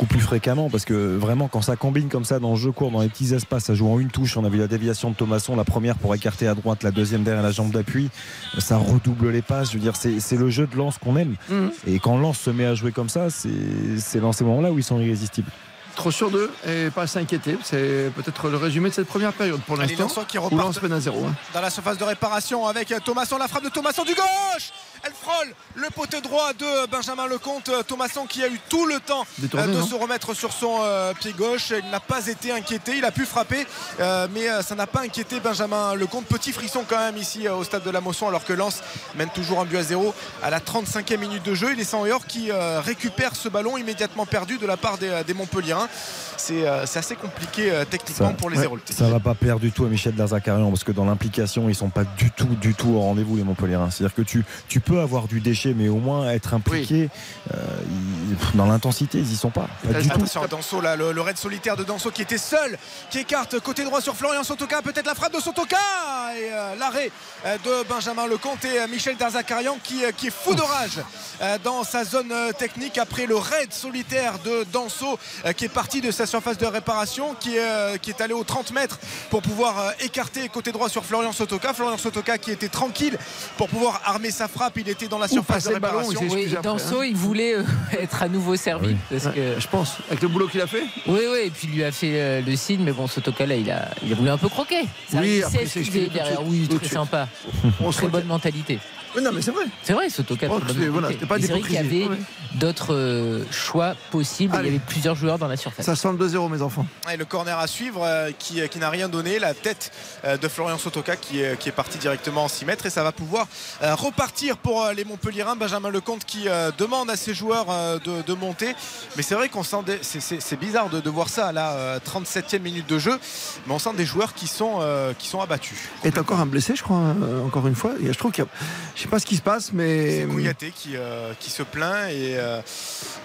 plus fréquemment, parce que vraiment quand ça combine comme ça dans le jeu court, dans les petits espaces, ça joue en une touche. On a vu la déviation de Thomasson, la première pour écarter à droite, la deuxième derrière la jambe d'appui, ça redouble les passes. Je veux dire, c'est le jeu de Lens qu'on aime. Et quand Lens se met à jouer comme ça, c'est dans ces moments-là où ils sont irrésistibles. Trop sûr d'eux et pas s'inquiéter, c'est peut-être le résumé de cette première période pour l'instant. Où Lens mène à 0 dans la surface de réparation avec Thomasson. La frappe de Thomasson du gauche, elle frôle le poteau droit de Benjamin Lecomte. Thomasson qui a eu tout le temps de se remettre sur son pied gauche. Il n'a pas été inquiété, il a pu frapper, mais ça n'a pas inquiété Benjamin Lecomte. Petit frisson quand même ici au stade de la Mosson, alors que Lens mène toujours un but à 0 à la 35e minute de jeu. Et les 100 et or qui récupèrent ce ballon immédiatement perdu de la part des Montpellierains. C'est assez compliqué techniquement pour les Héroltés. Ça ne va pas plaire du tout à Michel Derzakarian, parce que dans l'implication, ils ne sont pas du tout au rendez-vous, les Montpellierains. C'est-à-dire que tu peux peut avoir du déchet, mais au moins être impliqué. Dans l'intensité, ils n'y sont pas. Attention à Danso, là, le raid solitaire de Danso qui était seul, qui écarte côté droit sur Florian Sotoka. Peut-être la frappe de Sotoka et l'arrêt de Benjamin Lecomte et Michel Derzakarian qui est fou de rage dans sa zone technique après le raid solitaire de Danso qui est parti de sa surface de réparation, qui est allé aux 30 mètres pour pouvoir écarter côté droit sur Florian Sotoka. Florian Sotoka qui était tranquille pour pouvoir armer sa frappe, il était dans la surface de réparation. Oui, Danso, il voulait être à nouveau servi, oui. Parce que... je pense, avec le boulot qu'il a fait. Oui, oui, et puis il lui a fait le signe, mais bon, Sotoka là, il a voulu un peu croquer. Ça, oui, après, c'est derrière, oui, très sympa. Très bonne mentalité. Mais non, mais c'est vrai. C'est vrai, Sotoka. Voilà, c'était pas d'hypocrisie. C'est vrai qu'il y avait d'autres choix possibles. Allez. Il y avait plusieurs joueurs dans la surface. Ça sent le 2-0, mes enfants. Et le corner à suivre qui n'a rien donné. La tête de Florian Sotoka qui est parti directement en 6 mètres. Et ça va pouvoir repartir pour les Montpelliérains. Benjamin Lecomte qui demande à ses joueurs de monter. Mais c'est vrai qu'on sent... C'est bizarre de voir ça à la 37e minute de jeu. Mais on sent des joueurs qui sont abattus. Et t'as encore un blessé, je crois, encore une fois. Et je trouve qu'il y a... Je sais pas ce qui se passe, mais c'est Kouyaté qui se plaint et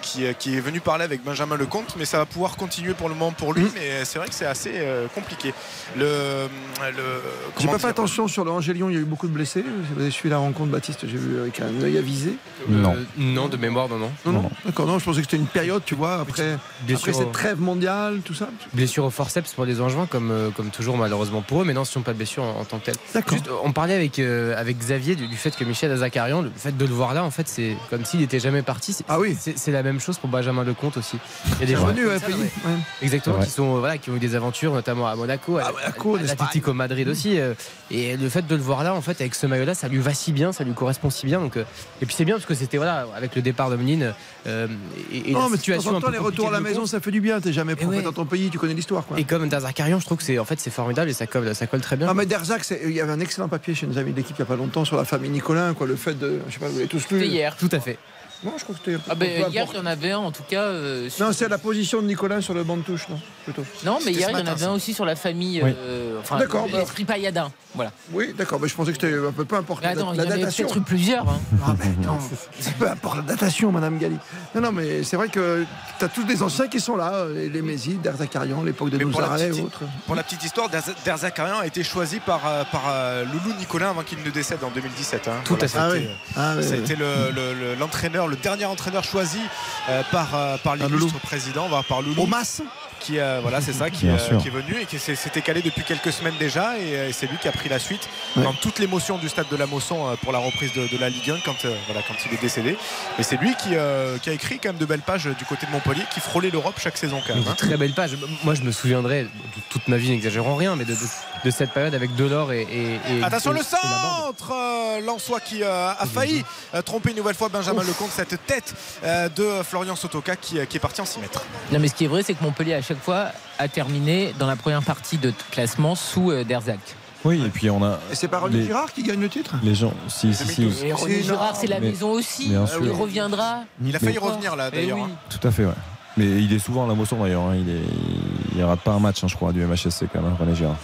qui est venu parler avec Benjamin Lecomte, mais ça va pouvoir continuer pour le moment pour lui. Mais c'est vrai que c'est assez compliqué. J'ai pas fait attention sur le Angers-Lyon, il y a eu beaucoup de blessés. Je suis à la rencontre, Baptiste, j'ai vu avec un œil avisé. Non, de mémoire, non. D'accord, non, je pensais que c'était une période, tu vois, après cette trêve mondiale, tout ça. Blessure au forceps pour les Angevins, comme toujours malheureusement pour eux, mais non, ce ne sont pas de blessures en tant que telles. D'accord. Juste, on parlait avec Xavier du fait que Michel Derzakarian, le fait de le voir là, en fait, c'est comme s'il n'était jamais parti. C'est la même chose pour Benjamin Lecomte aussi. Il y a des joueurs exactement qui ont eu des aventures, notamment à Monaco, à l'Atlético Madrid aussi. Et le fait de le voir là, en fait, avec ce maillot-là, ça lui va si bien, ça lui correspond si bien. Donc, et puis c'est bien parce que c'était avec le départ de Menine et non, la situation. En temps, les retours à la maison, ça fait du bien. T'es jamais prophète dans ton pays, tu connais l'histoire. Et comme Derzakarian, je trouve que c'est formidable et ça colle très bien. Ah, mais Derzak, il y avait un excellent papier chez nos amis de l'équipe il n'y a pas longtemps sur la famille Nicolin, le fait de... Je sais pas, vous l'avez tous lu. C'était hier. Tout à fait. Non, je crois que c'était... hier, il y en avait un, en tout cas... non, c'est la position de Nicolin sur le banc de touche, non plutôt. Non, mais hier, il y en avait un aussi sur la famille... d'accord. L'esprit pailladin. Voilà. Oui, d'accord, mais je pensais que c'était un peu important. La datation. Il y en avait peut-être plusieurs. Hein. Ah, mais non, c'est peu importe la datation, Madame Galli. Non, mais c'est vrai que tu as tous des anciens qui sont là, les Mézides, Derzakarian, l'époque de Nouzaré et autres. Pour la petite histoire, Derzakarian a été choisi par Loulou Nicolin avant qu'il ne décède en 2017. Tout à fait. Ça a été l'entraîneur, le dernier entraîneur choisi par l'illustre président, par Loulou. Omas qui est venu et qui s'était calé depuis quelques semaines déjà, et c'est lui qui a pris la suite dans toute l'émotion du stade de la Mosson pour la reprise de la Ligue 1 quand il est décédé. Mais c'est lui qui a écrit quand même de belles pages du côté de Montpellier, qui frôlait l'Europe chaque saison quand même. Très belles pages. Moi je me souviendrai toute ma vie, n'exagérons rien, mais de cette période avec Delors et attention le centre Lensois qui a failli tromper une nouvelle fois Benjamin Lecomte, cette tête de Florian Sotoka qui est parti en 6 mètres. Non, mais ce qui est vrai, c'est que Montpellier à chaque fois a terminé dans la première partie de classement sous Derzak. Oui, et puis on a... C'est pas René Girard qui gagne le titre ? Les gens, si. Et René Girard, c'est la maison aussi. Il reviendra. Il a failli revenir là d'ailleurs. Tout à fait, ouais. Mais il est souvent à la Mosson d'ailleurs. Il rate pas un match, je crois, du MHSC quand même, René Girard.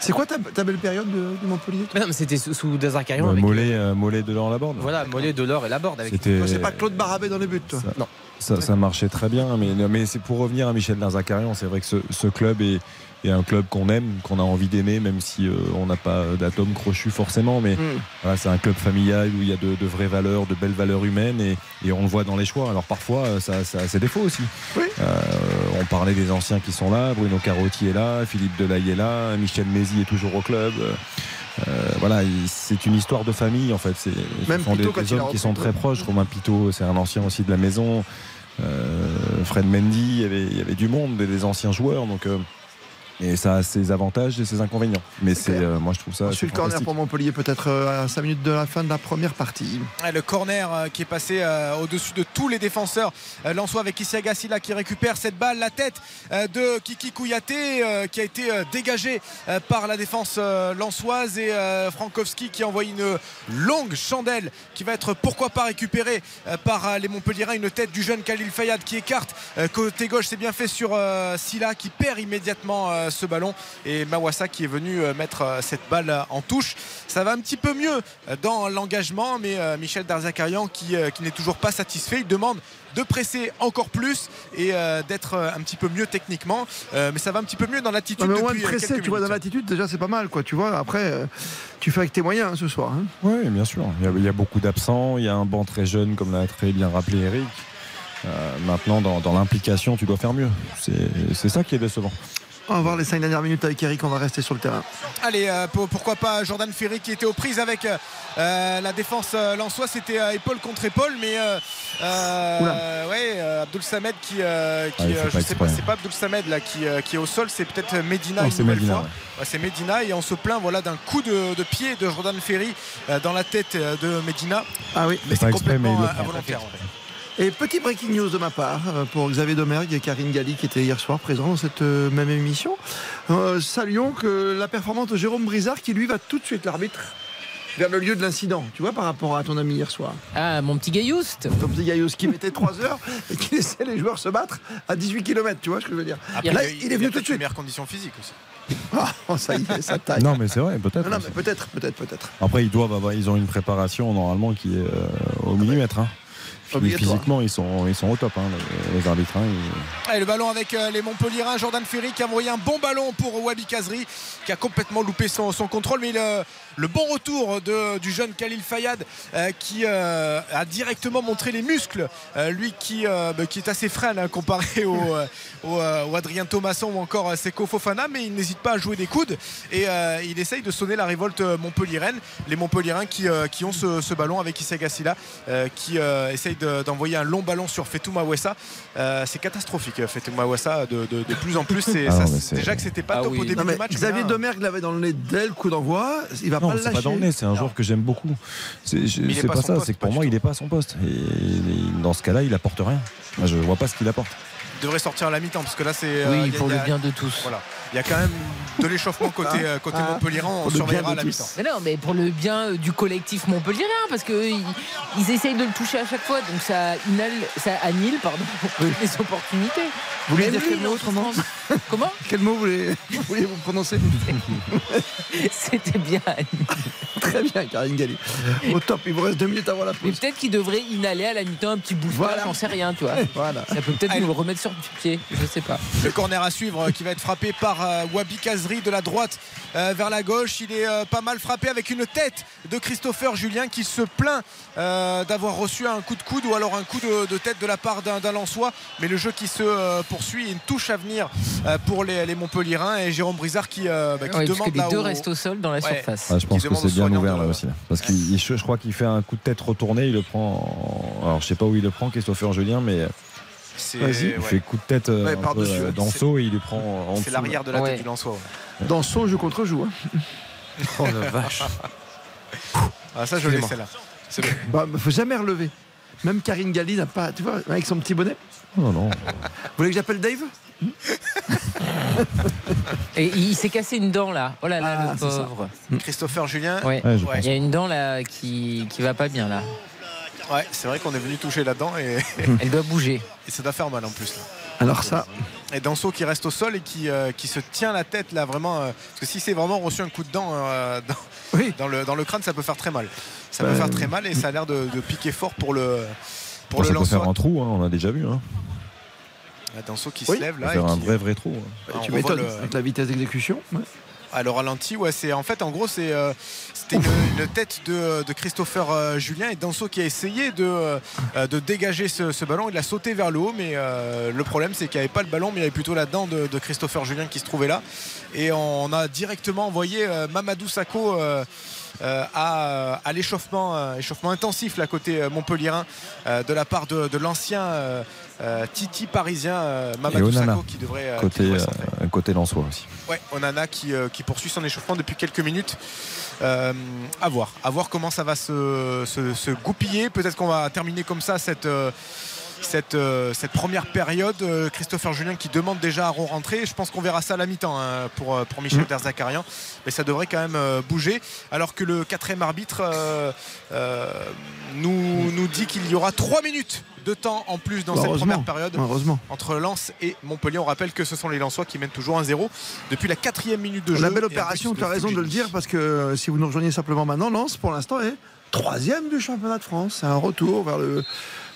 C'est quoi ta belle période de Montpellier ? Mais non, mais c'était sous Derzakarian. Mollet, Delors, Laborde. Voilà, Mollet, Delors et Laborde. C'est pas Claude Barabé dans les buts. Non. Ça marchait très bien, mais c'est pour revenir à Michel Derzakarian. C'est vrai que ce club est un club qu'on aime, qu'on a envie d'aimer, même si on n'a pas d'atome crochu forcément, mais voilà, c'est un club familial où il y a de vraies valeurs, de belles valeurs humaines, et on le voit dans les choix. Alors parfois ça a ses défauts aussi. Oui. On parlait des anciens qui sont là, Bruno Carotti est là, Philippe Delahaye est là, Michel Mézy est toujours au club. Voilà, c'est une histoire de famille en fait. Même ce sont des hommes qui sont très proches. Romain Pitot, c'est un ancien aussi de la maison. Fred Mendy, il y avait du monde, des anciens joueurs. Donc, et ça a ses avantages et ses inconvénients. Mais moi je trouve ça. Ensuite, le corner pour Montpellier, peut-être à 5 minutes de la fin de la première partie. Le corner qui est passé au-dessus de tous les défenseurs lensois, avec Issiaga Silla qui récupère cette balle. La tête de Kiki Kouyaté qui a été dégagée par la défense lensoise, et Frankowski qui envoie une longue chandelle qui va être pourquoi pas récupérée par les Montpelliérains. Une tête du jeune Khalid Fayad qui écarte côté gauche. C'est bien fait sur Silla qui perd immédiatement ce ballon et Mawassa qui est venu mettre cette balle en touche. Ça va un petit peu mieux dans l'engagement, mais Michel Derzakarian qui n'est toujours pas satisfait, il demande de presser encore plus et d'être un petit peu mieux techniquement, mais ça va un petit peu mieux dans l'attitude. Mais au moins de presser, tu vois, dans l'attitude déjà c'est pas mal quoi, tu vois, après tu fais avec tes moyens hein, ce soir hein. Oui bien sûr, il y a beaucoup d'absents, il y a un banc très jeune comme l'a très bien rappelé Eric. Maintenant dans l'implication tu dois faire mieux, c'est ça qui est décevant. On va voir les 5 dernières minutes avec Eric, on va rester sur le terrain. Allez, pourquoi pas Jordan Ferry qui était aux prises avec la défense lensoise, c'était épaule contre épaule, mais Abdoul Samed c'est pas Abdoul Samed là qui est au sol, c'est peut-être Medina, non, une nouvelle Medina, fois. Ouais. Ouais, c'est Medina et on se plaint voilà d'un coup de pied de Jordan Ferry dans la tête de Medina. Ah oui, mais c'est complètement involontaire. Et petit breaking news de ma part pour Xavier Domergue et Karine Galli qui étaient hier soir présents dans cette même émission. Saluons que la performance de Jérôme Brizard qui lui va tout de suite l'arbitre vers le lieu de l'incident, tu vois, par rapport à ton ami hier soir. Ah, mon petit Gaillouste. Ton petit Gaillouste qui mettait 3 heures et qui laissait les joueurs se battre à 18 km, tu vois ce que je veux dire. Après, là, il est venu tout de suite. Meilleures conditions physiques aussi. Oh, ça y est, ça taille. Non mais c'est vrai, peut-être. Non, mais peut-être. Après ils ont une préparation normalement qui est au millimètre. Hein. Physiquement ils sont au top hein, les arbitres hein, Allez, le ballon avec les Montpellierins. Jordan Ferry qui a envoyé un bon ballon pour Wabi Kazri qui a complètement loupé son contrôle, mais le bon retour du jeune Khalid Fayad qui a directement montré les muscles, lui qui est assez frêle hein, comparé au Adrien Thomasson ou encore Seko Fofana, mais il n'hésite pas à jouer des coudes et il essaye de sonner la révolte montpelliéraine. Les Montpelliérains qui ont ce ballon avec Issiaga Silla qui essaye d'envoyer un long ballon sur Fetou Mawassa. C'est catastrophique Fetou Mawassa de plus en plus. Déjà que c'était pas top au début du match. Xavier Domergue l'avait dans le nez dès le coup d'envoi, il va pas le lâcher. Pas dans le nez, c'est un joueur que j'aime beaucoup. C'est pas ça, c'est que pour moi il est pas à son poste. Et dans ce cas-là il apporte rien. Je vois pas ce qu'il apporte. Il devrait sortir à la mi-temps parce que là c'est pour le bien de tous. Voilà. Il y a quand même de l'échauffement côté Montpellier, on surveillera à la mi-temps. Mais non, mais pour le bien du collectif montpelliérain, parce qu'ils essayent de le toucher à chaque fois, donc ça annule les opportunités. Vous voulez dire quel mot autrement ? Comment ? Quel mot voulez-vous prononcer ? C'était bien. Très bien, Karine Galli. Au top, il vous reste 2 minutes avant la pause. Mais peut-être qu'il devrait inhaler à la mi-temps un petit bout de voilà. J'en sais rien, tu vois. Voilà. Ça peut peut-être nous le remettre sur du pied, je sais pas. Le corner à suivre qui va être frappé par Wabi Kazri de la droite vers la gauche. Il est pas mal frappé avec une tête de Christopher Julien qui se plaint d'avoir reçu un coup de coude ou alors un coup de tête de la part d'un Lensois. Mais le jeu qui se poursuit, une touche à venir pour les Montpelliérains et Jérôme Brizard qui demande là. Les deux restent au sol dans la surface. Ah, je pense que c'est bien ouvert là aussi. Là. Parce que je crois qu'il fait un coup de tête retourné. Il le prend. Alors je sais pas où il le prend, Christopher Julien, mais. Il fait coup de tête Danso et il le prend en dessous. C'est l'arrière de la tête du Lensois. Ouais. Danso joue contre joue. Hein. Oh la vache. Ah ça je l'ai celle-là. Il ne faut jamais relever. Même Karine Galli n'a pas, tu vois, avec son petit bonnet. Non non. Vous voulez que j'appelle Dave? Et il s'est cassé une dent là. Oh là là, le pauvre. Christopher Julien. Ouais. Il y a une dent là qui va pas bien là. Ouais, c'est vrai qu'on est venu toucher là-dedans et elle doit bouger. Et ça doit faire mal en plus. Là. Alors ça. Et Danso qui reste au sol et qui se tient la tête là vraiment. Parce que si c'est vraiment reçu un coup de dent dans le crâne, ça peut faire très mal. Ça peut faire très mal et ça a l'air de piquer fort pour le Lensois. Ça peut faire un trou, hein, on l'a déjà vu. Hein. Danso qui se lève là. C'est un vrai trou. Hein. Tu m'étonnes avec la vitesse d'exécution. Ouais. Alors ralenti, c'est en fait en gros c'était une tête de Christopher Julien et Danso qui a essayé de dégager ce ballon. Il a sauté vers le haut, mais le problème c'est qu'il n'y avait pas le ballon, mais il y avait plutôt la dent de Christopher Julien qui se trouvait là. Et on a directement envoyé Mamadou Sakho à l'échauffement intensif là côté montpelliérain de la part de l'ancien Titi parisien Mamadou Sakho qui devrait côté Lensois aussi. Ouais, Onana qui poursuit son échauffement depuis quelques minutes. À voir comment ça va se goupiller. Peut-être qu'on va terminer comme ça cette cette première période. Christopher Julien qui demande déjà à re-rentrer. Je pense qu'on verra ça à la mi-temps hein, pour Michel Derzakarian. Mais ça devrait quand même bouger. Alors que le quatrième arbitre nous dit qu'il y aura 3 minutes de temps en plus dans cette première période entre Lens et Montpellier. On rappelle que ce sont les Lensois qui mènent toujours 1-0 depuis la 4e minute de jeu. La belle opération, tu as raison de le dire, parce que si vous nous rejoignez simplement maintenant, Lens pour l'instant est 3e du championnat de France. C'est un retour vers le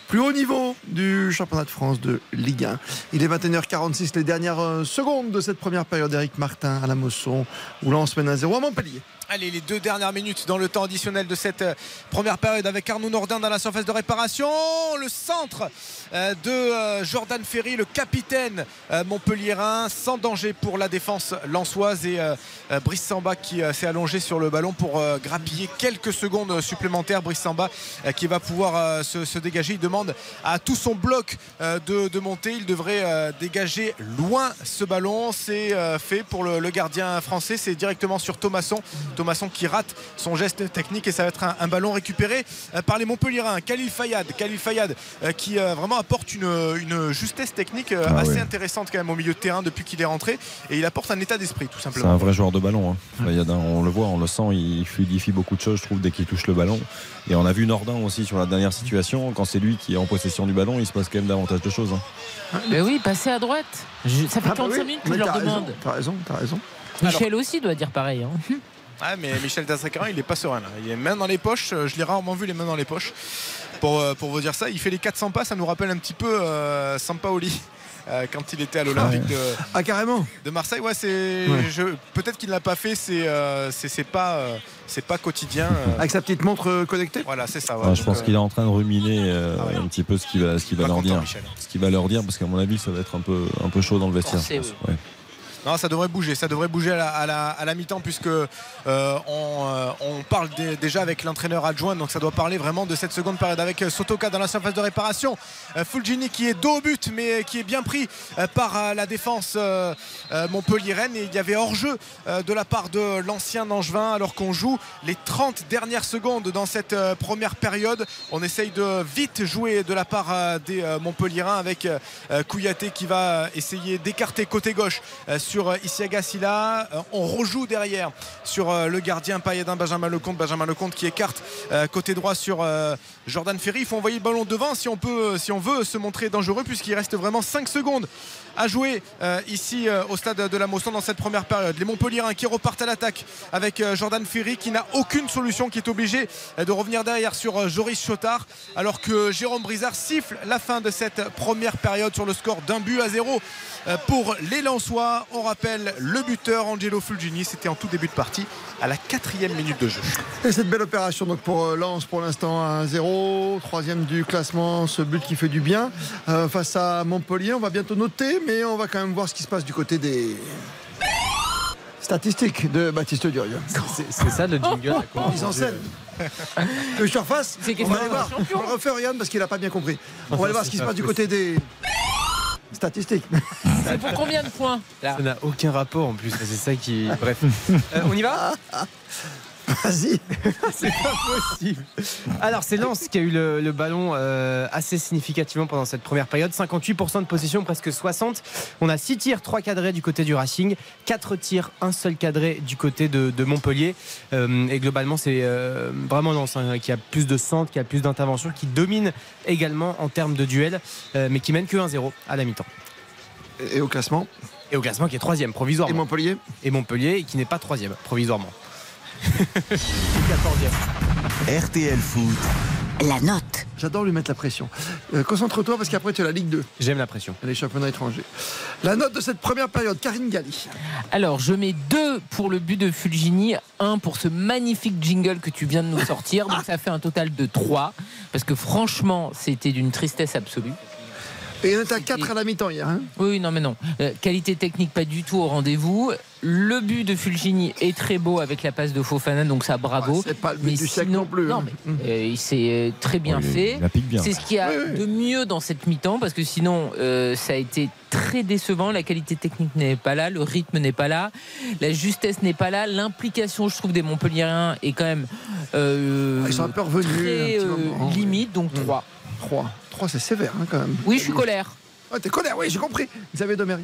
plus haut niveau du championnat de France de Ligue 1. Il est 21h46, les dernières secondes de cette première période. Eric Martin à la Mosson, où Lens mène 1-0 à Montpellier. Allez, les 2 dernières minutes dans le temps additionnel de cette première période, avec Arnaud Nordin dans la surface de réparation. Le centre de Jordan Ferry, le capitaine montpelliérain, sans danger pour la défense lensoise, et Brice Samba qui s'est allongé sur le ballon pour grappiller quelques secondes supplémentaires. Brice Samba qui va pouvoir se dégager. Il demande à tout son bloc de monter. Il devrait dégager loin ce ballon. C'est fait pour le gardien français. C'est directement sur Thomasson. Thomasson qui rate son geste technique, et ça va être un ballon récupéré par les Montpelliérains. Khalid Fayad qui vraiment apporte une justesse technique assez intéressante quand même au milieu de terrain depuis qu'il est rentré, et il apporte un état d'esprit tout simplement. C'est un vrai joueur de ballon hein. Fayad, on le voit, on le sent, il fluidifie beaucoup de choses, je trouve, dès qu'il touche le ballon. Et on a vu Nordin aussi sur la dernière situation, quand c'est lui qui est en possession du ballon, il se passe quand même davantage de choses hein. Mais oui, passer à droite, ça fait 45 minutes que je leur demande. T'as raison. Michel aussi doit dire pareil hein. Ah, mais Michel Derzakarian, il n'est pas serein là. Il est main dans les poches, je l'ai rarement vu les mains dans les poches. Pour vous dire ça, il fait les 400 pas, ça nous rappelle un petit peu Sampaoli quand il était à l'Olympique de Marseille. Ouais, peut-être qu'il ne l'a pas fait, c'est pas quotidien. Avec sa petite montre connectée. Voilà, c'est ça. Ouais. Je pense qu'il est en train de ruminer un petit peu ce qu'il va leur dire, parce qu'à mon avis, ça va être un peu chaud dans le vestiaire. Non, ça devrait bouger à la mi-temps, puisque on parle déjà avec l'entraîneur adjoint, donc ça doit parler vraiment de cette seconde période, avec Sotoka dans la surface de réparation. Fulgini qui est dos au but, mais qui est bien pris par la défense montpelliéraine, et il y avait hors-jeu de la part de l'ancien Angevin, alors qu'on joue les 30 dernières secondes dans cette première période. On essaye de vite jouer de la part des montpelliérains, avec Kouyaté qui va essayer d'écarter côté gauche sur Issiaga Silla. On rejoue derrière sur le gardien payadin Benjamin Lecomte qui écarte côté droit sur Jordan Ferry. Il faut envoyer le ballon devant si on veut se montrer dangereux, puisqu'il reste vraiment 5 secondes à jouer ici au stade de la Mosson dans cette première période. Les Montpelliérains qui repartent à l'attaque avec Jordan Ferry qui n'a aucune solution, qui est obligé de revenir derrière sur Joris Chotard, alors que Jérôme Brizard siffle la fin de cette première période sur le score d'1-0 pour les Lensois. On rappelle le buteur Angelo Fulgini, c'était en tout début de partie à la 4e minute de jeu. Et cette belle opération donc pour Lens pour l'instant, 1-0, 3e du classement, ce but qui fait du bien face à Montpellier. On va bientôt noter, mais on va quand même voir ce qui se passe du côté des statistiques de Baptiste Durieux. C'est ça le jingle. Ils enseignent. Que je refasse, on va aller voir. On le refait, Ryan, parce qu'il n'a pas bien compris. On va aller voir ce qui se passe du côté des statistiques. C'est pour combien de points là? Ça n'a aucun rapport en plus. C'est ça qui. Bref. On y va. Vas-y. C'est pas possible. Alors c'est Lens qui a eu le ballon assez significativement pendant cette première période. 58% de possession, presque 60. On a 6 tirs, 3 cadrés du côté du Racing, 4 tirs, 1 seul cadré du côté de Montpellier. Et globalement c'est vraiment Lens hein, qui a plus de centres, qui a plus d'interventions, qui domine également en termes de duel, mais qui mène que 1-0 à la mi-temps. Et au classement? Et au classement qui est 3e provisoirement. Et Montpellier? Et Montpellier qui n'est pas 3e provisoirement. 14e. RTL Foot, la note. J'adore lui mettre la pression. Concentre-toi, parce qu'après tu as la Ligue 2. J'aime la pression. Les championnats étrangers. La note de cette première période, Karine Galli. Alors je mets 2 pour le but de Fulgini, 1 pour ce magnifique jingle que tu viens de nous sortir. Donc ça fait un total de 3, parce que franchement c'était d'une tristesse absolue. Et il y en a 4 à la mi-temps hier. Hein, oui, non, mais non. Qualité technique pas du tout au rendez-vous. Le but de Fulgini est très beau avec la passe de Fofana, donc ça, bravo. C'est pas le but du siècle non plus. Non, mais il s'est très bien fait. C'est ce qu'il y a de mieux dans cette mi-temps, parce que sinon, ça a été très décevant. La qualité technique n'est pas là, le rythme n'est pas là, la justesse n'est pas là. L'implication, je trouve, des Montpelliérains est quand même. Ils sont un peu revenus. Très, un petit moment, limite, donc 3. 3, c'est sévère hein, quand même. Oui, je suis colère. Ah, t'es colère, oui, j'ai compris. Xavier Domergue.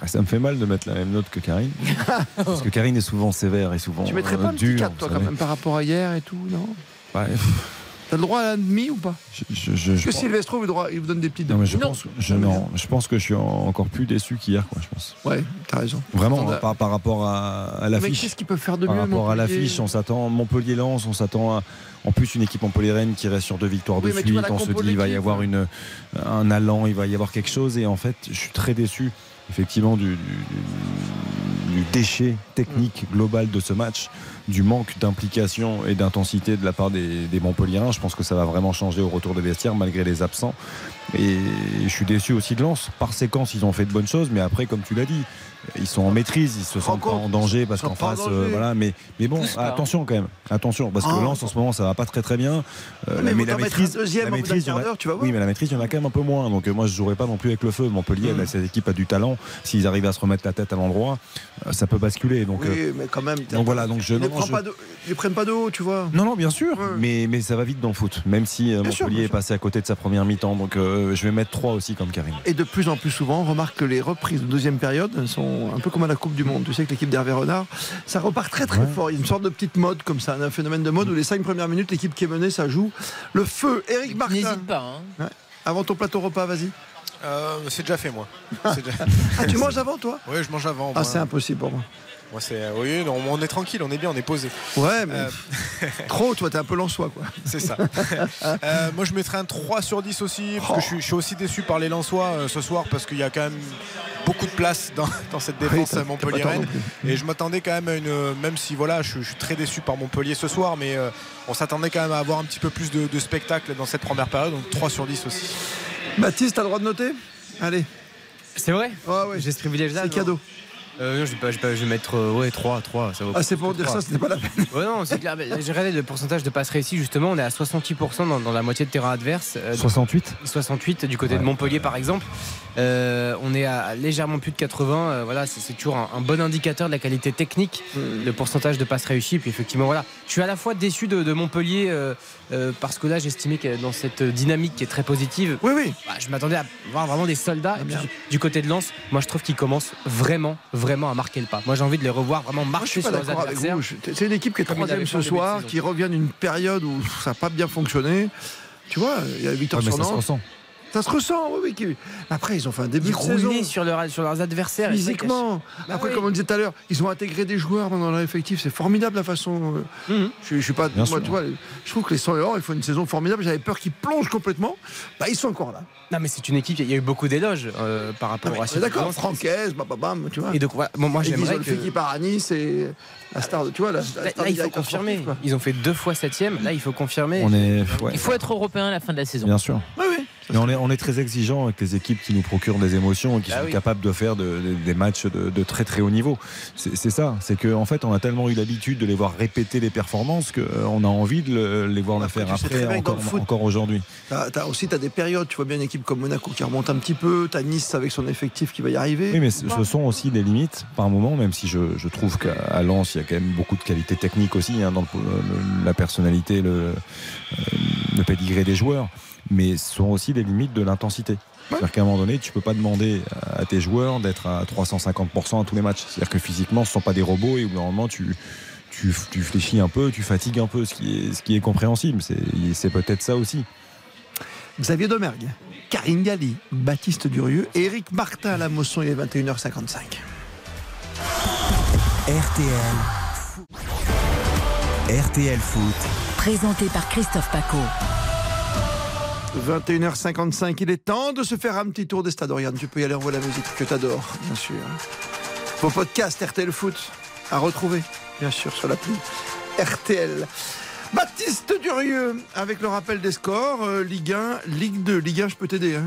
Ah, ça me fait mal de mettre la même note que Karine. Parce que Karine est souvent sévère et souvent. Tu mettrais pas un petit 4 toi quand même par rapport à hier et tout, non? Ouais. T'as le droit à un demi ou pas? Je que Sylvestro vous donne des petites demi. Je pense que je suis encore plus déçu qu'hier, quoi, je pense. Ouais, t'as raison. Vraiment, hein, par rapport à l'affiche. Mais qu'est-ce qu'ils peuvent faire de mieux? Par rapport à l'affiche, on s'attend Montpellier-Lens, on s'attend à. En plus, une équipe Montpellier-Rennes qui reste sur 2 victoires de suite, on se dit il va y avoir un allant, il va y avoir quelque chose, et en fait, je suis très déçu. Effectivement du déchet technique global de ce match, du manque d'implication et d'intensité de la part des Montpelliérains. Je pense que ça va vraiment changer au retour de vestiaire malgré les absents, et je suis déçu aussi de Lens. Par séquence ils ont fait de bonnes choses, mais après comme tu l'as dit ils sont en maîtrise, ils se sentent pas en danger parce qu'en face voilà, mais bon attention quand même, attention parce que Lens en ce moment ça va pas très très bien, mais la maîtrise oui mais la maîtrise il y en a quand même un peu moins, donc moi je jouerai pas non plus avec le feu. Montpellier cette équipe a du talent, s'ils arrivent à se remettre la tête à l'endroit ça peut basculer, donc mais quand même donc voilà, donc je ne prennent pas de haut, tu vois. Non, bien sûr, mais ça va vite dans le foot, même si Montpellier est passé à côté de sa première mi-temps, donc je vais mettre 3 aussi comme Karine. Et de plus en plus souvent, on remarque que les reprises de deuxième période sont un peu comme à la Coupe du Monde. Tu sais que l'équipe d'Hervé Renard, ça repart très très fort. Il y a une sorte de petite mode comme ça, un phénomène de mode où les 5 premières minutes, l'équipe qui est menée, ça joue le feu. Eric Martin. N'hésite pas. Hein. Ouais. Avant ton plateau repas, vas-y. C'est déjà fait, moi. Déjà... Ah, tu manges avant, toi? Oui, je mange avant. Ah, c'est impossible pour moi. Moi, c'est, oui, non, on est tranquille, on est bien, on est posé. Ouais, mais trop, toi, t'es un peu lensois, quoi. C'est ça. Moi, je mettrais un 3 sur 10 aussi, parce que je suis aussi déçu par les Lensois ce soir, parce qu'il y a quand même beaucoup de place dans cette défense Montpellier-Rennes. Et je m'attendais quand même à une. Même si, voilà, je suis très déçu par Montpellier ce soir, mais on s'attendait quand même à avoir un petit peu plus de spectacle dans cette première période, donc 3 sur 10 aussi. Baptiste, t'as le droit de noter? Allez. C'est vrai? Oh, ouais. J'ai ce privilège-là. C'est cadeau. Non, je vais mettre 3. Ça vaut c'est pour dire 3. Ça, c'était pas la peine. Ouais, non, c'est clair. J'ai regardé le pourcentage de passes réussies, justement. On est à 68% dans la moitié de terrain adverse. 68 du côté de Montpellier, par exemple. On est à légèrement plus de 80. Voilà, c'est toujours un bon indicateur de la qualité technique, le pourcentage de passes réussies. Puis effectivement, voilà. Je suis à la fois déçu de Montpellier parce que là, j'estimais que dans cette dynamique qui est très positive, je m'attendais à voir vraiment des soldats. Et puis, du côté de Lens, moi, je trouve qu'ils commencent vraiment à marquer le pas. Moi j'ai envie de les revoir vraiment marcher sur leurs adversaires. C'est une équipe qui est 3ème ce soir, qui revient d'une période où ça n'a pas bien fonctionné. Tu vois, il y a 8 heures sur Nantes. Ça se ressent, oui. Après, ils ont fait un début de saison. Ils roulaient sur leurs adversaires. Physiquement. Après, comme on disait tout à l'heure, ils ont intégré des joueurs dans leur effectif. C'est formidable la façon. Je suis pas. Moi, tu vois, je trouve que les Soleors, ils font une saison formidable. J'avais peur qu'ils plongent complètement. Bah, ils sont encore là. Non, mais c'est une équipe. Il y a eu beaucoup d'éloges par rapport à. D'accord. Francaise, bababam, tu vois. Et donc, voilà, moi, j'aimerais que. Fekir part à Nice et la star. Tu vois, là, il faut confirmer. Ils ont fait 2 fois 7e. Là, il faut confirmer. Il faut être européen à la fin de la saison. Bien sûr. Oui. Mais on est très exigeant avec les équipes qui nous procurent des émotions et qui sont capables de faire des matchs de très très haut niveau. C'est ça, c'est qu'en fait on a tellement eu l'habitude de les voir répéter les performances qu'on a envie de les voir la faire après encore aujourd'hui. T'as des périodes, tu vois bien une équipe comme Monaco qui remonte un petit peu, t'as Nice avec son effectif qui va y arriver. Oui, mais ce sont aussi des limites par moment, même si je trouve qu'à Lens il y a quand même beaucoup de qualité technique aussi, dans la personnalité, le pédigré des joueurs. Mais ce sont aussi des limites de l'intensité. C'est-à-dire qu'à un moment donné, tu ne peux pas demander à tes joueurs d'être à 350% à tous les matchs. C'est-à-dire que physiquement, ce ne sont pas des robots et au bout d'un moment, tu fléchis un peu, tu fatigues un peu, ce qui est compréhensible. C'est peut-être ça aussi. Xavier Domergue, Karine Galli, Baptiste Durieux, Eric Martin à la Mosson, il est 21h55. RTL Foot, présenté par Christophe Paco. 21h55, il est temps de se faire un petit tour des stades. Regarde, tu peux y aller, on voit la musique que t'adores, bien sûr. Vos podcasts RTL Foot à retrouver, bien sûr, sur l'appli RTL. Baptiste Durieux, avec le rappel des scores, Ligue 1, Ligue 2. Ligue 1, je peux t'aider.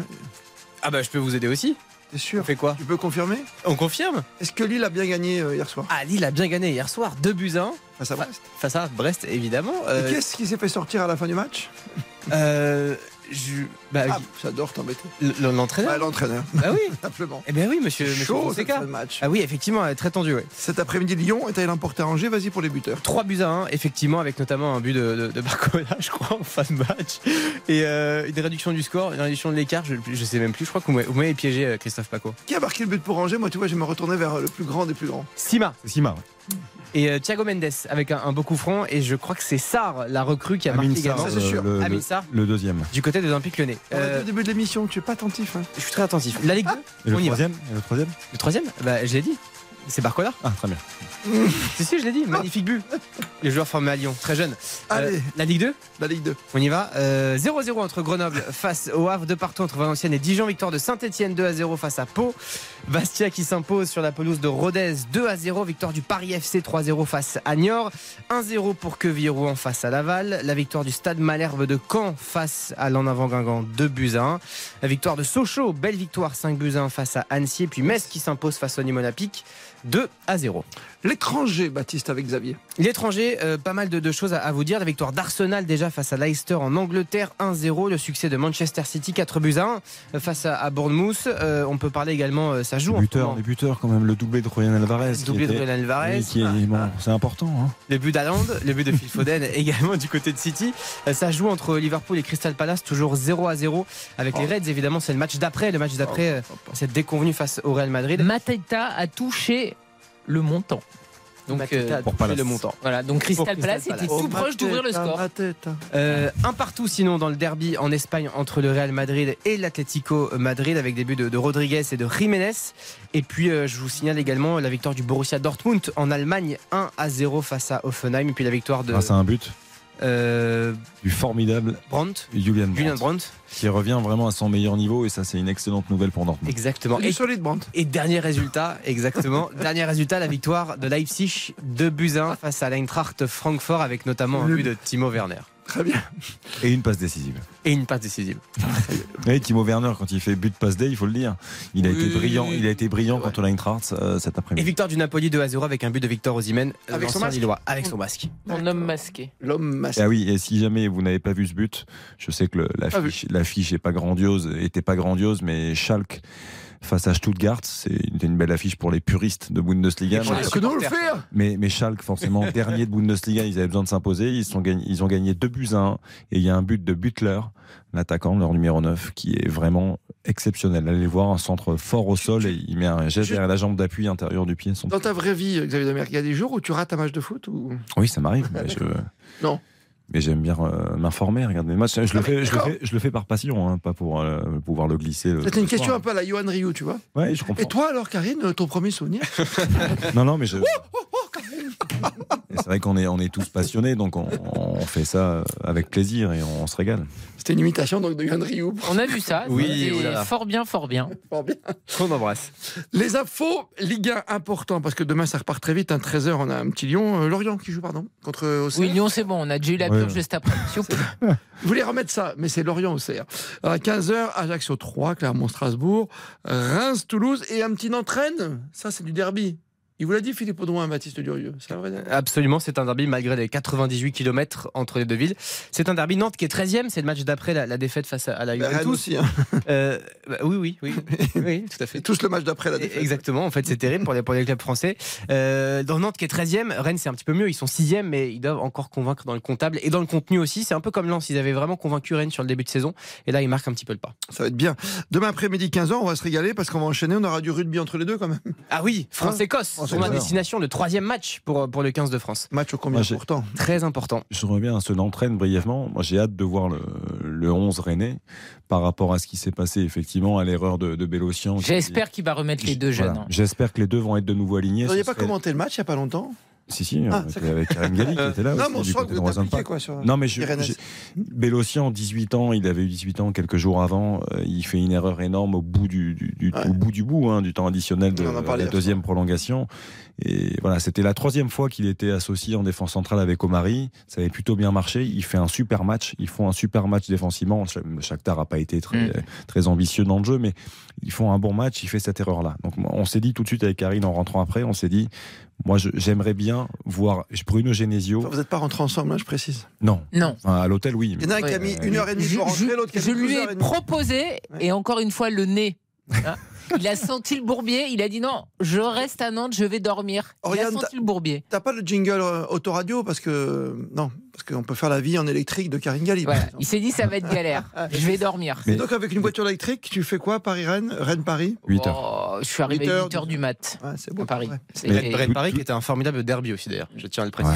Ah bah, je peux vous aider aussi. T'es sûr? On fait quoi? Tu peux confirmer? On confirme. Est-ce que Lille a bien gagné hier soir? Ah, Lille a bien gagné hier soir, 2-1. Face à Brest. Face à Brest, évidemment. Et qu'est-ce qui s'est fait sortir à la fin du match? J'adore t'embêter. L'entraîneur. L'entraîneur. Bah oui, simplement. Eh bien oui, monsieur Seka. Ah oui, effectivement, très tendu. Ouais. Cet après-midi, Lyon est allé l'emporter à Angers. Vas-y pour les buteurs. 3-1, effectivement, avec notamment un but de Barcola, je crois, en fin de match. Et une réduction du score, une réduction de l'écart. Je sais même plus. Je crois que vous m'avez piégé, Christophe Paco. Qui a marqué le but pour Angers? Moi, tu vois, je me retournais vers le plus grand des plus grands. Sima. Ouais. Et Thiago Mendes avec un beau coup franc, et je crois que c'est Sarr, la recrue, qui a marqué également. Le deuxième. Du côté de l'Olympique Lyonnais. Au début de l'émission, tu es pas attentif. Hein. Je suis très attentif. La Ligue 2. Et le troisième. Le troisième, bah, je l'ai dit. C'est Barcola. Ah, très bien. Si, je l'ai dit. Magnifique but. Les joueurs formés à Lyon, très jeunes. Allez. La Ligue 2. La Ligue 2. On y va. 0-0 entre Grenoble face au Havre, de partout entre Valenciennes et Dijon. Victoire de Saint-Etienne 2-0 face à Pau. Bastia qui s'impose sur la pelouse de Rodez 2-0. Victoire du Paris FC 3-0 face à Niort. 1-0 pour Queville-Rouen face à Laval. La victoire du Stade Malherbe de Caen face à l'En Avant Guingamp 2-1. La victoire de Sochaux, belle victoire 5-1 face à Annecy. Et puis Metz qui s'impose face au Nîmes Olympique 2-0. L'étranger, Baptiste, avec Xavier. L'étranger, pas mal de choses à vous dire. La victoire d'Arsenal déjà face à Leicester en Angleterre 1-0. Le succès de Manchester City 4-1 face à Bournemouth. On peut parler également, ça joue. Les buteurs quand même, le doublé de Julián Alvarez. C'est important. Hein. Le but d'Haaland, le but de Phil Foden également du côté de City. Ça joue entre Liverpool et Crystal Palace, toujours 0-0 avec les Reds. Évidemment, c'est le match d'après. Le match d'après, cette déconvenue face au Real Madrid. Mateta a touché le montant. Donc, le montant. Voilà, donc Crystal Palace était tout proche d'ouvrir le score. 1-1 sinon dans le derby en Espagne entre le Real Madrid et l'Atlético Madrid, avec des buts de Rodriguez et de Jiménez. Et puis je vous signale également la victoire du Borussia Dortmund en Allemagne 1-0 face à Hoffenheim. Et puis la victoire de... c'est un but du formidable Brandt, Julian Brandt, qui revient vraiment à son meilleur niveau, et ça c'est une excellente nouvelle pour Dortmund. Exactement. Et solide Brandt. Et dernier résultat, exactement. Dernier résultat, la victoire de Leipzig 2-1 face à l'Eintracht Francfort, avec notamment un but de Timo Werner. Très bien. Et une passe décisive. Et Timo Werner, quand il fait but de passe-day, il faut le dire, il a été brillant. Il a été brillant contre l'Eintracht cet après-midi. Et victoire du Napoli 2-0 avec un but de Victor Osimhen, avec son masque. Mon homme masqué. L'homme masqué. Ah oui. Et si jamais vous n'avez pas vu ce but, je sais que l'affiche n'est pas grandiose, mais Schalke face à Stuttgart, c'est une belle affiche pour les puristes de Bundesliga. Mais Schalke, forcément, dernier de Bundesliga, ils avaient besoin de s'imposer. Ils ont gagné 2-1. Et il y a un but de Butler, l'attaquant, leur numéro 9, qui est vraiment exceptionnel. Allez voir, un centre fort au sol, et il met un geste derrière la jambe d'appui intérieure du pied. Dans ta vraie vie, Xavier Domergue, il y a des jours où tu rates un match de foot ou... Oui, ça m'arrive. Non. Mais j'aime bien m'informer, regarder les matchs. Je le fais par passion, pas pour pouvoir le glisser. C'était une question un peu à la Yohan Ryu, tu vois. Ouais, je comprends. Et toi alors, Karine, ton premier souvenir? Non, mais je... C'est vrai qu'on est tous passionnés, donc on fait ça avec plaisir et on se régale. C'était une imitation donc de Yohan Ryu. On a vu ça. Oui, fort bien. On embrasse. Les infos Ligue 1, important, parce que demain ça repart très vite. 13h, on a un petit Lorient qui joue, contre Auxerre. Oui, Lyon, c'est bon, on a déjà eu la purge juste après. Vous voulez remettre ça, mais c'est Lorient Auxerre. À 15h, Ajaccio 3, Clermont-Strasbourg, Reims-Toulouse et un petit Nantes-Rennes. Ça, c'est du derby. Il vous l'a dit, Philippe Audouin, Baptiste Durieux, c'est un vrai derby. Absolument, c'est un derby malgré les 98 km entre les deux villes. C'est un derby. Nantes qui est 13e, c'est le match d'après la défaite face à la Juventus. Rennes aussi. Oui, tout à fait. Tous le match d'après la défaite. Exactement, en fait c'est terrible pour les clubs français. Dans Nantes qui est 13e, Rennes c'est un petit peu mieux, ils sont 6e, mais ils doivent encore convaincre dans le comptable et dans le contenu aussi. C'est un peu comme Lens, ils avaient vraiment convaincu Rennes sur le début de saison, et là ils marquent un petit peu le pas. Ça va être bien. Demain après-midi 15h, on va se régaler parce qu'on va enchaîner, on aura du rugby entre les deux quand même. Ah oui, France-Écosse. On a destination le 3e match pour le 15 de France. Match au combien important? Très important. Je reviens à ce Nantes-Rennes brièvement. Moi, j'ai hâte de voir le 11 rennais par rapport à ce qui s'est passé effectivement à l'erreur de Bélocian. J'espère qu'il va remettre les deux jeunes. Voilà. J'espère que les deux vont être de nouveau alignés. Vous n'avez pas commenté le match il n'y a pas longtemps? Si, avec Karine Galli qui était là. Non, aussi, mais on s'en quoi sur... Non, mais Bélocian, 18 ans, il avait eu 18 ans quelques jours avant. Il fait une erreur énorme au bout du temps additionnel de la deuxième prolongation. Et voilà, c'était la 3e fois qu'il était associé en défense centrale avec Omari. Ça avait plutôt bien marché. Il fait un super match. Ils font un super match défensivement. Shakhtar n'a pas été très ambitieux dans le jeu, mais ils font un bon match. Il fait cette erreur-là. Donc on s'est dit tout de suite avec Karine en rentrant après, on s'est dit Moi, j'aimerais bien voir Bruno Genesio. Enfin, vous n'êtes pas rentrés ensemble, hein, je précise. Non. Non. Enfin, à l'hôtel, oui. Mais... Il y en a un qui a mis 1h30 pour rentrer, l'autre qui a mis 2h30. Je lui ai proposé, et encore une fois, le nez. Hein. Il a senti le bourbier, il a dit non, je reste à Nantes, je vais dormir. Oriane, il a senti le bourbier. T'as pas le jingle autoradio parce que non, parce qu'on peut faire la vie en électrique de Karine Galli. Voilà. Il s'est dit ça va être galère, je vais dormir. Mais donc avec une voiture électrique, tu fais quoi Paris-Rennes, Rennes-Paris 8h. Oh, je suis arrivé à 8h du mat à Paris. Rennes-Paris qui était un formidable derby aussi d'ailleurs, je tiens à le préciser.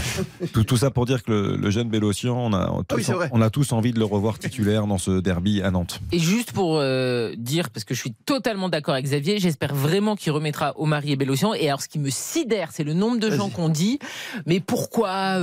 Ouais. tout ça pour dire que le jeune Bélocian, on a tous envie de le revoir titulaire dans ce derby à Nantes. Et juste pour dire, parce que je suis totalement d'accord avec Xavier, j'espère vraiment qu'il remettra Omari et Bélocian. Et alors, ce qui me sidère, c'est le nombre de gens qu'on dit, mais pourquoi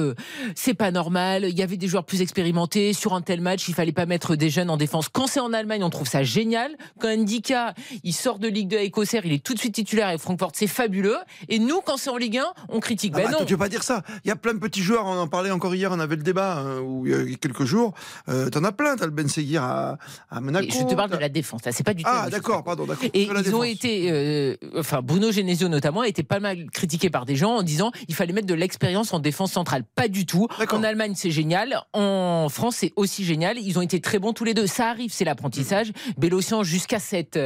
c'est pas normal, il y avait des joueurs plus expérimentés, sur un tel match, il fallait pas mettre des jeunes en défense. Quand c'est en Allemagne, on trouve ça génial. Quand Ndika, il sort de Ligue 2 à Écossaire, il est tout de suite titulaire avec Francfort, c'est fabuleux. Et nous, quand c'est en Ligue 1, on critique. Ah, ben non. Tu veux pas dire ça. Il y a plein de petits joueurs, on en parlait encore hier, on avait le débat, où il y a quelques jours, t'en as plein, t'as le Ben Seguir à Monaco. Et je te parle de la défense, là. C'est pas du tout. Ah, d'accord, pardon, d'accord. Et ils ont été, enfin Bruno Genesio notamment, a été pas mal critiqué par des gens en disant il fallait mettre de l'expérience en défense centrale. Pas du tout. En Allemagne c'est génial, en France c'est aussi génial. Ils ont été très bons tous les deux. Ça arrive, c'est l'apprentissage. Bélocian jusqu'à cette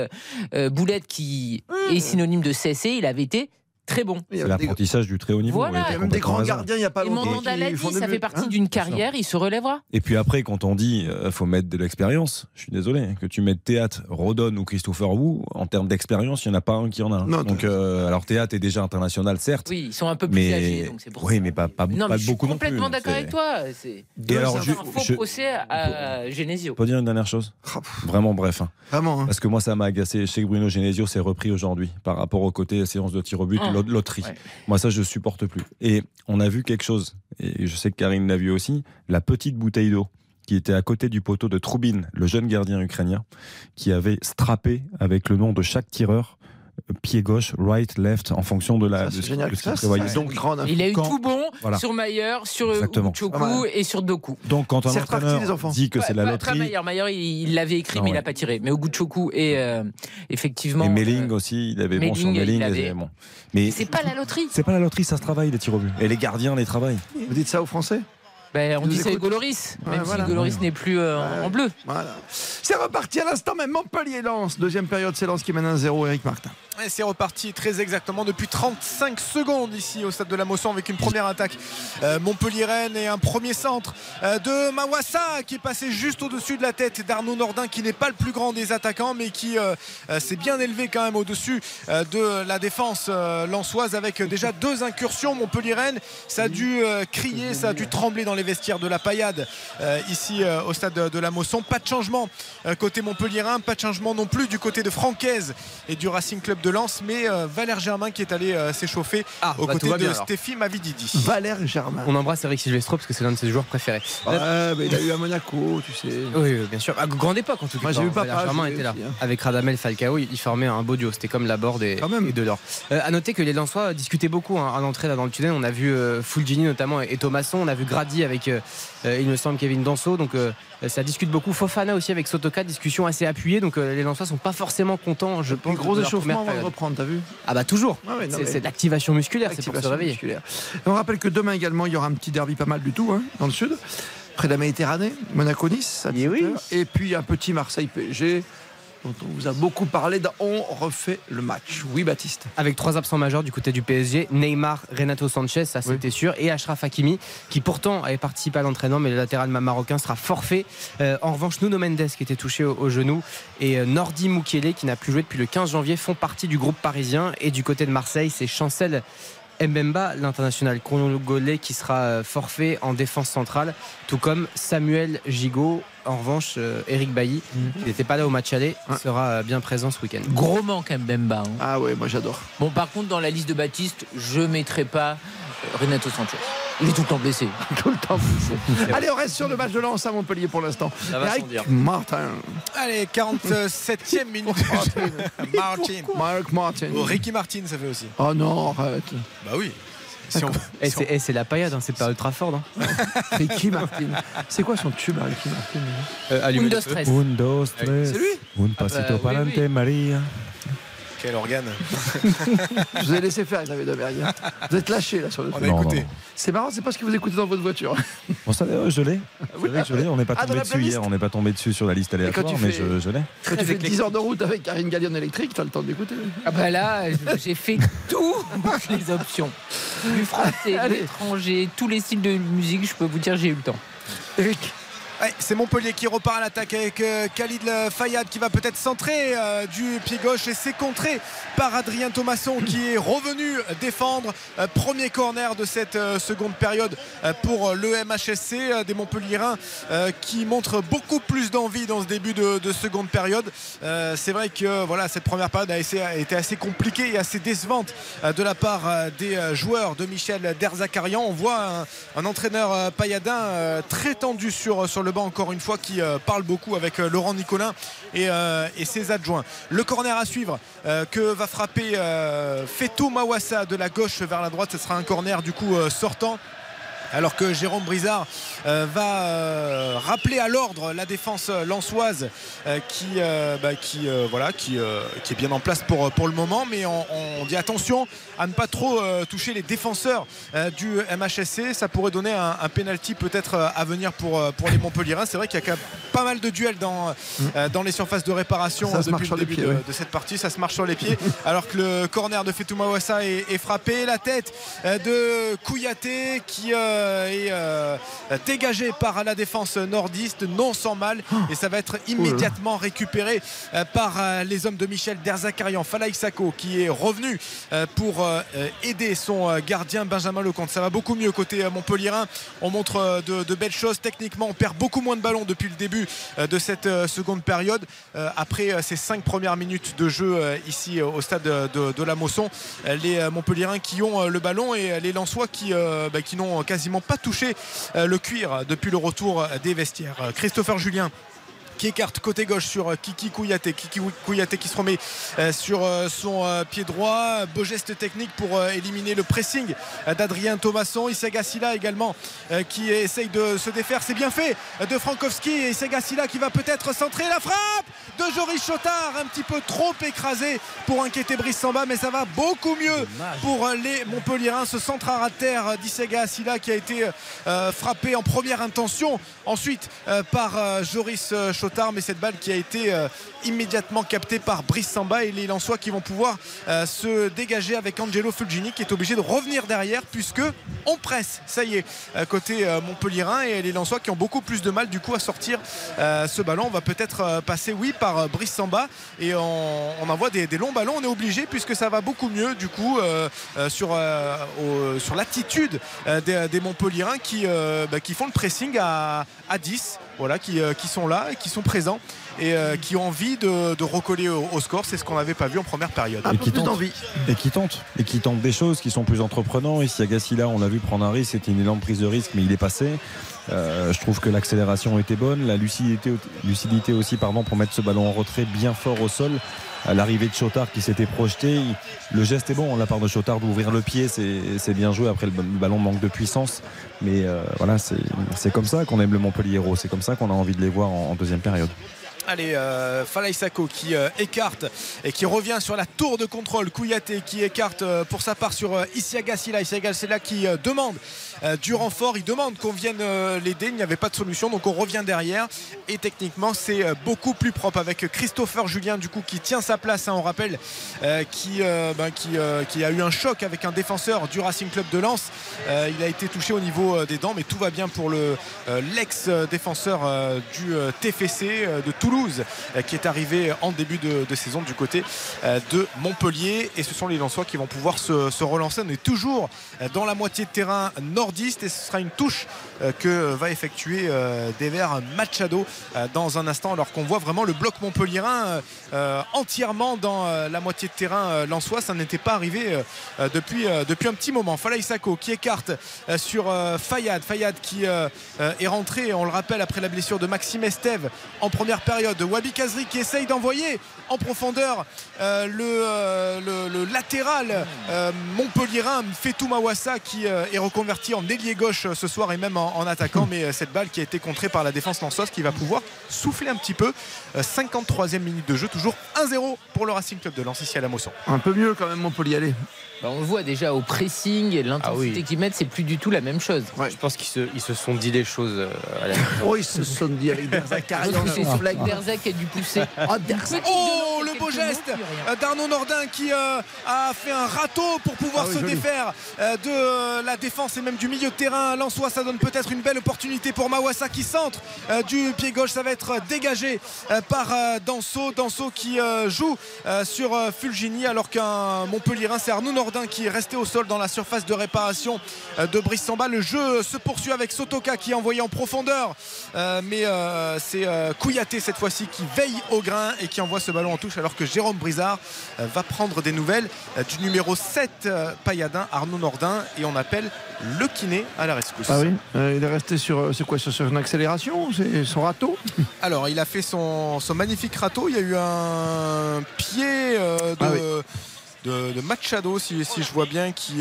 boulette qui est synonyme de CSC, il avait été très bon. C'est l'apprentissage du très haut niveau. Voilà. Il y a même des grands gardiens, il n'y a pas longtemps. Et Mandanda, ça fait partie d'une carrière, il se relèvera. Et puis après, quand on dit faut mettre de l'expérience, je suis désolé, que tu mettes Théâtre, Rodon ou Christopher Wu, en termes d'expérience, il n'y en a pas un qui en a un. Non, donc, alors Théâtre est déjà international, certes. Oui, ils sont un peu plus âgés. Donc c'est pour ça. Mais pas beaucoup non plus. Je suis complètement d'accord avec toi. C'est un faux procès à Genesio. Peux dire une dernière chose ? Vraiment bref. Vraiment. Parce que moi, ça m'a agacé. Je sais que Bruno Genesio s'est repris aujourd'hui par rapport au côté séance de tir au but. Loterie. Ouais. Moi, ça, je supporte plus. Et on a vu quelque chose, et je sais que Karine l'a vu aussi, la petite bouteille d'eau qui était à côté du poteau de Troubine, le jeune gardien ukrainien, qui avait strappé avec le nom de chaque tireur, pied gauche, right, left, en fonction de la... Il a eu tout bon sur Maier, sur Uchoku et sur Doku. Donc quand un entraîneur dit que c'est la loterie... Maier, il l'avait écrit, mais il n'a pas tiré. Mais Uchoku et effectivement... Et Melling aussi, il avait bon sur Melling. Mais c'est pas la loterie. C'est pas la loterie, ça se travaille, les tirs au but. Et les gardiens les travaillent. Vous dites ça aux Français ? Ben, on dit c'est Hugo Lloris, même si Hugo Lloris n'est plus en bleu. Voilà. C'est reparti à l'instant même, Montpellier-Lens. Deuxième période, c'est Lens qui mène 1-0, Eric Martin. Et c'est reparti très exactement depuis 35 secondes ici au stade de la Mosson avec une première attaque Montpellier-Rennes et un premier centre de Mawassa qui est passé juste au-dessus de la tête d'Arnaud Nordin qui n'est pas le plus grand des attaquants mais qui s'est bien élevé quand même au-dessus de la défense lensoise avec déjà deux incursions. Montpellier-Rennes, ça a dû crier, ça a dû trembler dans les vestiaires de la Payade ici au stade de la Mosson. Pas de changement côté Montpellier-Rennes, pas de changement non plus du côté de Francaise et du Racing Club de Lens, mais Valère Germain qui est allé s'échauffer aux côtés de Stéphie Mavididi. Valère Germain. On embrasse Eric Silvestro parce que c'est l'un de ses joueurs préférés. Il a eu à Monaco, tu sais. Oui, bien sûr. À grande époque en tout cas. Moi, j'ai eu Valère Germain était là. Avec Radamel Falcao, ils formaient un beau duo. C'était comme Laborde et Delors. À noter que les Lensois discutaient beaucoup à l'entrée là dans le tunnel. On a vu Fulgini notamment et Thomasson. On a vu Grady avec, il me semble, Kevin Danso. Donc ça discute beaucoup. Fofana aussi avec Sotoka. Discussion assez appuyée. Donc les Lensois sont pas forcément contents, je pense. Gros échauffement. Reprendre, t'as vu ? Ah bah toujours. C'est l'activation musculaire, c'est pour se réveiller. On rappelle que demain également, il y aura un petit derby pas mal du tout, hein, dans le sud, près de la Méditerranée, Monaco-Nice, et puis un petit Marseille-PSG dont on vous a beaucoup parlé. On refait le match. Oui, Baptiste. Avec trois absents majeurs du côté du PSG, Neymar, Renato Sanchez, ça c'était sûr, et Achraf Hakimi, qui pourtant avait participé à l'entraînement, mais le latéral marocain sera forfait. En revanche, Nuno Mendes, qui était touché au genou, et Nordi Mukiele, qui n'a plus joué depuis le 15 janvier, font partie du groupe parisien. Et du côté de Marseille, c'est Chancel Mbemba, l'international congolais, qui sera forfait en défense centrale, tout comme Samuel Gigot. En revanche, Eric Bailly, qui n'était pas là au match aller, sera bien présent ce week-end. Gros manque à Mbemba. Hein. Ah ouais, moi j'adore. Bon, par contre, dans la liste de Baptiste, je ne mettrai pas Renato Sanchez. Il est tout le temps blessé. Tout le temps blessé. Allez, on reste sur le match de Lens à Montpellier pour l'instant. Eric Martin. Allez, 47e minute. Martin. Mark Martin. Oh, Ricky Martin, ça fait aussi. Oh non, arrête. Bah oui. Et c'est la Payade, hein, c'est pas ultra fort. Hein. Ricky Martin. C'est quoi son tube, Ricky Martin? Undo stress. Undo stress. C'est lui? Un pasito palante, Maria. Quel organe. Je vous ai laissé faire, Xavier Domergue. Vous êtes lâché là sur le. On a écouté. C'est marrant, c'est pas ce que vous écoutez dans votre voiture. Bon, ça, je l'ai. On n'est pas tombé dessus hier, on n'est pas tombé dessus sur la liste aléatoire, mais je l'ai. Quand tu fais 10 heures de route avec Karine Galli en électrique, t'as le temps d'écouter. Ah bah là, j'ai fait toutes les options. Du français, de l'étranger, tous les styles de musique, je peux vous dire, j'ai eu le temps. Eric. Ouais, c'est Montpellier qui repart à l'attaque avec Khalid Fayad qui va peut-être centrer du pied gauche, et c'est contré par Adrien Thomasson qui est revenu défendre. Premier corner de cette seconde période pour le MHSC. Des Montpelliérains qui montrent beaucoup plus d'envie dans ce début de seconde période. C'est vrai que voilà, cette première période a été assez compliquée et assez décevante de la part des joueurs de Michel Derzakarian. On voit un entraîneur payadin très tendu sur le banc, encore une fois, qui parle beaucoup avec Laurent Nicolin et ses adjoints. Le corner à suivre que va frapper Fetou Mawassa de la gauche vers la droite. Ce sera un corner du coup sortant, alors que Jérôme Brizard va rappeler à l'ordre la défense lensoise qui est bien en place pour le moment, mais on dit attention à ne pas trop toucher les défenseurs du MHSC. Ça pourrait donner un pénalty peut-être à venir pour les Montpelliérains. C'est vrai qu'il y a quand même pas mal de duels dans les surfaces de réparation depuis le début de cette partie. Ça se marche sur les pieds, alors que le corner de Fetou Mawassa est frappé. La tête de Kouyaté qui est dégagé par la défense nordiste, non sans mal, et ça va être immédiatement récupéré par les hommes de Michel Derzakarian. Falaï Sako qui est revenu pour aider son gardien Benjamin Lecomte. Ça va beaucoup mieux côté montpelliérain, on montre de belles choses techniquement, on perd beaucoup moins de ballons depuis le début de cette seconde période. Après ces 5 premières minutes de jeu ici au stade de la Mosson, les montpelliérains qui ont le ballon et les lensois qui n'ont quasiment pas touché le cuir depuis le retour des vestiaires. Christopher Julien qui écarte côté gauche sur Kiki Kouyaté. Kiki Kouyaté qui se remet sur son pied droit. Beau geste technique pour éliminer le pressing d'Adrien Thomasson. Issiaga Silla également qui essaye de se défaire. C'est bien fait de Frankowski, et Issiaga Silla qui va peut-être centrer. La frappe de Joris Chotard, un petit peu trop écrasé pour inquiéter Brice Samba, mais ça va beaucoup mieux pour les Montpelliérains. Ce centre à terre d'Issiaga Silla qui a été frappé en première intention, ensuite par Joris Chotard, mais cette balle qui a été immédiatement captée par Brice Samba, et les Lensois qui vont pouvoir se dégager avec Angelo Fulgini qui est obligé de revenir derrière puisque on presse, ça y est, côté montpelliérain, et les Lensois qui ont beaucoup plus de mal du coup à sortir ce ballon. On va peut-être passer par Brice Samba, et on envoie des longs ballons. On est obligé puisque ça va beaucoup mieux du coup sur l'attitude des montpelliérains qui font le pressing à 10, voilà, qui sont là et qui sont présents et qui ont envie de recoller au score. C'est ce qu'on n'avait pas vu en première période. Et qui tentent des choses qui sont plus entreprenantes. Issiaga Silla, on l'a vu prendre un risque, c'était une énorme prise de risque, mais il est passé. Je trouve que l'accélération était bonne, la lucidité aussi pardon, pour mettre ce ballon en retrait bien fort au sol. À l'arrivée de Chotard qui s'était projeté, le geste est bon, la part de Chotard d'ouvrir le pied, c'est bien joué. Après, le ballon manque de puissance, mais voilà, c'est comme ça qu'on aime le Montpellier, c'est comme ça qu'on a envie de les voir en deuxième période. Allez, Falaï Sako qui écarte et qui revient sur la tour de contrôle. Kouyaté qui écarte pour sa part sur Issiaga Silla. Issiaga Silla qui demande du renfort. Il demande qu'on vienne l'aider. Il n'y avait pas de solution, donc on revient derrière. Et techniquement, c'est beaucoup plus propre avec Christopher Julien du coup qui tient sa place. Hein, on rappelle qui a eu un choc avec un défenseur du Racing Club de Lens. Il a été touché au niveau des dents, mais tout va bien pour l'ex-défenseur du TFC de Toulouse, qui est arrivé en début de saison du côté de Montpellier. Et ce sont les Lensois qui vont pouvoir se relancer. On est toujours dans la moitié de terrain nordiste, et ce sera une touche que va effectuer Dever Machado dans un instant, alors qu'on voit vraiment le bloc montpelliérain entièrement dans la moitié de terrain lensois. Ça n'était pas arrivé depuis un petit moment. Falaï Sako qui écarte sur Fayad. Fayad qui est rentré, on le rappelle, après la blessure de Maxime Estève en première période. Wabi Kazri qui essaye d'envoyer en profondeur le latéral montpelliérain Fetou Mawassa qui est reconverti en en ailier gauche ce soir et même en attaquant, mais cette balle qui a été contrée par la défense lensoise qui va pouvoir souffler un petit peu. 53e minute de jeu, toujours 1-0 pour le Racing Club de Lens ici à la Mosson. Un peu mieux quand même Montpellier. Allez. Bah on le voit déjà au pressing et l'intensité qu'ils mettent, c'est plus du tout la même chose. Ouais. Je pense qu'ils se sont dit des choses à la ils se sont dit avec Derzakarian. Derzak a dû pousser. Oh le beau geste d'Arnaud Nordin qui a fait un râteau pour pouvoir se défaire de la défense et même du milieu de terrain lensois. Ça donne peut-être une belle opportunité pour Mawassa qui centre du pied gauche. Ça va être dégagé par Danso. Danso qui joue sur Fulgini, alors qu'un Montpellierin, c'est Arnaud Nordin qui est resté au sol dans la surface de réparation de Brice Samba. Le jeu se poursuit avec Sotoka qui est envoyé en profondeur, mais c'est Kouyaté cette fois-ci qui veille au grain et qui envoie ce ballon en touche, alors que Jérôme Brizard va prendre des nouvelles du numéro 7 Payadin, Arnaud Nordin, et on appelle le kiné à la rescousse. Ah oui, il est resté sur, c'est quoi, sur une accélération, c'est son râteau. Alors il a fait son magnifique râteau, il y a eu un pied de Machado, si je vois bien, qui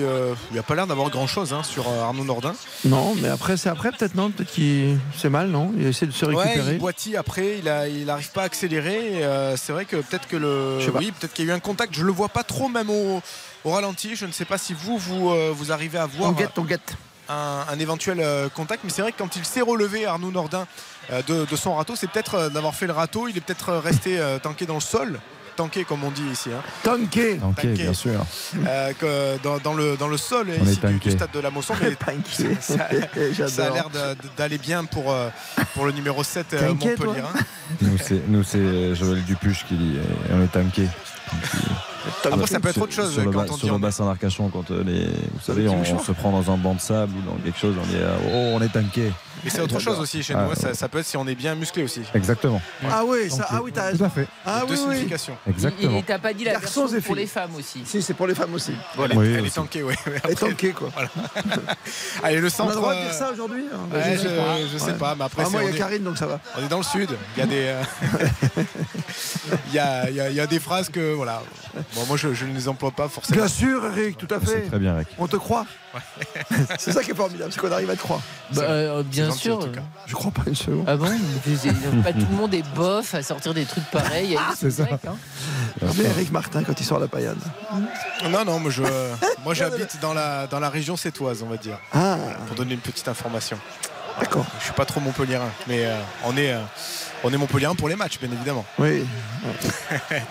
il a pas l'air d'avoir grand chose sur Arnaud Nordin. Non, mais après c'est peut-être qu'il c'est mal, non, il essaie de se récupérer, il boitille après, il arrive pas à accélérer, c'est vrai que peut-être que peut-être qu'il y a eu un contact, je le vois pas trop même au ralenti, je ne sais pas si vous arrivez à voir on guette un éventuel contact, mais c'est vrai que quand il s'est relevé Arnaud Nordin de son râteau, c'est peut-être d'avoir fait le râteau, il est peut-être resté tanké dans le sol. Tanké comme on dit ici. Tanké, bien sûr. Dans le sol ici du stade de la Mosson. Ça a l'air d'aller bien pour le numéro 7 Montpellier. Nous c'est Joël Dupuche qui dit on est tanké. Après ça peut être autre chose quand on dit sur le bassin d'Arcachon, quand vous savez on se prend dans un banc de sable ou dans quelque chose, on dit on est tanké. Mais c'est autre chose aussi chez nous, ça peut être si on est bien musclé aussi. Exactement. Ah oui, t'as raison. Tout à fait. Deux significations. Exactement. Et t'as pas dit la version pour les femmes aussi. Si, c'est pour les femmes aussi. Voilà, elle est tankée, oui. Elle est tankée, quoi. Voilà. Allez, le centre. On a le droit de dire ça aujourd'hui, je sais pas, mais après. Moi, il y a Karine, donc ça va. On est dans le sud. Il y a des. Il y a des phrases que, voilà. Bon, moi, je ne les emploie pas forcément. Bien sûr, Eric, tout à fait. Très bien, Eric. On te croit. C'est ça qui est formidable, c'est qu'on arrive à te croire. Bien sûr. Je crois pas une seconde. Ah bon, pas tout le monde est bof à sortir des trucs pareils. C'est ça. Mec, mais Eric Martin quand il sort la paillade. Non, moi j'habite dans la région sétoise, on va dire. Ah. Pour donner une petite information. D'accord. Je suis pas trop montpelliérain, mais on est montpelliérain pour les matchs, bien évidemment. Oui.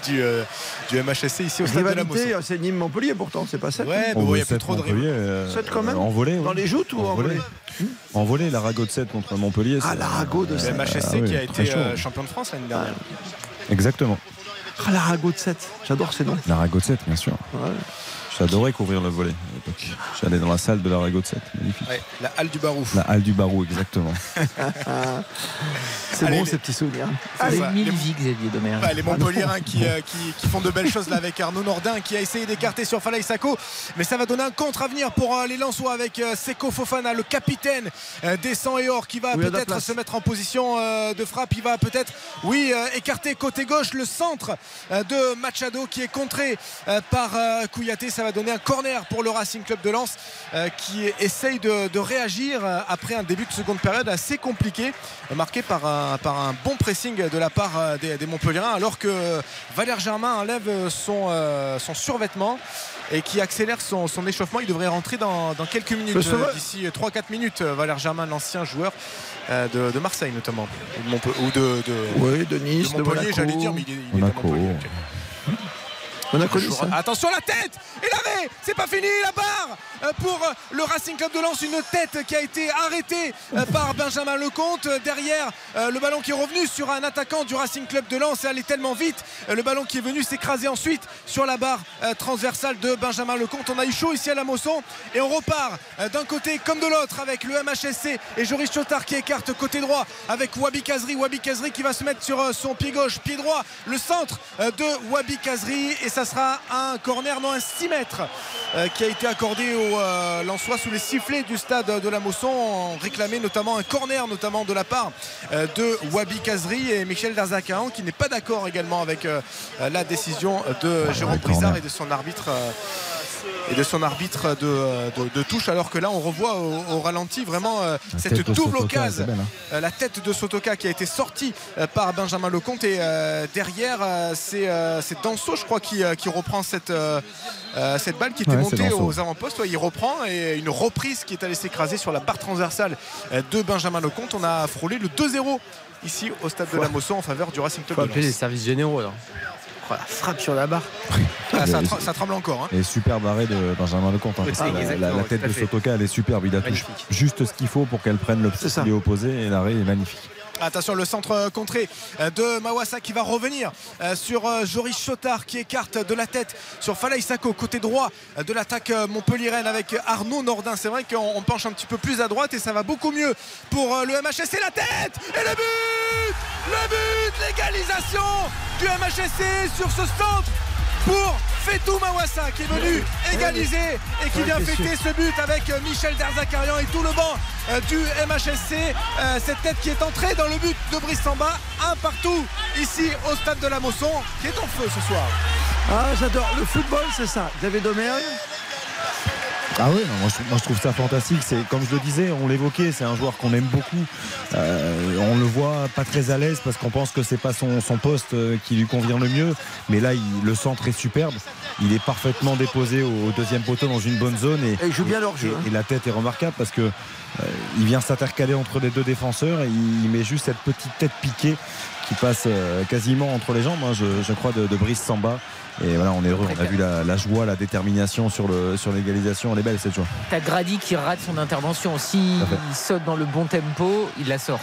du MHSC ici au stade de la Mosson. C'est Nîmes-Montpellier pourtant, c'est pas ça. Ouais, il y a plus trop de rivaux. 7 quand même. En volée, dans les joutes ou en volée. En volée, l'Arago de 7 contre Montpellier. Ah, l'Arago de 7. Le MHSC qui a été champion de France l'année dernière. Exactement. Ah, l'Arago de 7. J'adore ces noms. L'Arago de 7, bien sûr. Ouais. J'adorais couvrir le volet à l'époque. J'allais dans la salle de la Ragot 7, magnifique. Ouais, la halle du Barou. La halle du Barou, exactement. C'est bon, ces petits souvenirs. Allez, mille vies, Xavier Domergue. Les Montpelliérains qui font de belles choses là avec Arnaud Nordin qui a essayé d'écarter sur Falaï Sako. Mais ça va donner un contre-avenir pour les Lensois avec Seko Fofana, le capitaine des Sang et Or, qui va peut-être se mettre en position de frappe. Il va peut-être, écarter côté gauche le centre de Machado qui est contré par Kouyaté. Ça va donner un corner pour le Racing Club de Lens qui essaye de réagir après un début de seconde période assez compliqué, marqué par un bon pressing de la part des Montpelliérains, alors que Valère Germain enlève son survêtement et qui accélère son échauffement. Il devrait rentrer dans quelques minutes, d'ici 3-4 minutes, Valère Germain, l'ancien joueur de Marseille notamment, ou de Nice, de Montpellier, j'allais dire, mais il est à Montpellier. On a connu ça. Attention la tête et l'arrêt, c'est pas fini, la barre pour le Racing Club de Lens, une tête qui a été arrêtée par Benjamin Lecomte. Derrière, le ballon qui est revenu sur un attaquant du Racing Club de Lens et allait tellement vite, le ballon qui est venu s'écraser ensuite sur la barre transversale de Benjamin Lecomte. On a eu chaud ici à la Mosson et on repart d'un côté comme de l'autre avec le MHSC et Joris Chotard qui écarte côté droit avec Wabi Kazri. Wabi Kazri qui va se mettre sur son pied gauche, pied droit, le centre de Wabi Kazri, et ça sera un corner, non, un 6 mètres qui a été accordé au Lensois sous les sifflets du stade de la Mosson. On réclamait notamment un corner, notamment de la part de Wabi Kazri, et Michel Derzakarian qui n'est pas d'accord également avec la décision de Jérôme Brizard et de son arbitre et de son arbitre de touche, alors que là on revoit au ralenti vraiment cette double occasion, la tête de Sotoka qui a été sortie par Benjamin Lecomte, et derrière c'est Danso, je crois, qui reprend cette balle qui était montée aux avant-postes. Il reprend, et une reprise qui est allée s'écraser sur la barre transversale de Benjamin Lecomte. On a frôlé le 2-0 ici au stade de la Mosson en faveur du Racing Club de Lens. Les services généraux alors. Oh, la frappe sur la barre. Ah, ça tremble encore, hein. Et superbe arrêt de Benjamin Lecomte, hein, parce que la tête de Sotoka, elle est superbe. Il a touché juste ce qu'il faut pour qu'elle prenne le pied opposé, et l'arrêt est magnifique. Attention, le centre contré de Mawassa qui va revenir sur Joris Chotard, qui écarte de la tête sur Falaï Sako, côté droit de l'attaque montpelliéraine, avec Arnaud Nordin. C'est vrai qu'on penche un petit peu plus à droite et ça va beaucoup mieux pour le MHSC. La tête et le but, l'égalisation du MHSC sur ce centre pour Fetou Mawassa, qui est venu égaliser et qui vient fêter ce but avec Michel Derzakarian et tout le banc du MHSC. Cette tête qui est entrée dans le but de Brice Samba. 1-1 ici au stade de la Mosson, qui est en feu ce soir. Ah, j'adore le football, c'est ça. David Doméal. Ah oui, moi je trouve ça fantastique. C'est, comme je le disais, on l'évoquait, c'est un joueur qu'on aime beaucoup. On le voit pas très à l'aise parce qu'on pense que c'est pas son poste qui lui convient le mieux. Mais là, le centre est superbe. Il est parfaitement déposé au deuxième poteau dans une bonne zone. Et il joue bien leur jeu. Et la tête est remarquable parce que il vient s'intercaler entre les deux défenseurs et il met juste cette petite tête piquée qui passe quasiment entre les jambes, hein, je crois, de Brice Samba. Et voilà, on est heureux, on a vu la joie, la détermination sur l'égalisation. Elle est belle cette joie. T'as Grady qui rate son intervention. S'il saute dans le bon tempo, il la sort.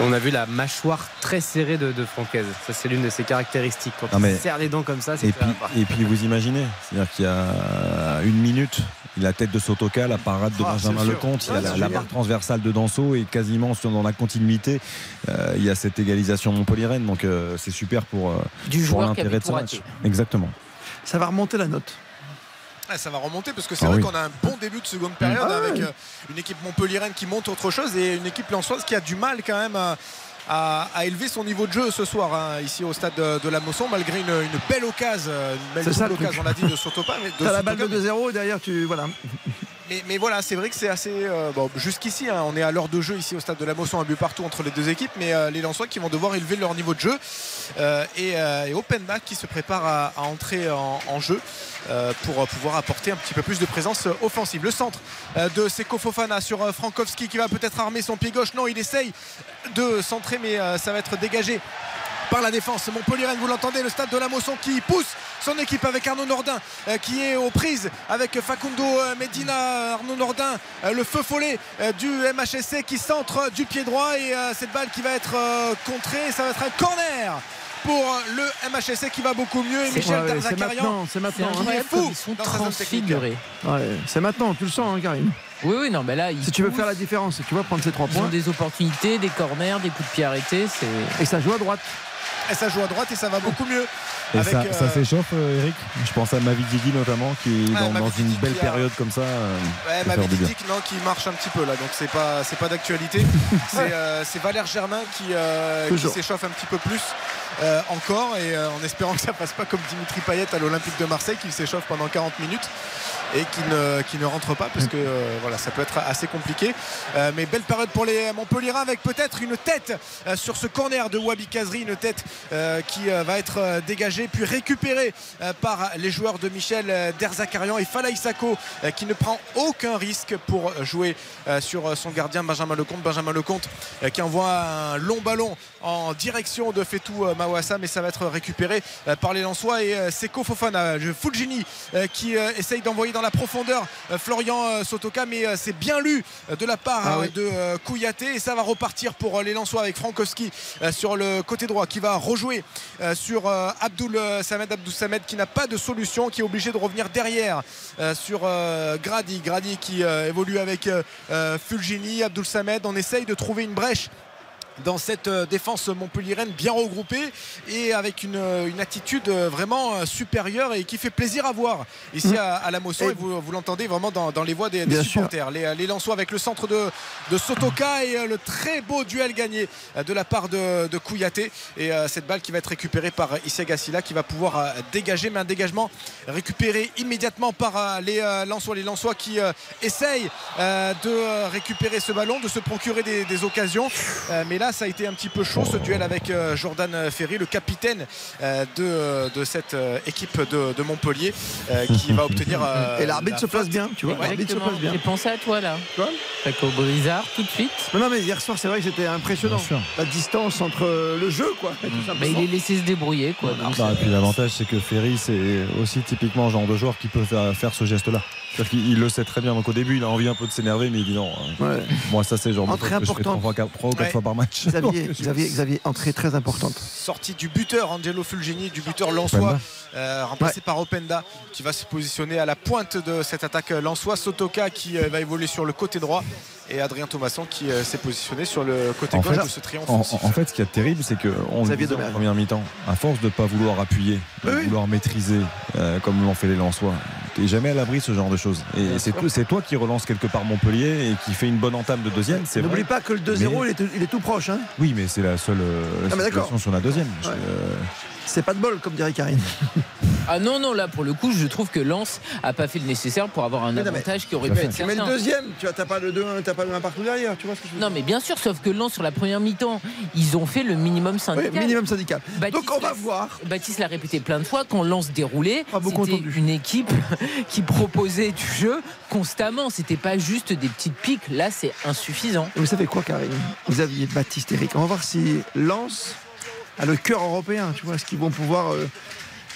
On a vu la mâchoire très serrée de Francaise. Ça, c'est l'une de ses caractéristiques. Quand il serre les dents comme ça, c'est très important. Et puis vous imaginez, c'est-à-dire qu'il y a une minute, la tête de Sotoka, la parade de Benjamin Lecomte, il y a la barre transversale de Danso, et quasiment dans la continuité, il y a cette égalisation montpelliéraine. Donc c'est super pour l'intérêt de ce match. Exactement. Ça va remonter la note. Ça va remonter parce que c'est vrai qu'on a un bon début de seconde période avec une équipe montpelliéraine qui monte autre chose et une équipe lensoise qui a du mal quand même à élever son niveau de jeu ce soir, hein, ici au stade de la Mosson, malgré une belle occasion, on a dit, de Sotoka. T'as la balle de 2-0 et derrière Mais voilà, c'est vrai que c'est assez... jusqu'ici, hein, on est à l'heure de jeu ici au stade de la Mosson, un but partout entre les deux équipes, mais les Lensois qui vont devoir élever leur niveau de jeu, et Openda qui se prépare à entrer en jeu pour pouvoir apporter un petit peu plus de présence offensive. Le centre de Seko Fofana sur Frankowski, qui va peut-être armer son pied gauche. Non, il essaye de centrer, mais ça va être dégagé par la défense montpelliéraine. Vous l'entendez, le stade de la Mosson qui pousse son équipe avec Arnaud Nordin qui est aux prises avec Facundo Medina. Arnaud Nordin, le feu follet du MHSC, qui centre du pied droit, et cette balle qui va être contrée. Ça va être un corner pour le MHSC qui va beaucoup mieux, et Michel Derzakarian, c'est maintenant, qui est fou. Ils sont transfigurés. C'est maintenant, tu le sens, hein, Karim. Oui, non, mais là, si tu veux faire la différence, tu vas prendre ces 3 points. Ils ont des opportunités, des corners, des coups de pied arrêtés, et ça joue à droite. Et ça joue à droite et ça va beaucoup mieux. Et ça s'échauffe, Eric. Je pense à Mavididi notamment, qui est dans une belle période comme ça. Mavididi qui marche un petit peu là, donc c'est pas d'actualité. C'est Valère Germain qui s'échauffe un petit peu plus encore, et en espérant que ça passe pas comme Dimitri Payet à l'Olympique de Marseille, qui s'échauffe pendant 40 minutes et qui ne rentre pas, parce que voilà, ça peut être assez compliqué. Mais belle période pour les Montpelliérains, avec peut-être une tête sur ce corner de Wabi Kazri, une tête qui va être dégagée puis récupérée par les joueurs de Michel Derzakarian, et Falaï Sako qui ne prend aucun risque pour jouer sur son gardien Benjamin Lecomte. Benjamin Lecomte qui envoie un long ballon en direction de Fetou Mawassa, mais ça va être récupéré par les Lensois, et Seko Fofana, le Fulgini, qui essaye d'envoyer dans la profondeur Florian Sotoka, mais c'est bien lu de la part de Kouyaté, et ça va repartir pour les Lensois avec Frankowski sur le côté droit, qui va rejouer sur Abdoul Samed, qui n'a pas de solution, qui est obligé de revenir derrière sur Grady qui évolue avec Fulgini. Abdoul Samed, on essaye de trouver une brèche dans cette défense montpelliéraine bien regroupée et avec une attitude vraiment supérieure et qui fait plaisir à voir ici à la Mosson. Et vous l'entendez vraiment dans les voix des supporters. Les Lensois avec le centre de Sotoka et le très beau duel gagné de la part de Kouyaté. Et cette balle qui va être récupérée par Issiaga Silla qui va pouvoir dégager, mais un dégagement récupéré immédiatement par les Lensois. Les Lensois qui essayent de récupérer ce ballon, de se procurer des occasions. Mais là, ça a été un petit peu chaud, ce duel avec Jordan Ferry, le capitaine de cette équipe de Montpellier, qui va obtenir et l'arbitre se place bien, tu vois. L'arbitre se place bien. J'ai pensé à toi là, Paco Brizard tout de suite. Non mais hier soir c'est vrai que c'était impressionnant la distance entre le jeu quoi. Mais il est laissé se débrouiller quoi. Et puis l'avantage c'est que Ferry c'est aussi typiquement le genre de joueur qui peut faire ce geste là. C'est-à-dire qu'il le sait très bien. Donc au début, il a envie un peu de s'énerver, mais il dit non. Moi, ça, c'est genre entrée importante. Je fais 3 ou 4 fois par match. Xavier, entrée très importante. Sortie du buteur, Angelo Fulgini, du buteur lensois, remplacé par Openda, qui va se positionner à la pointe de cette attaque lensois. Sotoka qui va évoluer sur le côté droit. Et Adrien Thomasson qui s'est positionné sur le côté gauche de ce triomphe. En fait, ce qui est terrible, c'est qu'on le disait en première mi-temps, à force de ne pas vouloir appuyer, de vouloir maîtriser, comme l'ont fait les Lensois, t'es jamais à l'abri de ce genre de choses. Et c'est toi qui relance quelque part Montpellier et qui fait une bonne entame de deuxième. N'oublie pas que le 2-0, il est tout proche. Hein. Oui, mais c'est la seule situation sur la deuxième. C'est pas de bol, comme dirait Karine. Ah non, là pour le coup, je trouve que Lens a pas fait le nécessaire pour avoir un avantage qui aurait pu être certain. Mais le deuxième, tu vois, t'as pas le 2-1, t'as pas le 1 partout derrière, tu vois ce que je veux dire. Non mais bien sûr, sauf que Lens sur la première mi-temps, ils ont fait le minimum syndical. Oui, minimum syndical. Donc on va voir. Baptiste l'a répété plein de fois, quand Lens déroulait, c'était une équipe qui proposait du jeu constamment. C'était pas juste des petites piques. Là, c'est insuffisant. Et vous savez quoi, Karine, Xavier, Baptiste, Eric, on va voir si Lens a le cœur européen, tu vois, est-ce qu'ils vont pouvoir.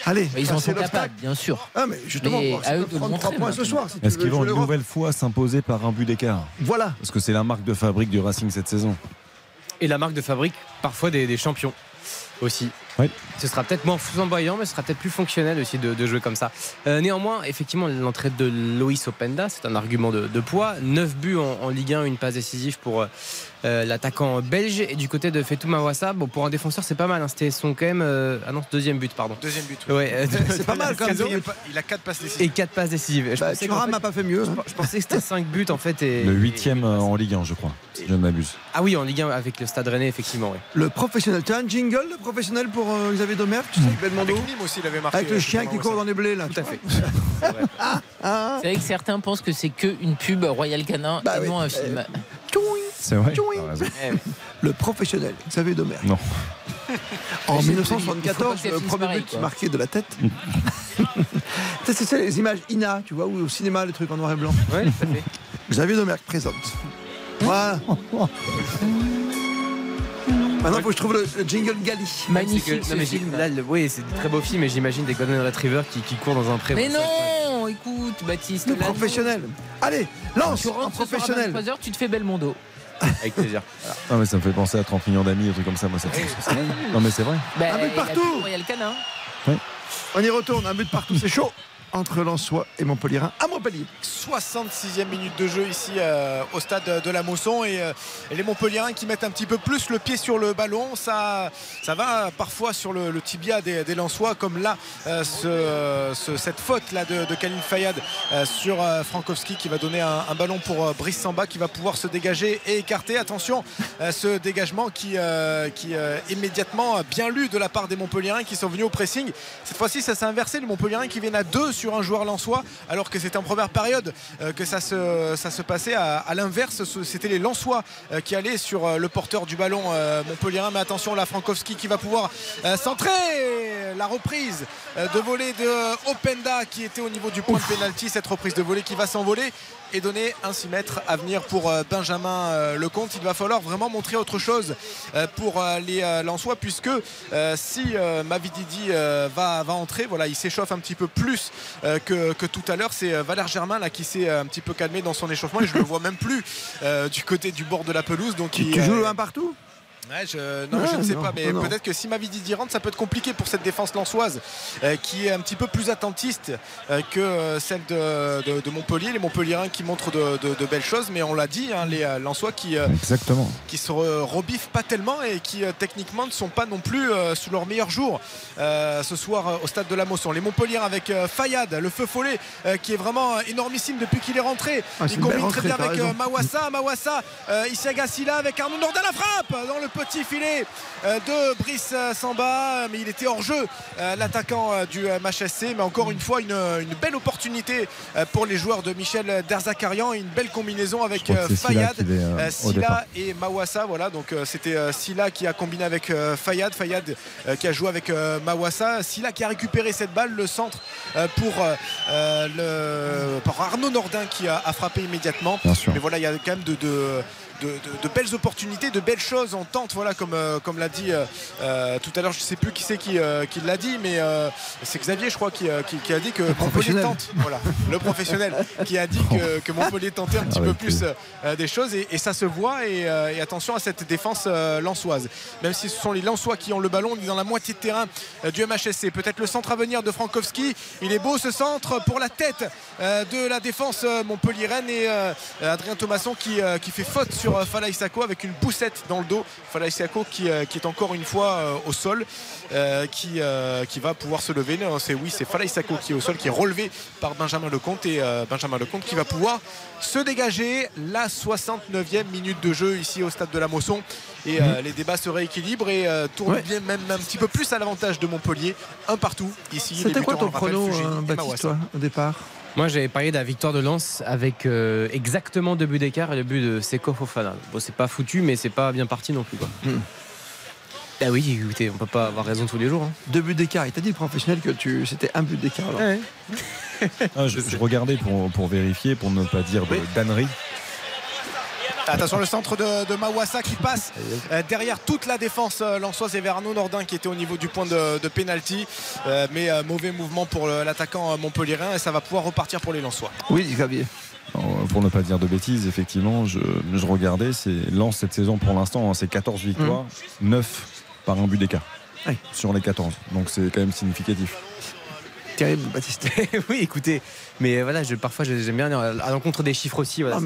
Ils en sont capables, bien sûr. Mais justement, à eux de prendre 3 points ce soir. Est-ce qu'ils vont une nouvelle fois s'imposer par un but d'écart ? Voilà. Parce que c'est la marque de fabrique du Racing cette saison. Et la marque de fabrique, parfois, des champions aussi. Oui. Ce sera peut-être moins flamboyant, mais ce sera peut-être plus fonctionnel aussi de jouer comme ça. Néanmoins, effectivement, l'entrée de Loïs Openda, c'est un argument de poids. 9 buts en Ligue 1, une passe décisive pour l'attaquant belge. Et du côté de Fetou Mawassa, pour un défenseur, c'est pas mal. Hein. C'était son quand même. Ah non, deuxième but, pardon. Deuxième but. Oui. C'est pas mal quand même. Il a 4 passes décisives. Et 4 passes décisives. Thuram n'a pas fait mieux. Je pensais que c'était 5 buts en fait. Le 8e en Ligue 1, je crois, si je ne m'abuse. Ah oui, en Ligue 1 avec le Stade Rennais, effectivement. Oui. Le professionnel. Tu as un jingle, le professionnel pour Xavier Domergue, tu sais, avec Belmondo. Avec Nîmes aussi, il avait marqué. Avec le chien qui court dans les blés, là. Tout à fait. C'est vrai que certains pensent que c'est qu'une pub Royal Canin et non un film. C'est vrai. Le professionnel, Xavier Domergue. Non. En 1974, le premier but marqué de la tête. C'est les images INA, tu vois, ou au cinéma, les trucs en noir et blanc. Oui, tout à fait. Xavier Domergue présente. Voilà. Maintenant, il faut que je trouve le jingle Galli. Magnifique. Oui, c'est un très beau film, mais j'imagine des Golden Retrievers qui courent dans un pré. Mais non, écoute, Baptiste. Le professionnel. Allez, lance en professionnel. À 23h, tu te fais Belmondo. Avec plaisir. Voilà. Ah, mais ça me fait penser à 30 millions d'amis, un truc comme ça, moi, ça me Non, mais c'est vrai. Un but partout. Il y a le canin. Oui. On y retourne, un but partout, c'est chaud. Entre Lensois et Montpellier à Montpellier. 66e minute de jeu ici au stade de la Mosson et les Montpelliérains qui mettent un petit peu plus le pied sur le ballon. Ça va parfois sur le tibia des Lensois, comme là cette faute là de Khalid Fayad sur Frankowski qui va donner un ballon pour Brice Samba qui va pouvoir se dégager et écarter. Attention ce dégagement qui immédiatement bien lu de la part des Montpelliérains qui sont venus au pressing. Cette fois-ci ça s'est inversé, les Montpelliérains qui viennent à 2 sur un joueur lensois, alors que c'était en première période que ça se passait à l'inverse. C'était les Lensois qui allaient sur le porteur du ballon montpelliérain. Mais attention là, Frankowski qui va pouvoir centrer. La reprise de volée de Openda qui était au niveau du point de pénalty. Cette reprise de volée qui va s'envoler et donner un 6 mètres à venir pour Benjamin Lecomte. Il va falloir vraiment montrer autre chose pour les Lensois, puisque si Mavididi va entrer, voilà, il s'échauffe un petit peu plus que tout à l'heure. C'est Valère Germain là qui s'est un petit peu calmé dans son échauffement et je ne le vois même plus du côté du bord de la pelouse. Donc, tu joues le 1 partout ? Ouais, je ne sais pas, mais peut-être que si Mavididi rentre, ça peut être compliqué pour cette défense lensoise qui est un petit peu plus attentiste que celle de Montpellier. Les Montpellierains qui montrent de belles choses, mais on l'a dit, hein, les Lensois qui se rebiffent pas tellement et qui techniquement ne sont pas non plus sous leur meilleur jour ce soir au stade de la Mosson. Les Montpellierains avec Fayad, le feu follet qui est vraiment énormissime depuis qu'il est rentré. Ah, il combine très bien avec Mawassa, Issiaga Silla avec Arnaud Nordin, la frappe dans le petit filet de Brice Samba, mais il était hors jeu, l'attaquant du MHSC. Mais encore une fois, une belle opportunité pour les joueurs de Michel Derzakarian, une belle combinaison avec Fayad, Silla et Mawassa. Voilà, donc c'était Silla qui a combiné avec Fayad, qui a joué avec Mawassa, Silla qui a récupéré cette balle, le centre pour Arnaud Nordin qui a frappé immédiatement. Mais voilà, il y a quand même de belles opportunités, de belles choses en tente, voilà, comme l'a dit tout à l'heure, je ne sais plus qui c'est qui l'a dit, mais c'est Xavier, je crois, qui a dit que Montpellier tente, voilà, le professionnel qui a dit que Montpellier tentait un petit peu plus des choses, et ça se voit, et attention à cette défense lensoise, même si ce sont les Lensois qui ont le ballon. On est dans la moitié de terrain du MHSC. Peut-être le centre à venir de Frankowski, il est beau ce centre pour la tête de la défense montpelliéraine, et Adrien Thomasson qui fait faute sur Falaï Sako avec une poussette dans le dos. Falaï Sako qui est encore une fois au sol, qui va pouvoir se lever. C'est Falaï Sako qui est au sol, qui est relevé par Benjamin Lecomte, et Benjamin Lecomte qui va pouvoir se dégager. La 69e minute de jeu ici au stade de la Mosson, et les débats se rééquilibrent et tournent même un petit peu plus à l'avantage de Montpellier, un partout ici. C'était quoi ton prono, Baptiste, toi, au départ? Moi, j'avais parlé de la victoire de Lens avec exactement 2 buts d'écart et le but de Seko Fofana. Bon, c'est pas foutu, mais c'est pas bien parti non plus, quoi. Ah oui, écoutez, on peut pas avoir raison tous les jours, hein. 2 buts d'écart. Il t'a dit, le professionnel, que c'était 1 but d'écart. Ouais. Je regardais pour vérifier, pour ne pas dire d'ânerie. Attention, le centre de Mawassa qui passe derrière toute la défense lensoise et vers Arnaud Nordin qui était au niveau du point de pénalty, mais mauvais mouvement pour l'attaquant montpelliérain, et ça va pouvoir repartir pour les Lensois. Oui, Xavier. Pour ne pas dire de bêtises, effectivement, je regardais, Lens cette saison pour l'instant, hein, c'est 14 victoires, 9 par 1 but d'écart sur les 14, donc c'est quand même significatif. Terrible, Baptiste. Oui, écoutez, mais voilà, parfois j'aime bien à l'encontre des chiffres aussi. Voilà,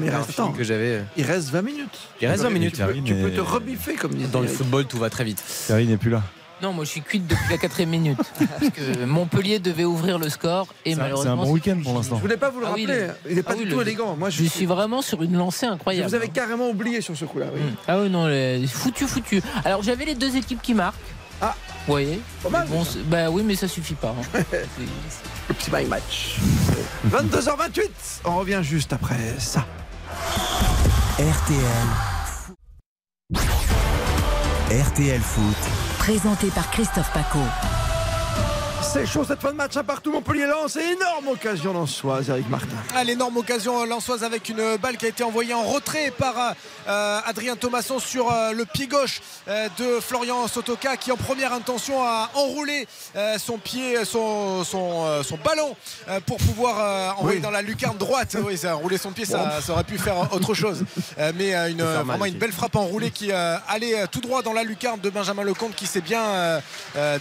que j'avais. Il reste 20 minutes. Il reste 20 minutes. Tu peux te rebiffer, comme disait. Dans le football, tout va très vite. Karine n'est plus là. Non, moi je suis cuite depuis la 4ème minute. Parce que Montpellier devait ouvrir le score, et malheureusement. C'est un bon week-end pour l'instant. Je voulais pas vous le rappeler. Il n'est pas du tout élégant. Moi, je suis vraiment sur une lancée incroyable. Vous avez carrément oublié sur ce coup-là. Oui. Ah oui, non, foutu. Alors j'avais les 2 équipes qui marquent. Ah, vous voyez, bah oui, mais ça suffit pas, hein. Le petit my match. 22h28, on revient juste après ça. RTL Foot, présenté par Christophe Paco. C'est chaud cette fin de match, à partout Montpellier-Lens, et énorme occasion lensoise, Eric Martin. L'énorme occasion lensoise avec une balle qui a été envoyée en retrait par Adrien Thomasson sur le pied gauche de Florian Sotoka, qui en première intention a enroulé son ballon pour pouvoir envoyer dans la lucarne droite. Oui, ça a enroulé son pied, ça aurait pu faire autre chose. Mais vraiment une belle frappe enroulée qui allait tout droit dans la lucarne de Benjamin Lecomte, qui s'est bien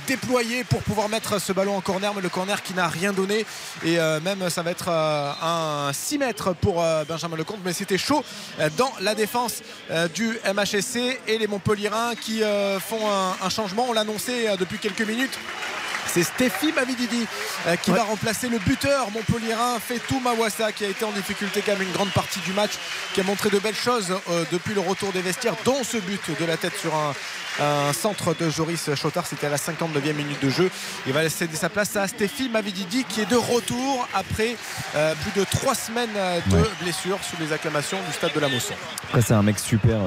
déployé pour pouvoir mettre ce ballon en corner, mais le corner qui n'a rien donné, et même ça va être un 6 mètres pour Benjamin Lecomte. Mais c'était chaud dans la défense du MHSC, et les Montpellierains qui font un changement. On l'annonçait depuis quelques minutes. C'est Stéphie Mavididi qui va remplacer le buteur montpelliérain Fetou Mawassa, qui a été en difficulté quand même une grande partie du match, qui a montré de belles choses depuis le retour des vestiaires, dont ce but de la tête sur un centre de Joris Chotard. C'était à la 59e minute de jeu. Il va laisser sa place à Stéphie Mavididi, qui est de retour après plus de 3 semaines de blessure, sous les acclamations du stade de la Mosson. Après, c'est un mec super,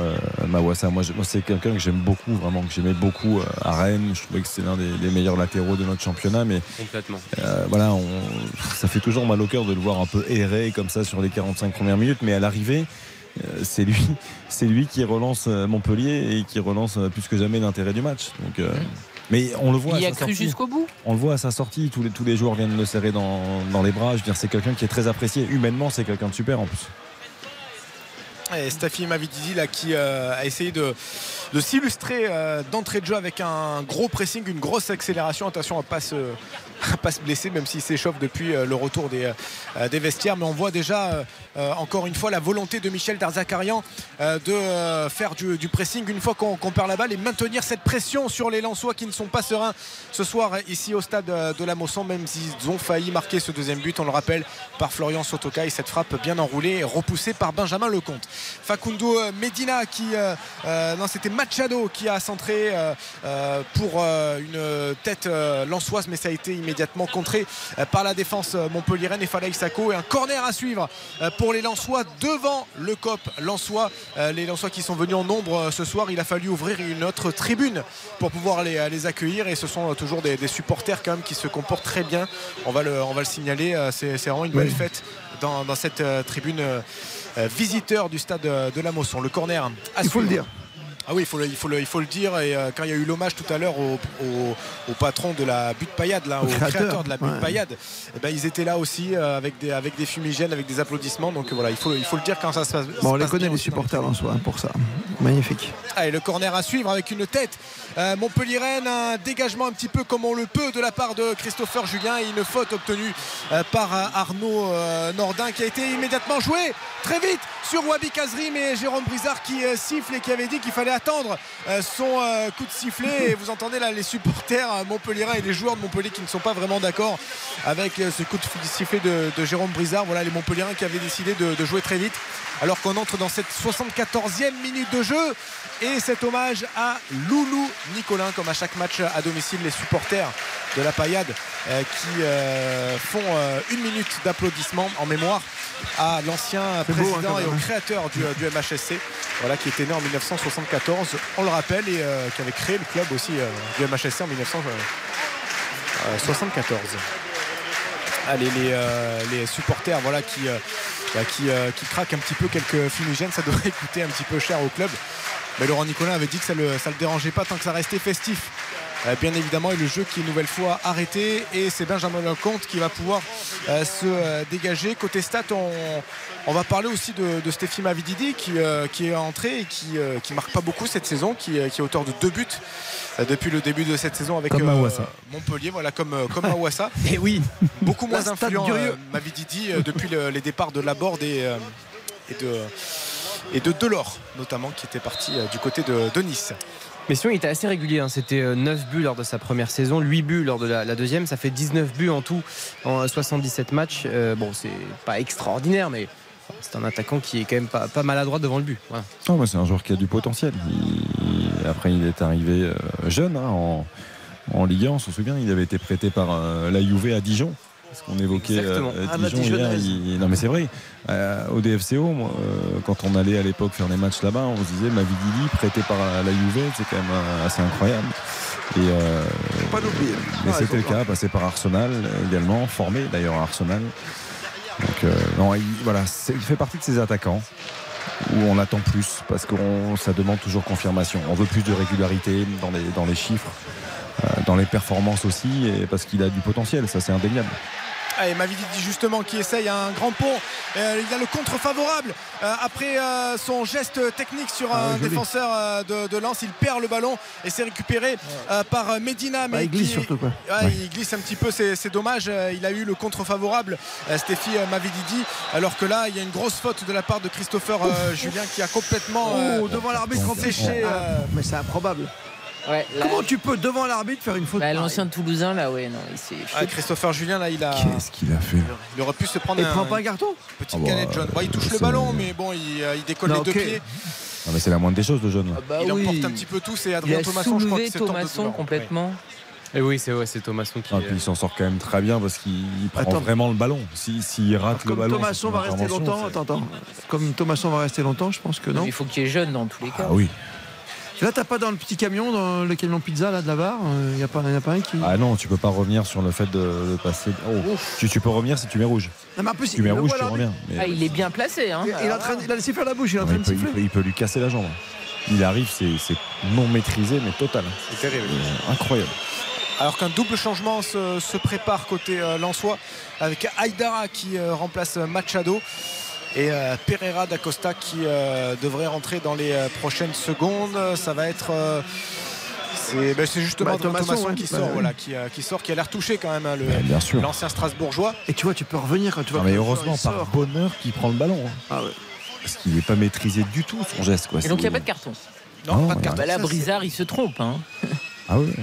Mawassa. Moi c'est quelqu'un que j'aime beaucoup, vraiment, que j'aimais beaucoup à Rennes. Je trouvais que c'est l'un des meilleurs latéraux de notre championnat, mais voilà, ça fait toujours mal au cœur de le voir un peu errer comme ça sur les 45 premières minutes, mais à l'arrivée, c'est lui qui relance Montpellier, et qui relance plus que jamais l'intérêt du match. Donc, mais on le voit. Il a cru jusqu'au bout. On le voit à sa sortie. Tous les joueurs viennent le serrer dans les bras. Je veux dire, c'est quelqu'un qui est très apprécié. Humainement, c'est quelqu'un de super en plus. et Stéphie Mavididi là, qui a essayé de s'illustrer d'entrée de jeu avec un gros pressing, une grosse accélération. Attention à ne pas se blesser, même s'il s'échauffe depuis le retour des vestiaires, mais on voit déjà encore une fois la volonté de Michel Derzakarian de faire du pressing une fois qu'on perd la balle et maintenir cette pression sur les Lensois qui ne sont pas sereins ce soir ici au stade de La Mosson, même s'ils ont failli marquer ce deuxième but, on le rappelle, par Florian Sotoka, et cette frappe bien enroulée et repoussée par Benjamin Lecomte. Facundo Medina qui non, c'était Machado qui a centré pour une tête lensoise, mais ça a été immédiatement contré par la défense montpelliéraine et Falaï Sako, et un corner à suivre pour les Lensois devant le COP Lensois. Les Lensois qui sont venus en nombre ce soir, il a fallu ouvrir une autre tribune pour pouvoir les accueillir, et ce sont toujours des supporters quand même qui se comportent très bien, on va le signaler, c'est vraiment une belle fête dans cette tribune visiteur du stade de La Mosson. Le corner à suivre. Il faut le dire. Ah oui, il faut le dire. Et quand il y a eu l'hommage tout à l'heure au patron de la butte Payade, là, au créateur de la butte Payade, eh ben, ils étaient là aussi avec des fumigènes, avec des applaudissements. Donc voilà, il faut le dire quand ça se passe. Bon, on les connaît, les supporters en soi, pour ça. Magnifique. Allez, le corner à suivre avec une tête montpelliéraine, un dégagement un petit peu comme on le peut de la part de Christopher Julien, et une faute obtenue par Arnaud Nordin, qui a été immédiatement joué très vite sur Wabi Kazri, mais Jérôme Brizard qui siffle et qui avait dit qu'il fallait attendre son coup de sifflet. Et vous entendez là les supporters montpelliérains et les joueurs de Montpellier qui ne sont pas vraiment d'accord avec ce coup de sifflet de Jérôme Brizard. Voilà les Montpelliérains qui avaient décidé de jouer très vite alors qu'on entre dans cette 74e minute de jeu. Et cet hommage à Loulou Nicolin, comme à chaque match à domicile, les supporters de la Payade qui font une minute d'applaudissements en mémoire à l'ancien président et au créateur du MHSC, voilà, qui était né en 1974, on le rappelle, et qui avait créé le club aussi du MHSC en 1974. Allez, les supporters, voilà, qui craquent un petit peu quelques fumigènes, ça devrait coûter un petit peu cher au club, mais Laurent Nicolin avait dit que ça le dérangeait pas tant que ça restait festif. Bien évidemment, et le jeu qui est une nouvelle fois arrêté, et c'est Benjamin Lecomte qui va pouvoir se dégager. Côté stats, on va parler aussi de Stéphie Mavididi qui est entrée et qui marque pas beaucoup cette saison, qui est auteur de 2 buts depuis le début de cette saison avec Montpellier, voilà, comme Mawassa. Et oui, beaucoup moins influent Mavididi depuis les départs de Laborde et de Delors notamment, qui était parti du côté de Nice. Mais sinon, il était assez régulier, hein. C'était 9 buts lors de sa première saison, 8 buts lors de la deuxième. Ça fait 19 buts en tout en 77 matchs. Bon, c'est pas extraordinaire, mais c'est un attaquant qui est quand même pas maladroit devant le but. Voilà. Oh, c'est un joueur qui a du potentiel. Après, il est arrivé jeune, hein, en Ligue 1. On se souvient, il avait été prêté par la Juve à Dijon. Parce qu'on évoquait Dijon hier. Non, mais c'est vrai. Au DFCO, quand on allait à l'époque faire des matchs là-bas, on se disait Mavididi prêté par la Juve, c'est quand même assez incroyable. Et pas d'oublier. Mais ouais, c'était le cas, passé par Arsenal également, formé d'ailleurs à Arsenal. Donc non, voilà, il fait partie de ces attaquants où on attend plus parce que ça demande toujours confirmation. On veut plus de régularité dans les chiffres, dans les performances aussi, et parce qu'il a du potentiel, ça c'est indéniable. Et Mavididi justement qui essaye un grand pont, il a le contre favorable après son geste technique sur un défenseur de Lens. Il perd le ballon et c'est récupéré par Medina, mais bah, il glisse surtout, quoi. Ouais. Il glisse un petit peu, c'est dommage. Il a eu le contre favorable Stéphie Mavididi, alors que là il y a une grosse faute de la part de Christopher Julien qui a complètement devant l'arbitre empêché mais c'est improbable. Ouais, là, comment tu peux devant l'arbitre faire une faute? Bah, l'ancien Toulousain là, ouais, non, il s'est... Christopher Julien là, il a... Qu'est-ce qu'il a fait? Il aurait pu se prendre... Il prend pas un carton? Petite galette jaune. Bah, il touche le ballon, mais bon, il décolle les deux pieds. Non, mais c'est la moindre des choses, le jaune. Ah bah, il emporte un petit peu tout. C'est Adrien Thomasson, je crois que c'est Thomasson complètement. Et oui, c'est Thomasson qui... puis il s'en sort quand même très bien parce qu'il prend vraiment le ballon. S'il rate le ballon... Thomasson va rester longtemps. Attends. Comme Thomasson va rester longtemps, je pense que non. Il faut qu'il y ait jeune dans tous les cas. Ah oui. Là, t'as pas dans le petit camion, dans le camion pizza là de la barre, il n'y a pas un qui... Ah non, tu peux pas revenir sur le fait de passer. Oh. Tu peux revenir si tu mets rouge. Non, mais en plus, si tu mets rouge, tu reviens. Mais... Ah, il est bien placé. Hein. Il a laissé faire la bouche, il est en train de siffler. Il peut lui casser la jambe. Il arrive, c'est non maîtrisé, mais total. C'est terrible. Incroyable. Alors qu'un double changement se prépare côté Lensois, avec Aïdara qui remplace Machado. et Pereira da Costa qui devrait rentrer dans les prochaines secondes. Ça va être... C'est justement Thomasson qui sort, qui a l'air touché quand même, hein, l'ancien Strasbourgeois. Et tu vois, tu peux revenir quand tu vois. Non, mais heureusement, par bonheur, qu'il prend le ballon. Hein. Ah ouais. Parce qu'il n'est pas maîtrisé du tout son geste. Quoi. Et donc il n'y a pas de carton. Non, pas de carton. Bah là, Brizard, il se trompe. Hein. Ah oui.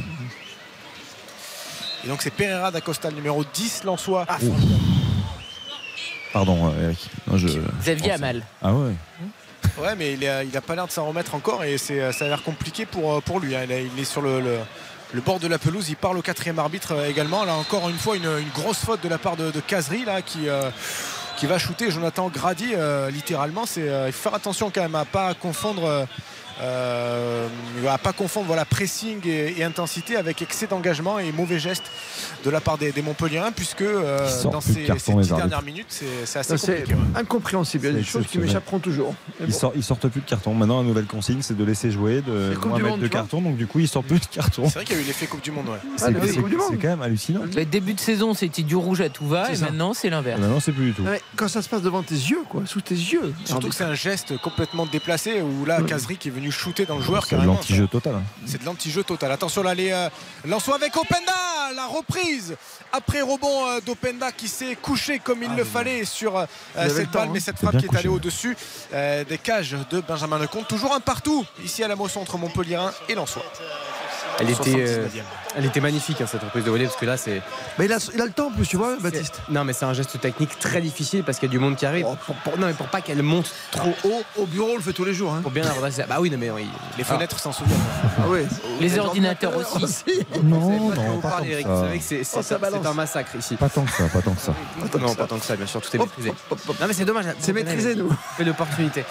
Et donc c'est Pereira da Costa, le numéro 10 lensois. Ah, pardon, Eric. Non, Xavier a mal. Ah ouais. Ouais, mais il a pas l'air de s'en remettre encore et ça a l'air compliqué pour lui. Il est sur le bord de la pelouse. Il parle au quatrième arbitre également. Là, encore une fois, une grosse faute de la part de Kazri là, qui va shooter Jonathan Grady littéralement. Il faut faire attention quand même à ne pas confondre, voilà, pressing et intensité avec excès d'engagement et mauvais gestes de la part des Montpelliérains, puisque dans ces 10 dernières minutes, c'est assez compliqué. C'est incompréhensible, il y a des choses qui m'échapperont toujours. Bon. Ils sortent plus de carton. Maintenant, la nouvelle consigne, c'est de laisser jouer, de moins mettre de carton. Donc du coup, ils sortent plus de carton. C'est vrai qu'il y a eu l'effet Coupe du Monde. Ouais. Ah, c'est quand même hallucinant. Le début de saison, c'était du rouge à tout va, et maintenant, c'est l'inverse. Maintenant, c'est plus du tout. Quand ça se passe devant tes yeux, quoi, sous tes yeux. Surtout que c'est un geste complètement déplacé, où là, Kazri qui est venu shooter dans le joueur. C'est de l'anti-jeu total. C'est de l'anti-jeu total. Attention là, les Lensois avec Openda, la reprise après rebond d'Openda qui s'est couché comme il le fallait sur cette balle, mais cette frappe qui est allée au-dessus des cages de Benjamin Lecomte. Toujours un partout ici à la Mosson entre Montpelliérain et Lensois. Elle était magnifique, hein, cette reprise de volée, parce que là c'est... Mais il a le temps en plus, tu vois, Baptiste. Non, mais c'est un geste technique très difficile parce qu'il y a du monde qui arrive. Non, mais pour pas qu'elle monte trop haut. Au bureau, on le fait tous les jours. Hein. Pour bien avoir... Bah oui, non, mais les fenêtres s'en souviennent. Ah oui. Les ordinateurs aussi. Non, pas tant que ça. Vous savez que c'est un massacre ici. Pas tant que ça, pas tant que ça. Non, pas tant que ça, bien sûr, tout est maîtrisé. Non, mais c'est dommage. C'est maîtrisé, nous. Fait l'opportunité.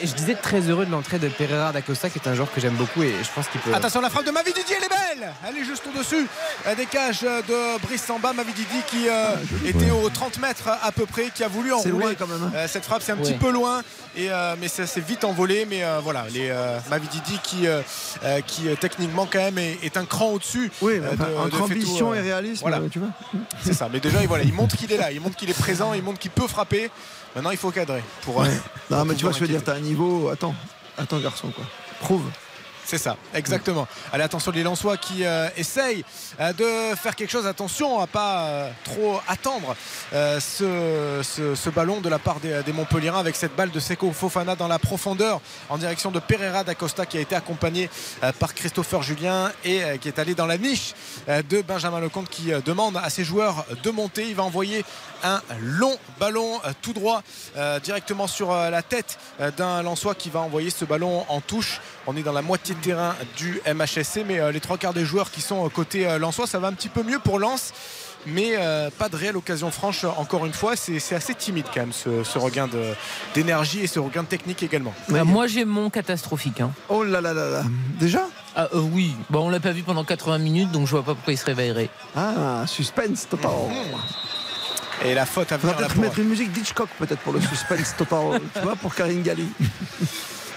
Et je disais très heureux de l'entrée de Pereira da Costa, qui est un joueur que j'aime beaucoup et je pense qu'il peut... Attention, la frappe de Mavididi, elle est belle. Elle est juste au-dessus des cages de Brice Samba. Mavididi qui était aux 30 mètres à peu près, qui a voulu enrouler cette frappe, c'est un petit peu loin et, mais ça s'est vite envolé, mais voilà, Mavididi qui techniquement quand même est un cran au-dessus, entre ambition et réalisme, voilà. Tu vois, c'est ça, mais déjà il montre qu'il est là, il montre qu'il est présent, il montre qu'il peut frapper. Maintenant il faut cadrer pour, non, mais tu vois ce que je veux dire, t'as un niveau, attends garçon, quoi, prouve. C'est ça, exactement. Allez, attention les Lensois qui essayent de faire quelque chose. Attention à pas trop attendre ce ballon de la part des Montpelliérains, avec cette balle de Seko Fofana dans la profondeur en direction de Pereira da Costa, qui a été accompagné par Christopher Julien et qui est allé dans la niche de Benjamin Lecomte, qui demande à ses joueurs de monter. Il va envoyer un long ballon tout droit directement sur la tête d'un Lensois qui va envoyer ce ballon en touche. On est dans la moitié de terrain du MHSC, mais les trois quarts des joueurs qui sont côté Lensois. Ça va un petit peu mieux pour Lens, mais pas de réelle occasion franche encore une fois. C'est assez timide quand même, ce regain d'énergie et ce regain de technique également. Bah, moi j'ai mon catastrophique, hein. Oh là là là là. Déjà ? Ah, oui, bon, on l'a pas vu pendant 80 minutes, donc je vois pas pourquoi il se réveillerait. Ah, suspense total. Et la faute à venir. On va peut-être mettre une musique d'Hitchcock peut-être pour le suspense total, tu vois, pour Karine Galli.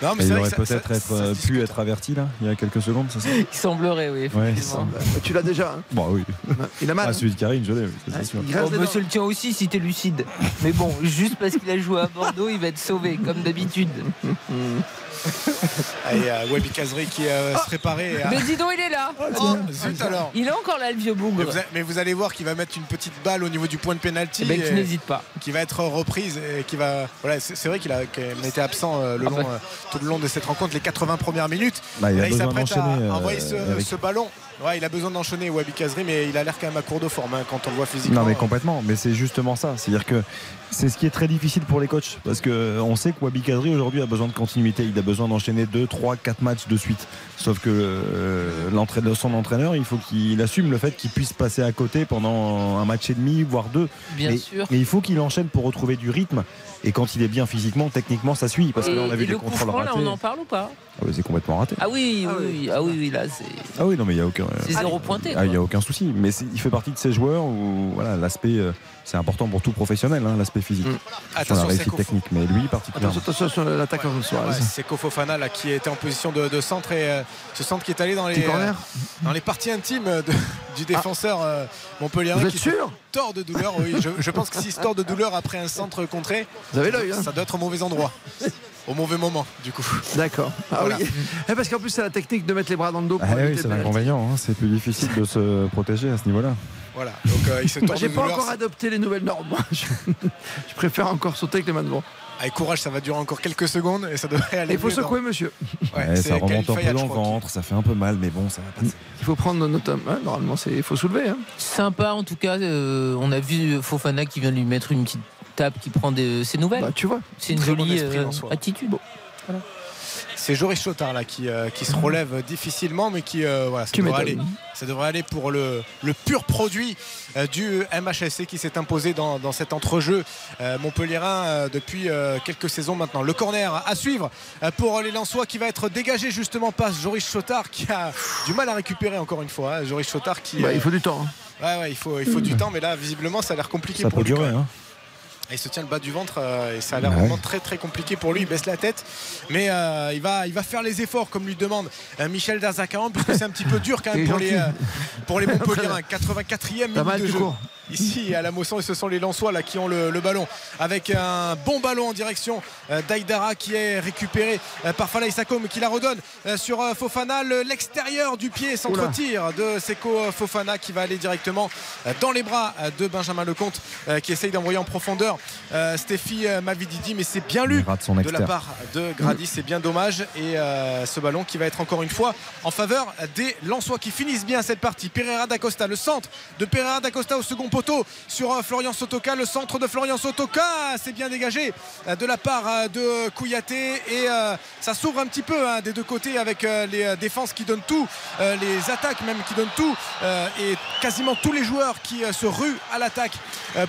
Non, mais il aurait peut-être pu être averti là, il y a quelques secondes, c'est ça ? Il semblerait, oui, effectivement. Ouais, tu l'as déjà, hein. Bon, oui. Il a mal. Ah, celui de Karine, je l'ai, c'est sûr. On peut se le tient aussi si t'es lucide. Mais bon, juste parce qu'il a joué à Bordeaux, il va être sauvé, comme d'habitude. Allez, Wabi Kazri qui se préparait. Mais dis donc, il est là. Zut alors. Il est encore là, le vieux bougre. Mais vous allez voir qu'il va mettre une petite balle au niveau du point de pénalty. Ben, qui n'hésite pas. Qui va être reprise et qui va. Voilà, c'est vrai qu'il a été absent tout le long de cette rencontre, les 80 premières minutes. Bah, il s'apprête à envoyer ce ballon. Ouais, il a besoin d'enchaîner Wabi Kazri, mais il a l'air quand même à court de forme, hein, quand on le voit physiquement. Non, mais complètement. Mais c'est justement ça. C'est-à-dire que c'est ce qui est très difficile pour les coachs, parce qu'on sait que Wabi Kazri aujourd'hui a besoin de continuité. Il a besoin d'enchaîner 2, 3, 4 matchs de suite. Sauf que son entraîneur, il faut qu'il assume le fait qu'il puisse passer à côté pendant un match et demi, voire 2. Bien sûr. Mais il faut qu'il enchaîne pour retrouver du rythme. Et quand il est bien physiquement, techniquement, ça suit. Parce que là, on a vu des contrôles ratés. On en parle ou pas ? c'est complètement raté. Ah oui, ah oui, oui, ah oui, oui, là c'est. Ah oui, non, mais il n'y a aucun. C'est zéro pointé. Ah, il n'y a aucun souci. Mais il fait partie de ces joueurs où voilà, l'aspect. C'est important pour tout professionnel, hein, l'aspect physique. Attention, la réussite technique, mais lui particulièrement. Attention sur l'attaque en soi. Seko Fofana là, qui était en position de centre et ce centre qui est allé dans les parties intimes du défenseur Montpellier. Vous êtes sûr ? Tort de douleur, oui. Je pense que s'il se tord de douleur après un centre contré, vous avez l'œil, hein. Ça doit être au mauvais endroit. Au mauvais moment, du coup. D'accord. Ah voilà. Oui. Et parce qu'en plus, c'est la technique de mettre les bras dans le dos. Pour oui, c'est l'inconvénient. Hein. C'est plus difficile de se protéger à ce niveau-là. Voilà. Donc, il se tord de douleur. J'ai pas encore adopté les nouvelles normes. Je préfère encore sauter avec les mains devant. Avec courage, ça va durer encore quelques secondes et ça devrait aller. Il faut secouer, monsieur. Ouais, ça remonte un peu dans le ventre, ça fait un peu mal, mais bon, ça va passer. Il faut prendre notre homme. Hein, normalement, il faut soulever. Hein. Sympa, en tout cas. On a vu Fofana qui vient lui mettre une petite. Qui prend ses nouvelles. Bah, tu vois, c'est une jolie attitude. Bon. Voilà. C'est Joris Chotard là qui se relève difficilement, mais qui voilà, ça devrait aller pour le pur produit du MHSC qui s'est imposé dans cet entrejeu montpelliérain depuis quelques saisons maintenant. Le corner à suivre pour les Lensois qui va être dégagé justement par Joris Chotard qui a du mal à récupérer encore une fois. Hein. Joris Chotard qui. Il faut du temps. Hein. Ouais, il faut du temps, mais là visiblement ça a l'air compliqué. Ça pour peut durer. Hein. Il se tient le bas du ventre et ça a l'air vraiment très très compliqué pour lui. Il baisse la tête, mais il va faire les efforts comme lui demande Michel Derzakarian, puisque c'est un petit peu dur quand même pour les Montpelliérains. 84e minute de jeu. Ici à la Mosson, et ce sont les Lensois là qui ont le ballon avec un bon ballon en direction d'Aïdara qui est récupéré par Falaï Sako, mais qui la redonne sur Fofana. L'extérieur du pied s'entretire de Seko Fofana qui va aller directement dans les bras de Benjamin Lecomte qui essaye d'envoyer en profondeur Stéphie Mavididi, mais c'est bien lu de la part de Grady, c'est bien dommage, et ce ballon qui va être encore une fois en faveur des Lensois qui finissent bien cette partie. Pereira d'Acosta, le centre de Pereira d'Acosta au second poteau sur Florian Sotoka, le centre de Florian Sotoka, c'est bien dégagé de la part de Kouyaté, et ça s'ouvre un petit peu hein, des deux côtés avec les défenses qui donnent tout, les attaques même qui donnent tout, et quasiment tous les joueurs qui se ruent à l'attaque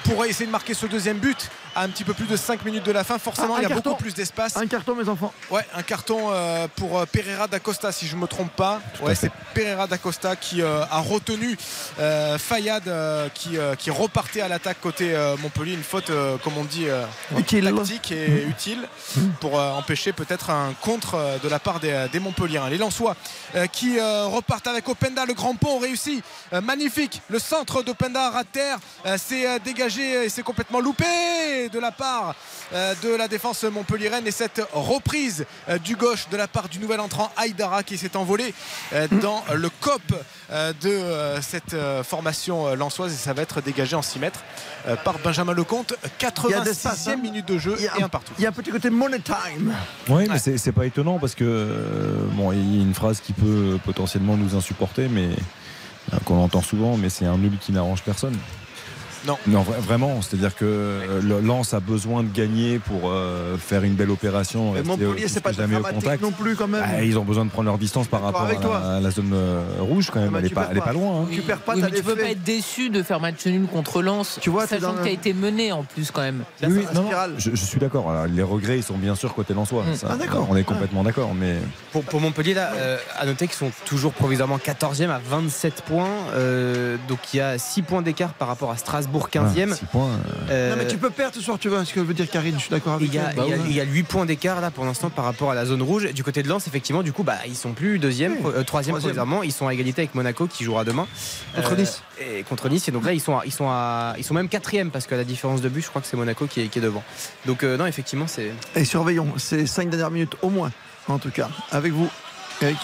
pour essayer de marquer ce deuxième but. À un petit peu plus de 5 minutes de la fin, forcément il y a beaucoup plus d'espace. Un carton, mes enfants. Ouais, un carton pour Pereira d'Acosta, si je ne me trompe pas. Ouais, c'est Pereira d'Acosta qui a retenu Fayad qui repartait à l'attaque côté Montpellier. Une faute, comme on dit, tactique et utile pour empêcher peut-être un contre de la part des Montpelliérains. Les Lensois qui repartent avec Openda, le grand pont réussi. Magnifique, le centre d'Openda à terre, c'est dégagé et c'est complètement loupé de la part de la défense montpelliéraine, et cette reprise du gauche de la part du nouvel entrant Aïdara qui s'est envolé dans le COP de cette formation lensoise, et ça va être dégagé en 6 mètres par Benjamin Lecomte. 86e minute de jeu et un partout. Il y a un petit côté money time. Oui, mais c'est pas étonnant parce que bon, il y a une phrase qui peut potentiellement nous insupporter, mais qu'on entend souvent, mais c'est un nul qui n'arrange personne. Non. Non, vraiment, c'est-à-dire que Lens a besoin de gagner pour faire une belle opération. Mais Montpellier, c'est pas jamais au contact non plus quand même. Ah, ils ont besoin de prendre leur distance par rapport à la zone rouge quand même. Elle n'est pas loin. Hein. Oui. Tu perds pas. Oui, tu peux pas être déçu de faire match nul contre Lens. Tu vois, sachant que tu as été mené en plus quand même. Oui, oui, non, je suis d'accord. Les regrets, ils sont bien sûr côté lensois. Ça, on est complètement d'accord. Mais pour Montpellier, là, à noter qu'ils sont toujours provisoirement 14e à 27 points. Donc il y a 6 points d'écart par rapport à Strasbourg. Pour 15e. Non, mais tu peux perdre ce soir, tu vois ce que veut dire Karine, je suis d'accord avec toi. Il y a 8 points d'écart là pour l'instant par rapport à la zone rouge. Du côté de Lens, effectivement, du coup, bah, ils sont plus 2e, 3e provisoirement. Ils sont à égalité avec Monaco qui jouera demain. Contre Nice. Et contre Nice. Et donc là, ils sont même 4e parce que la différence de but, je crois que c'est Monaco qui est devant. Donc, non, effectivement, c'est. Et surveillons ces 5 dernières minutes au moins, en tout cas, avec vous, Eric.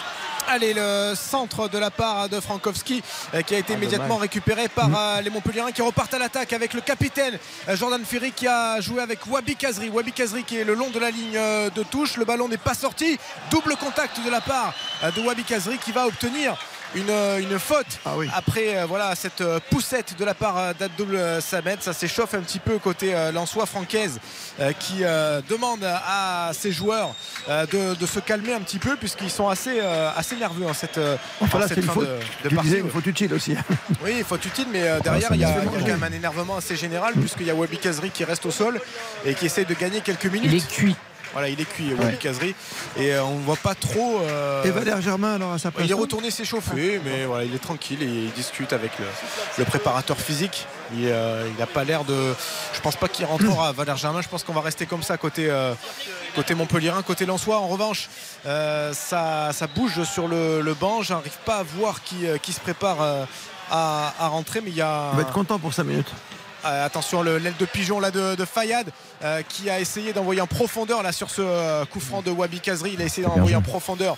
Allez, le centre de la part de Frankowski qui a été immédiatement récupéré par les Montpelliérains qui repartent à l'attaque avec le capitaine Jordan Ferry qui a joué avec Wabi Kazri. Wabi Kazri qui est le long de la ligne de touche. Le ballon n'est pas sorti. Double contact de la part de Wabi Kazri qui va obtenir une faute après cette poussette de la part d'Abdoul Samed. Ça s'échauffe un petit peu côté lensois. Francaise qui demande à ses joueurs de se calmer un petit peu puisqu'ils sont assez nerveux en cette fin de partie. Une faute utile aussi. Oui, faute utile, mais derrière il y a quand même un énervement assez général puisqu'il y a Wabi Kazri qui reste au sol et qui essaie de gagner quelques minutes. Il est cuit. Voilà, il est cuit, Wabi Kazri. Et on ne voit pas trop. Et Valère Germain, alors à sa place. Il est retourné s'échauffer, mais voilà, il est tranquille et il discute avec le préparateur physique. Il n'a pas l'air de. Je pense pas qu'il rentrera à Valère Germain. Je pense qu'on va rester comme ça côté Montpellierin, côté Lensois. En revanche, ça bouge sur le banc. J'arrive pas à voir qui se prépare à rentrer, mais il y a. On va être content pour 5 minutes. Attention, l'aile de pigeon là de Fayad qui a essayé d'envoyer en profondeur là sur ce coup franc de Wabi Kazri. Il a essayé d'envoyer en profondeur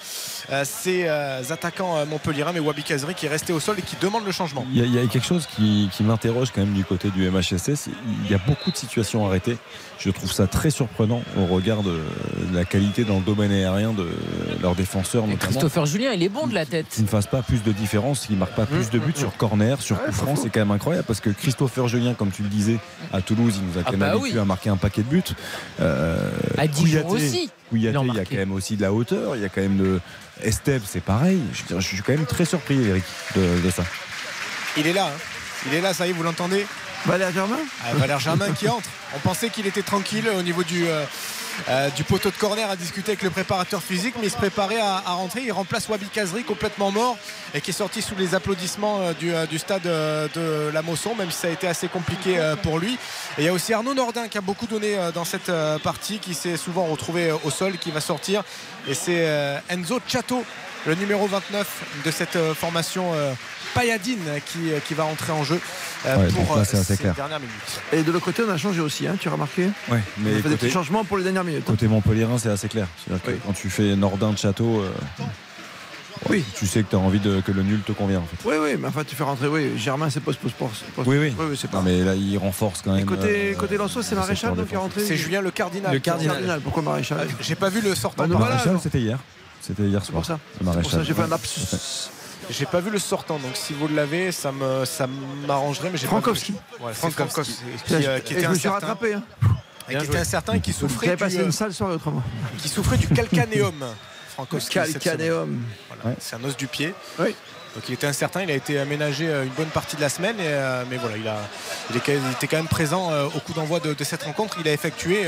ses attaquants montpellierins, mais Wabi Kazri qui est resté au sol et qui demande le changement. Il y a quelque chose qui m'interroge quand même du côté du MHSS. Il y a beaucoup de situations arrêtées. Je trouve ça très surprenant au regard de la qualité dans le domaine aérien de leurs défenseurs. Christopher Julien, il est bon de la tête. Qu'il ne fasse pas plus de différence, qu'il ne marque pas plus de buts sur corner, sur coup franc, c'est quand même incroyable parce que Christopher Julien, comme tu le disais, à Toulouse, il nous a quand même habitué à marquer un paquet de buts. À Dijon aussi. Il y a quand même aussi de la hauteur, il y a quand même de. Estève, c'est pareil. Je suis quand même très surpris, Eric, de ça. Il est là, hein. Il est là, ça y est, vous l'entendez ? Valère Germain ? Valère Germain qui entre. On pensait qu'il était tranquille au niveau du poteau de corner à discuter avec le préparateur physique, mais il se préparait à rentrer. Il remplace Wabi Kazri complètement mort et qui est sorti sous les applaudissements du stade de la Mosson, même si ça a été assez compliqué pour lui. Et il y a aussi Arnaud Nordin qui a beaucoup donné dans cette partie, qui s'est souvent retrouvé au sol, qui va sortir. Et c'est Enzo Chato, le numéro 29 de cette formation payadine qui va entrer en jeu pour là, ces dernières minutes. Et de l'autre côté, on a changé aussi, hein, tu as remarqué ? Oui, mais. On a fait des petits changements pour les dernières minutes. Côté Montpellierin, c'est assez clair. C'est-à-dire que quand tu fais Nordin de Château. Oui. Tu sais que tu as envie que le nul te convient en fait. Oui, mais enfin tu fais rentrer Germain, c'est poste. Oui, c'est pas. Non, mais là il renforce quand même. Et côté Lensois, c'est Maréchal donc qui est rentré. C'est Julien le Cardinal. Pourquoi Maréchal ? J'ai pas vu le sortant. Maréchal, c'était hier. C'était hier soir. C'est pour ça j'ai fait un lapsus. J'ai pas vu le sortant, donc si vous l'avez, ça m'arrangerait. Frankowski. Voilà, Frankowski. Qui était incertain. Qui était incertain et qui souffrait. Passé une sale soirée autrement. Qui souffrait du calcanéum. Frankowski. Calcanéum. Voilà, c'est un os du pied. Oui. Donc il était incertain, il a été aménagé une bonne partie de la semaine, mais voilà, il était quand même présent au coup d'envoi de cette rencontre. Il a effectué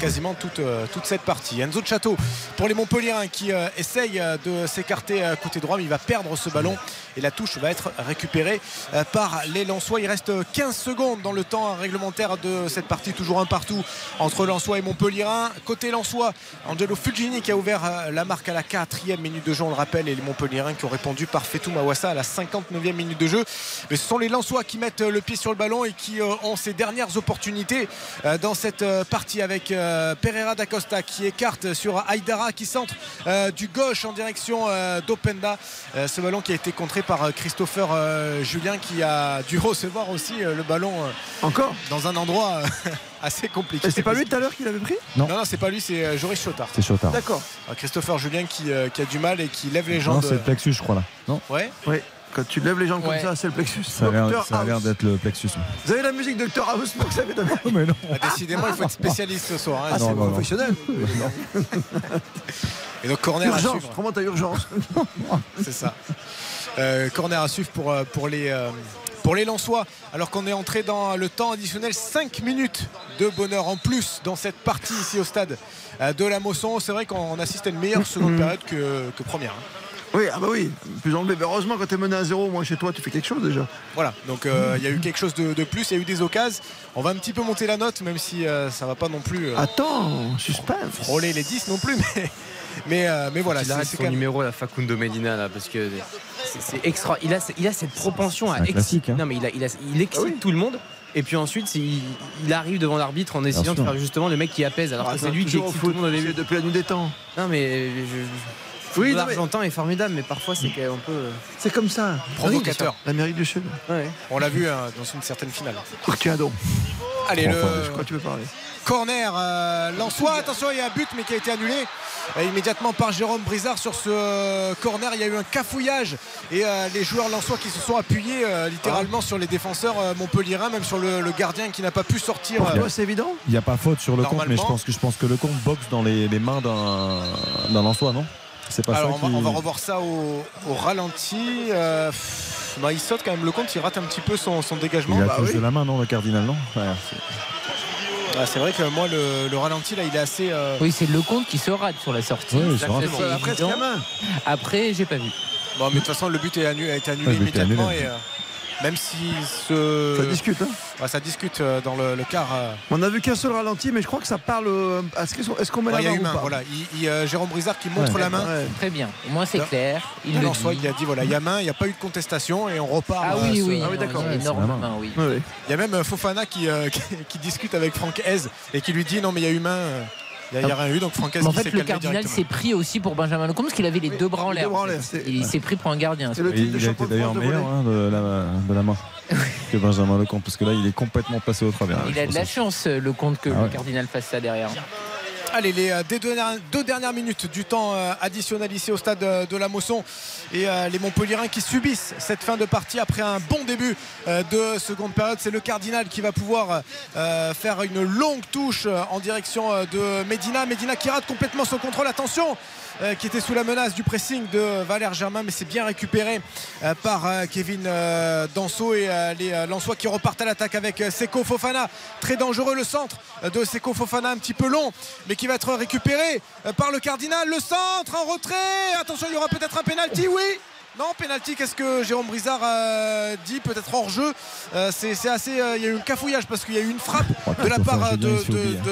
quasiment toute cette partie. Enzo Chato pour les Montpellierains qui essaye de s'écarter côté droit, mais il va perdre ce ballon et la touche va être récupérée par les Lensois. Il reste 15 secondes dans le temps réglementaire de cette partie, toujours un partout entre Lensois et Montpellierains. Côté Lensois, Angelo Fulgini qui a ouvert la marque à la 4e minute de jeu, on le rappelle, et les Montpellierains qui ont répondu par Fetou Mawassa à la 59e minute de jeu. Mais ce sont les Lensois qui mettent le pied sur le ballon et qui ont ces dernières opportunités dans cette partie avec Pereira d'Acosta qui écarte sur Aïdara qui centre du gauche en direction d'Openda. Ce ballon qui a été contré par Christopher Julien qui a dû recevoir aussi le ballon encore dans un endroit assez compliqué. C'est pas lui tout à l'heure qui l'avait pris ? Non, c'est pas lui, c'est Joris Chotard. C'est Chotard. D'accord. Christopher Julien qui a du mal et qui lève les jambes. Non, c'est le plexus, je crois là. Non ? Ouais. Oui, quand tu lèves les jambes comme ça, c'est le plexus. Ça a l'air d'être le plexus. Vous avez la musique de Dr House pour que ça fait demain. Mais non. Décidément, il faut être spécialiste ce soir. Hein. Ah, c'est professionnel. Et donc, corner urgence, à suivre. Autrement, t'as urgence. C'est ça. Corner à suivre pour les Lensois, alors qu'on est entré dans le temps additionnel. 5 minutes de bonheur en plus dans cette partie ici au stade de la Mosson. C'est vrai qu'on assiste à une meilleure seconde période que première. Hein. Oui, ah bah oui, plus enlevé. Mais heureusement, quand tu es mené à 0, moi chez toi, tu fais quelque chose déjà. Voilà, donc il y a eu quelque chose de plus, il y a eu des occasions. On va un petit peu monter la note, même si ça va pas non plus. Attends, suspense. Frôler les 10 non plus, mais voilà. Il arrête son numéro à Facundo Medina, là, parce que c'est extra. Il a cette propension à exciter. Hein. Non, mais il excite tout le monde. Et puis ensuite, il arrive devant l'arbitre en essayant de faire justement le mec qui apaise. Alors que c'est lui qui excite tout le monde au début. Depuis la nuit des temps. Non, mais. Oui, l'Argentin est formidable, mais parfois c'est un peu. C'est comme ça. Provocateur. L'Amérique du Sud. Ouais. On l'a vu dans une certaine finale. Tiens donc. Allez, je crois que tu veux parler. Corner Lensois. Attention, il y a un but, mais qui a été annulé immédiatement par Jérôme Brizard sur ce corner. Il y a eu un cafouillage et les joueurs lensois qui se sont appuyés littéralement sur les défenseurs montpellierains, même sur le gardien qui n'a pas pu sortir. C'est évident. Il n'y a pas faute sur le compte, mais je pense que le compte boxe dans les mains d'un lensois, non ? Alors on va revoir ça au ralenti. Il saute quand même le compte, il rate un petit peu son dégagement. Il a la touche de la main, non, le Cardinal, non ? Bah, c'est vrai que moi le ralenti là il est assez. Oui, c'est Lecomte qui se rate sur la sortie. Oui, ça, après la main. Après j'ai pas vu. Bon mais de toute façon le but est annulé ouais, immédiatement est annulé. Et même si ce... ça discute hein ouais, ça discute dans le quart. On a vu qu'un seul ralenti mais je crois que ça parle. Est-ce qu'on met ouais, la main, ou pas voilà. Jérôme Brizard qui montre ouais, la main. Ouais. Très bien. Au moins c'est là, clair. Il le dit. Soit, il a dit voilà il y a main, il n'y a pas eu de contestation et on repart. Ah oui oui. Ah, oui d'accord. Énorme main oui. Il oui. y a même Fofana qui discute avec Franck Hez et qui lui dit non mais il y a eu main. Il n'y a rien eu, donc Frankowski. En fait, le Cardinal s'est pris aussi pour Benjamin Lecomte parce qu'il avait les deux bras en l'air. Il s'est pris pour un gardien. Il a été d'ailleurs meilleur de la main que Benjamin Lecomte parce que là, il est complètement passé au travers. Il a de la chance, Lecomte, que le Cardinal fasse ça derrière. Allez, les deux dernières minutes du temps additionnel ici au stade de la Mosson et les Montpelliérains qui subissent cette fin de partie après un bon début de seconde période. C'est le Cardinal qui va pouvoir faire une longue touche en direction de Medina. Medina qui rate complètement son contrôle. Attention, qui était sous la menace du pressing de Valère Germain, mais c'est bien récupéré par Kevin Danso et les Lensois qui repartent à l'attaque avec Seko Fofana. Très dangereux le centre de Seko Fofana, un petit peu long, mais qui va être récupéré par le Cardinal. Le centre en retrait. Attention, il y aura peut-être un pénalty. Oui. Non, pénalty. Qu'est-ce que Jérôme Brizard dit? Peut-être hors jeu. C'est assez. Il y a eu un cafouillage parce qu'il y a eu une frappe de la part de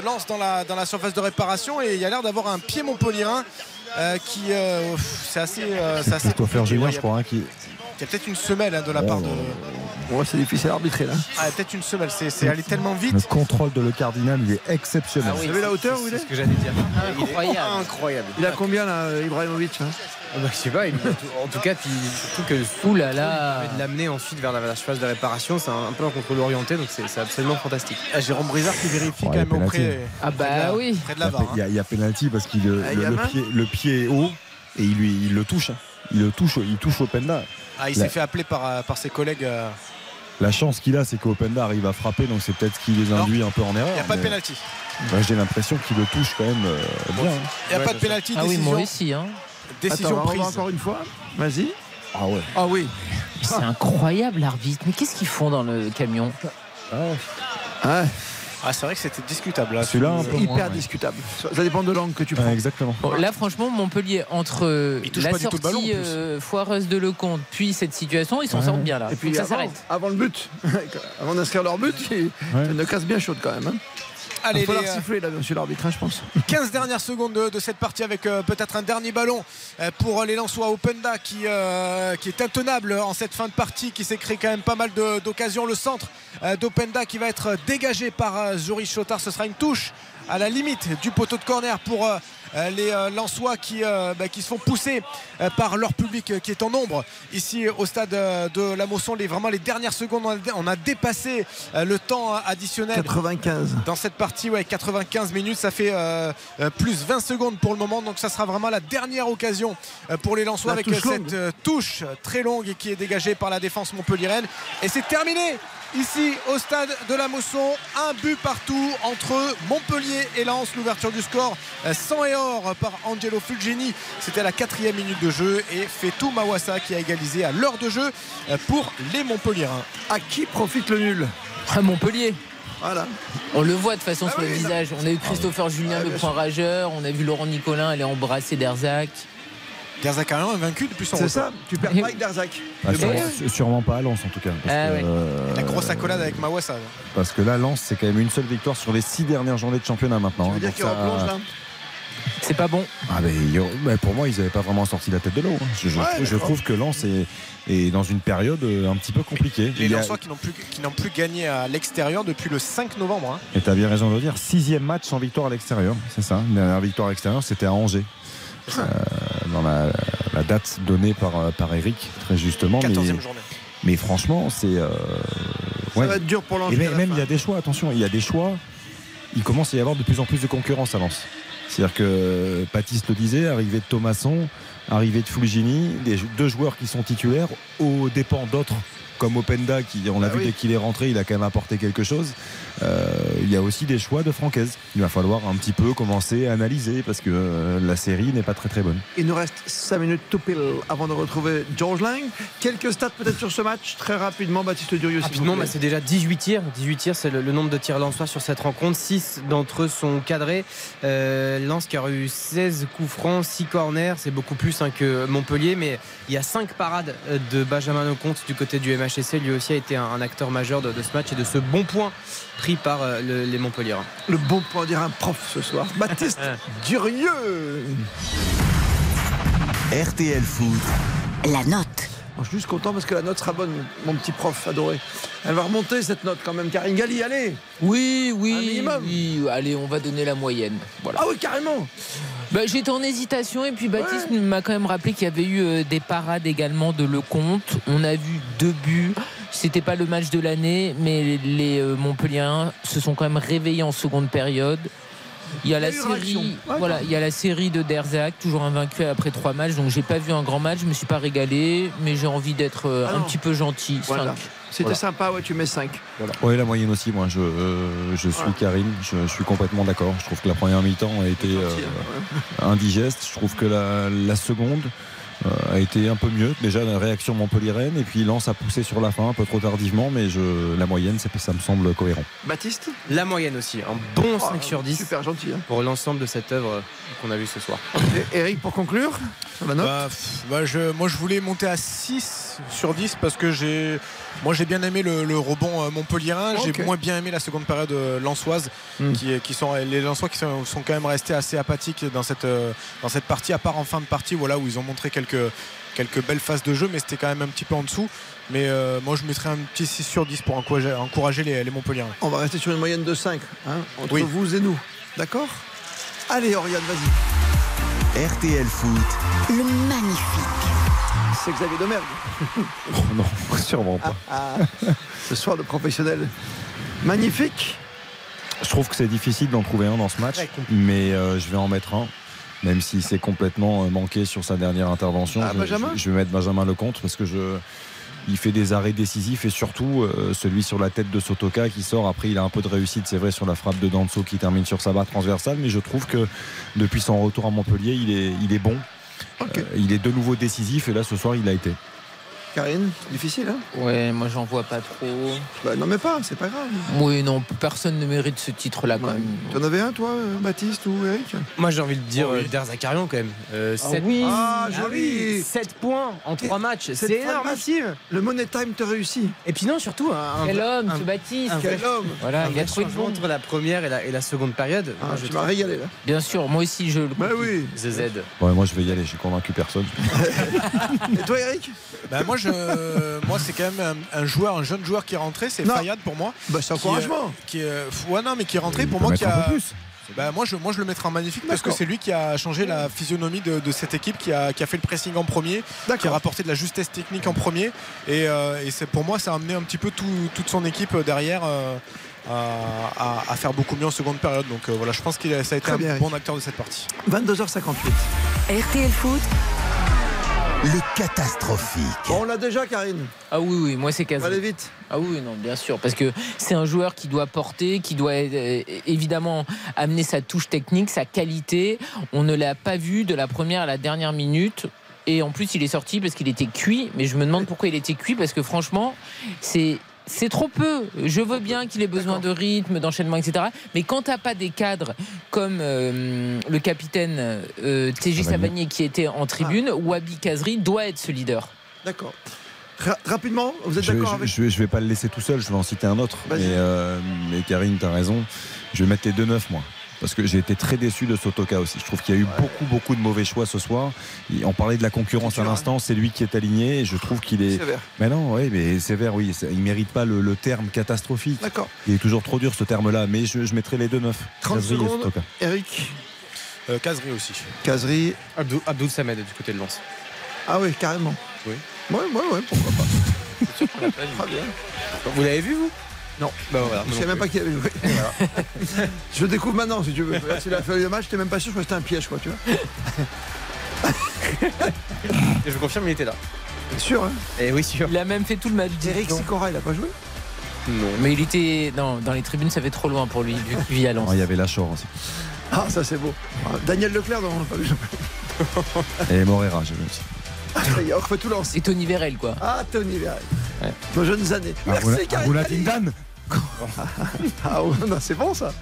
Lens dans la surface de réparation et il y a l'air d'avoir un pied montpelliérain qui. C'est assez. C'est assez. Christopher Julien, je crois, hein, qui. Il y a peut-être une semelle hein, de la part de. Ouais, c'est difficile à arbitrer là. Ah, peut-être une semelle, c'est allé tellement vite. Le contrôle de le Cardinal, il est exceptionnel. Ah oui, vous avez la hauteur où il est? C'est ce que j'allais dire. Incroyable. Il est incroyable. Il a combien là, Ibrahimovic hein? Bah, je sais pas, en tout cas, surtout que de l'amener ensuite vers la surface de réparation, c'est un peu un contrôle orienté, donc c'est absolument fantastique. Ah, Jérôme Brizard qui vérifie quand même auprès. Ah bah oui. Près de la barre. Il y a pénalty parce que le pied est haut et il le touche. Il touche Openda. Ah, il s'est fait appeler par ses collègues. La chance qu'il a, c'est qu'Openda arrive à frapper, donc c'est peut-être qu'il les induit un peu en erreur. Il n'y a pas de pénalty. Bah, j'ai l'impression qu'il le touche quand même bien. Hein. Il n'y a pas de pénalty. Ah oui, moi ici. Hein. Décision prise. Encore une fois. Vas-y. Ah ouais. Ah oui. C'est incroyable l'arbitre. Mais qu'est-ce qu'ils font dans le camion? Ah, c'est vrai que c'était discutable. Celui-là, un peu hyper moins, discutable. Ouais. Ça dépend de l'angle que tu prends. Ah, exactement. Bon, là, franchement, Montpellier, entre la sortie ballon, foireuse de Lecomte, puis cette situation, ils s'en sortent bien là. Et puis, ça s'arrête. Avant le but, avant d'inscrire leur but, une casse bien chaude quand même. Hein. Allez, il faut la siffler là, monsieur l'arbitre, je pense. 15 dernières secondes de cette partie avec peut-être un dernier ballon pour les Lensois. Openda qui est intenable en cette fin de partie, qui s'est créé quand même pas mal d'occasions. Le centre d'Openda qui va être dégagé par Joris Chotard. Ce sera une touche à la limite du poteau de corner pour les Lensois qui se font pousser par leur public qui est en nombre ici au stade de la Mosson. Vraiment les dernières secondes, on a dépassé le temps additionnel. 95 dans cette partie, ouais, 95 minutes, ça fait plus 20 secondes pour le moment, donc ça sera vraiment la dernière occasion pour les Lensois avec cette touche très longue et qui est dégagée par la défense montpelliéraine et c'est terminé ici au stade de la Mosson. Un but partout entre Montpellier et Lens. L'ouverture du score sang et or par Angelo Fulgini, c'était à la 4e minute de jeu et Fetou Mawassa qui a égalisé à l'heure de jeu pour les Montpelliérains. À qui profite le nul? À Montpellier. Voilà. On le voit de façon sur le visage. On a eu Christopher Julien, le point rageur. On a vu Laurent Nicolin aller embrasser Derzak. Derzakarian est vaincu depuis son retour. C'est ça, tu perds pas avec Derzak. Ah, sûrement pas à Lens en tout cas. Parce que, la grosse accolade avec Mawassa. Parce que là, Lens, c'est quand même une seule victoire sur les 6 dernières journées de championnat maintenant. Tu veux dire qu'il replonge là? C'est pas bon. Ah, mais pour moi, ils n'avaient pas vraiment sorti la tête de l'eau. Je trouve que Lens est dans une période un petit peu compliquée. Les Lensois qui n'ont plus gagné à l'extérieur depuis le 5 novembre. Hein. Et tu as bien raison de le dire. 6e match sans victoire à l'extérieur. C'est ça. La dernière victoire à l'extérieur, c'était à Angers. Dans la date donnée par Eric, très justement. 14e journée. Mais franchement, c'est. Ça va être dur pour l'Angers. Et même, il y a des choix, attention, il y a des choix. Il commence à y avoir de plus en plus de concurrence à Lens. C'est-à-dire que Baptiste le disait, arrivée de Thomasson, arrivée de Fulgini, 2 joueurs qui sont titulaires aux dépens d'autres comme Openda qui, on l'a vu, dès qu'il est rentré, il a quand même apporté quelque chose. Il y a aussi des choix de Francaise. Il va falloir un petit peu commencer à analyser parce que la série n'est pas très très bonne. Il nous reste 5 minutes tout pile avant de retrouver Georges Lang. Quelques stats peut-être sur ce match très rapidement, Baptiste Durieux. Rapidement, c'est déjà 18 tirs. 18 tirs, c'est le nombre de tirs lensois sur cette rencontre. 6 d'entre eux sont cadrés. Lens qui a eu 16 coups francs, 6 corners, c'est beaucoup plus que Montpellier, mais il y a 5 parades de Benjamin Lecomte du côté du MHSC. Lui aussi a été un acteur majeur de ce match et de ce bon point pris par les Montpellierains. Le bon point, on dirait un prof ce soir. Baptiste Durieux. RTL Foot, la note. Je suis juste content parce que la note sera bonne, mon petit prof adoré. Elle va remonter cette note quand même. Karine Galli, allez. Oui, un minimum. Oui, allez, on va donner la moyenne. Voilà. Ah oui, carrément. J'étais en hésitation et puis Baptiste m'a quand même rappelé qu'il y avait eu des parades également de Lecomte. On a vu 2 buts. C'était pas le match de l'année, mais les Montpelliérains se sont quand même réveillés en seconde période. Il y a la série, il y a la série de Derzak, toujours invaincu après 3 matchs. Donc j'ai pas vu un grand match, je me suis pas régalé, mais j'ai envie d'être un petit peu gentil. 5. Voilà. C'était sympa, tu mets 5. Voilà. Oui, la moyenne aussi, moi je suis Karine, je suis complètement d'accord. Je trouve que la première mi-temps a été indigeste, je trouve que la seconde a été un peu mieux. Déjà la réaction montpelliéraine et puis Lens a poussé sur la fin un peu trop tardivement, mais la moyenne, ça me semble cohérent. Baptiste ? La moyenne aussi, un bon 5 sur 10. Super gentil pour l'ensemble de cette œuvre qu'on a vue ce soir. Et Eric, pour conclure, la note ? Moi je voulais monter à 6 sur 10 parce que j'ai bien aimé le rebond montpelliérain, j'ai moins bien aimé la seconde période lensoise. Les Lensois qui sont quand même restés assez apathiques dans cette partie, à part en fin de partie où ils ont montré quelques belles phases de jeu, mais c'était quand même un petit peu en dessous. Mais moi je mettrais un petit 6 sur 10 pour encourager les Montpelliérains. On va rester sur une moyenne de 5 entre vous et nous, d'accord? Allez Oriane, vas-y. RTL Foot, le magnifique. C'est Xavier Domergue. Non, sûrement pas. Ce soir de professionnel magnifique. Je trouve que c'est difficile d'en trouver un dans ce match, mais je vais en mettre un. Même si c'est complètement manqué sur sa dernière intervention, je vais mettre Benjamin Lecomte parce que il fait des arrêts décisifs et surtout celui sur la tête de Sotoka qui sort. Après, il a un peu de réussite, c'est vrai, sur la frappe de Danso qui termine sur sa barre transversale, mais je trouve que depuis son retour à Montpellier, il est bon. Il est de nouveau décisif et là ce soir il a été. Karine, difficile ouais, moi j'en vois pas trop. Non mais c'est pas grave. Oui, non, personne ne mérite ce titre-là quand même. T'en avais un toi, Baptiste ou Eric ? Moi j'ai envie de dire Derzakarian quand même. 7 oui. Ah joli, 7 points en 3 matchs, c'est énorme. Le Money Time te réussit. Et puis non, surtout quel homme, ce Baptiste. Quel homme. Voilà, il a trouvé le bon entre la première et la seconde période. Tu m'as régalé là. Bien sûr, moi aussi je le comprends. Bah oui, ZZ. Ouais, moi je vais y aller, j'ai convaincu personne. Et toi Eric ? Moi c'est quand même un jeune joueur qui est rentré, c'est Fayad pour moi. C'est encouragement. Qui est rentré pour moi qui a. Moi je le mettrai en magnifique parce que c'est lui qui a changé la physionomie de cette équipe, qui a fait le pressing en premier, qui a rapporté de la justesse technique en premier et c'est pour moi ça a amené un petit peu toute son équipe derrière. À faire beaucoup mieux en seconde période. Donc je pense que ça a été un bon acteur de cette partie. 22h58. RTL Foot, le catastrophique. On l'a déjà, Karine. Ah oui, moi c'est Kazri. Allez vite. Ah oui, non, bien sûr, parce que c'est un joueur qui doit porter, qui doit évidemment amener sa touche technique, sa qualité. On ne l'a pas vu de la première à la dernière minute. Et en plus, il est sorti parce qu'il était cuit. Mais je me demande pourquoi il était cuit, parce que franchement, c'est trop peu. Je veux bien qu'il ait besoin de rythme, d'enchaînement, etc. Mais quand t'as pas des cadres comme le capitaine Téji Savanier qui était en tribune, Wabi Kazri doit être ce leader. D'accord. Rapidement, vous êtes d'accord avec... Je vais pas le laisser tout seul, je vais en citer un autre. Mais Karine, t'as raison. Je vais mettre les 2-9, moi. Parce que j'ai été très déçu de Sotoka aussi. Je trouve qu'il y a eu beaucoup de mauvais choix ce soir. On parlait de la concurrence à l'instant, c'est lui qui est aligné et je trouve qu'il est... Sévère. Mais non, mais sévère, oui. Il ne mérite pas le terme catastrophique. D'accord. Il est toujours trop dur ce terme-là, mais je mettrai les 2-9. 30 secondes, Eric. Kazri aussi. Kazri. Abdoul Samed du côté de Lens. Ah oui, carrément. Oui. Ouais, pourquoi pas. C'est sûr qu'on l'a pas vu. Très bien. Vous l'avez vu, vous ? Non, je ne savais même pas qu'il y avait joué. Je découvre maintenant si tu veux. Là, s'il a fait le match, je n'étais même pas sûr que c'était un piège, tu vois. Et je confirme, il était là. Sûr, hein? Eh oui, sûr. Il a même fait tout le match. Eric Sikora, il n'a pas joué? Non. Mais il était. Non, dans les tribunes, ça fait trop loin pour lui, vu qu'il vit à Lens. Il y avait Lachor aussi. Ah, ça, c'est beau. Daniel Leclerc, non, on l'a pas vu. Et Morera, j'ai vu aussi. Fait tout Lens. Et Tony Vérel, quoi. Ah, Tony Vérel. Ouais. Nos jeunes années. Merci, Karine Galli. Ah, ouais, non, c'est bon, ça.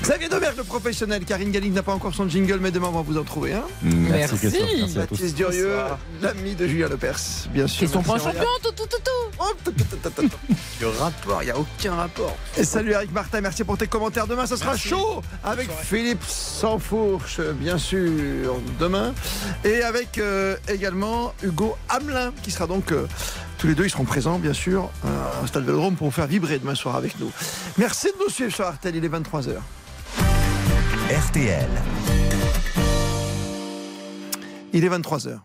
Xavier Domergue, le professionnel. Karine Galli n'a pas encore son jingle, mais demain on va vous en trouver un. Hein. Merci. Baptiste Durieux, l'ami de Julien Lepers, bien sûr. Ils sont pas champions, Le rapport, il n'y a aucun rapport. Et salut Eric Martin, merci pour tes commentaires. Demain, ça sera chaud avec Philippe Sansfourche, bien sûr, demain. Et avec également Hugo Hamelin, qui sera donc. Tous les deux, ils seront présents, bien sûr, au Stade Vélodrome pour vous faire vibrer demain soir avec nous. Merci de nous suivre sur RTL, il est 23h. RTL. Il est 23h.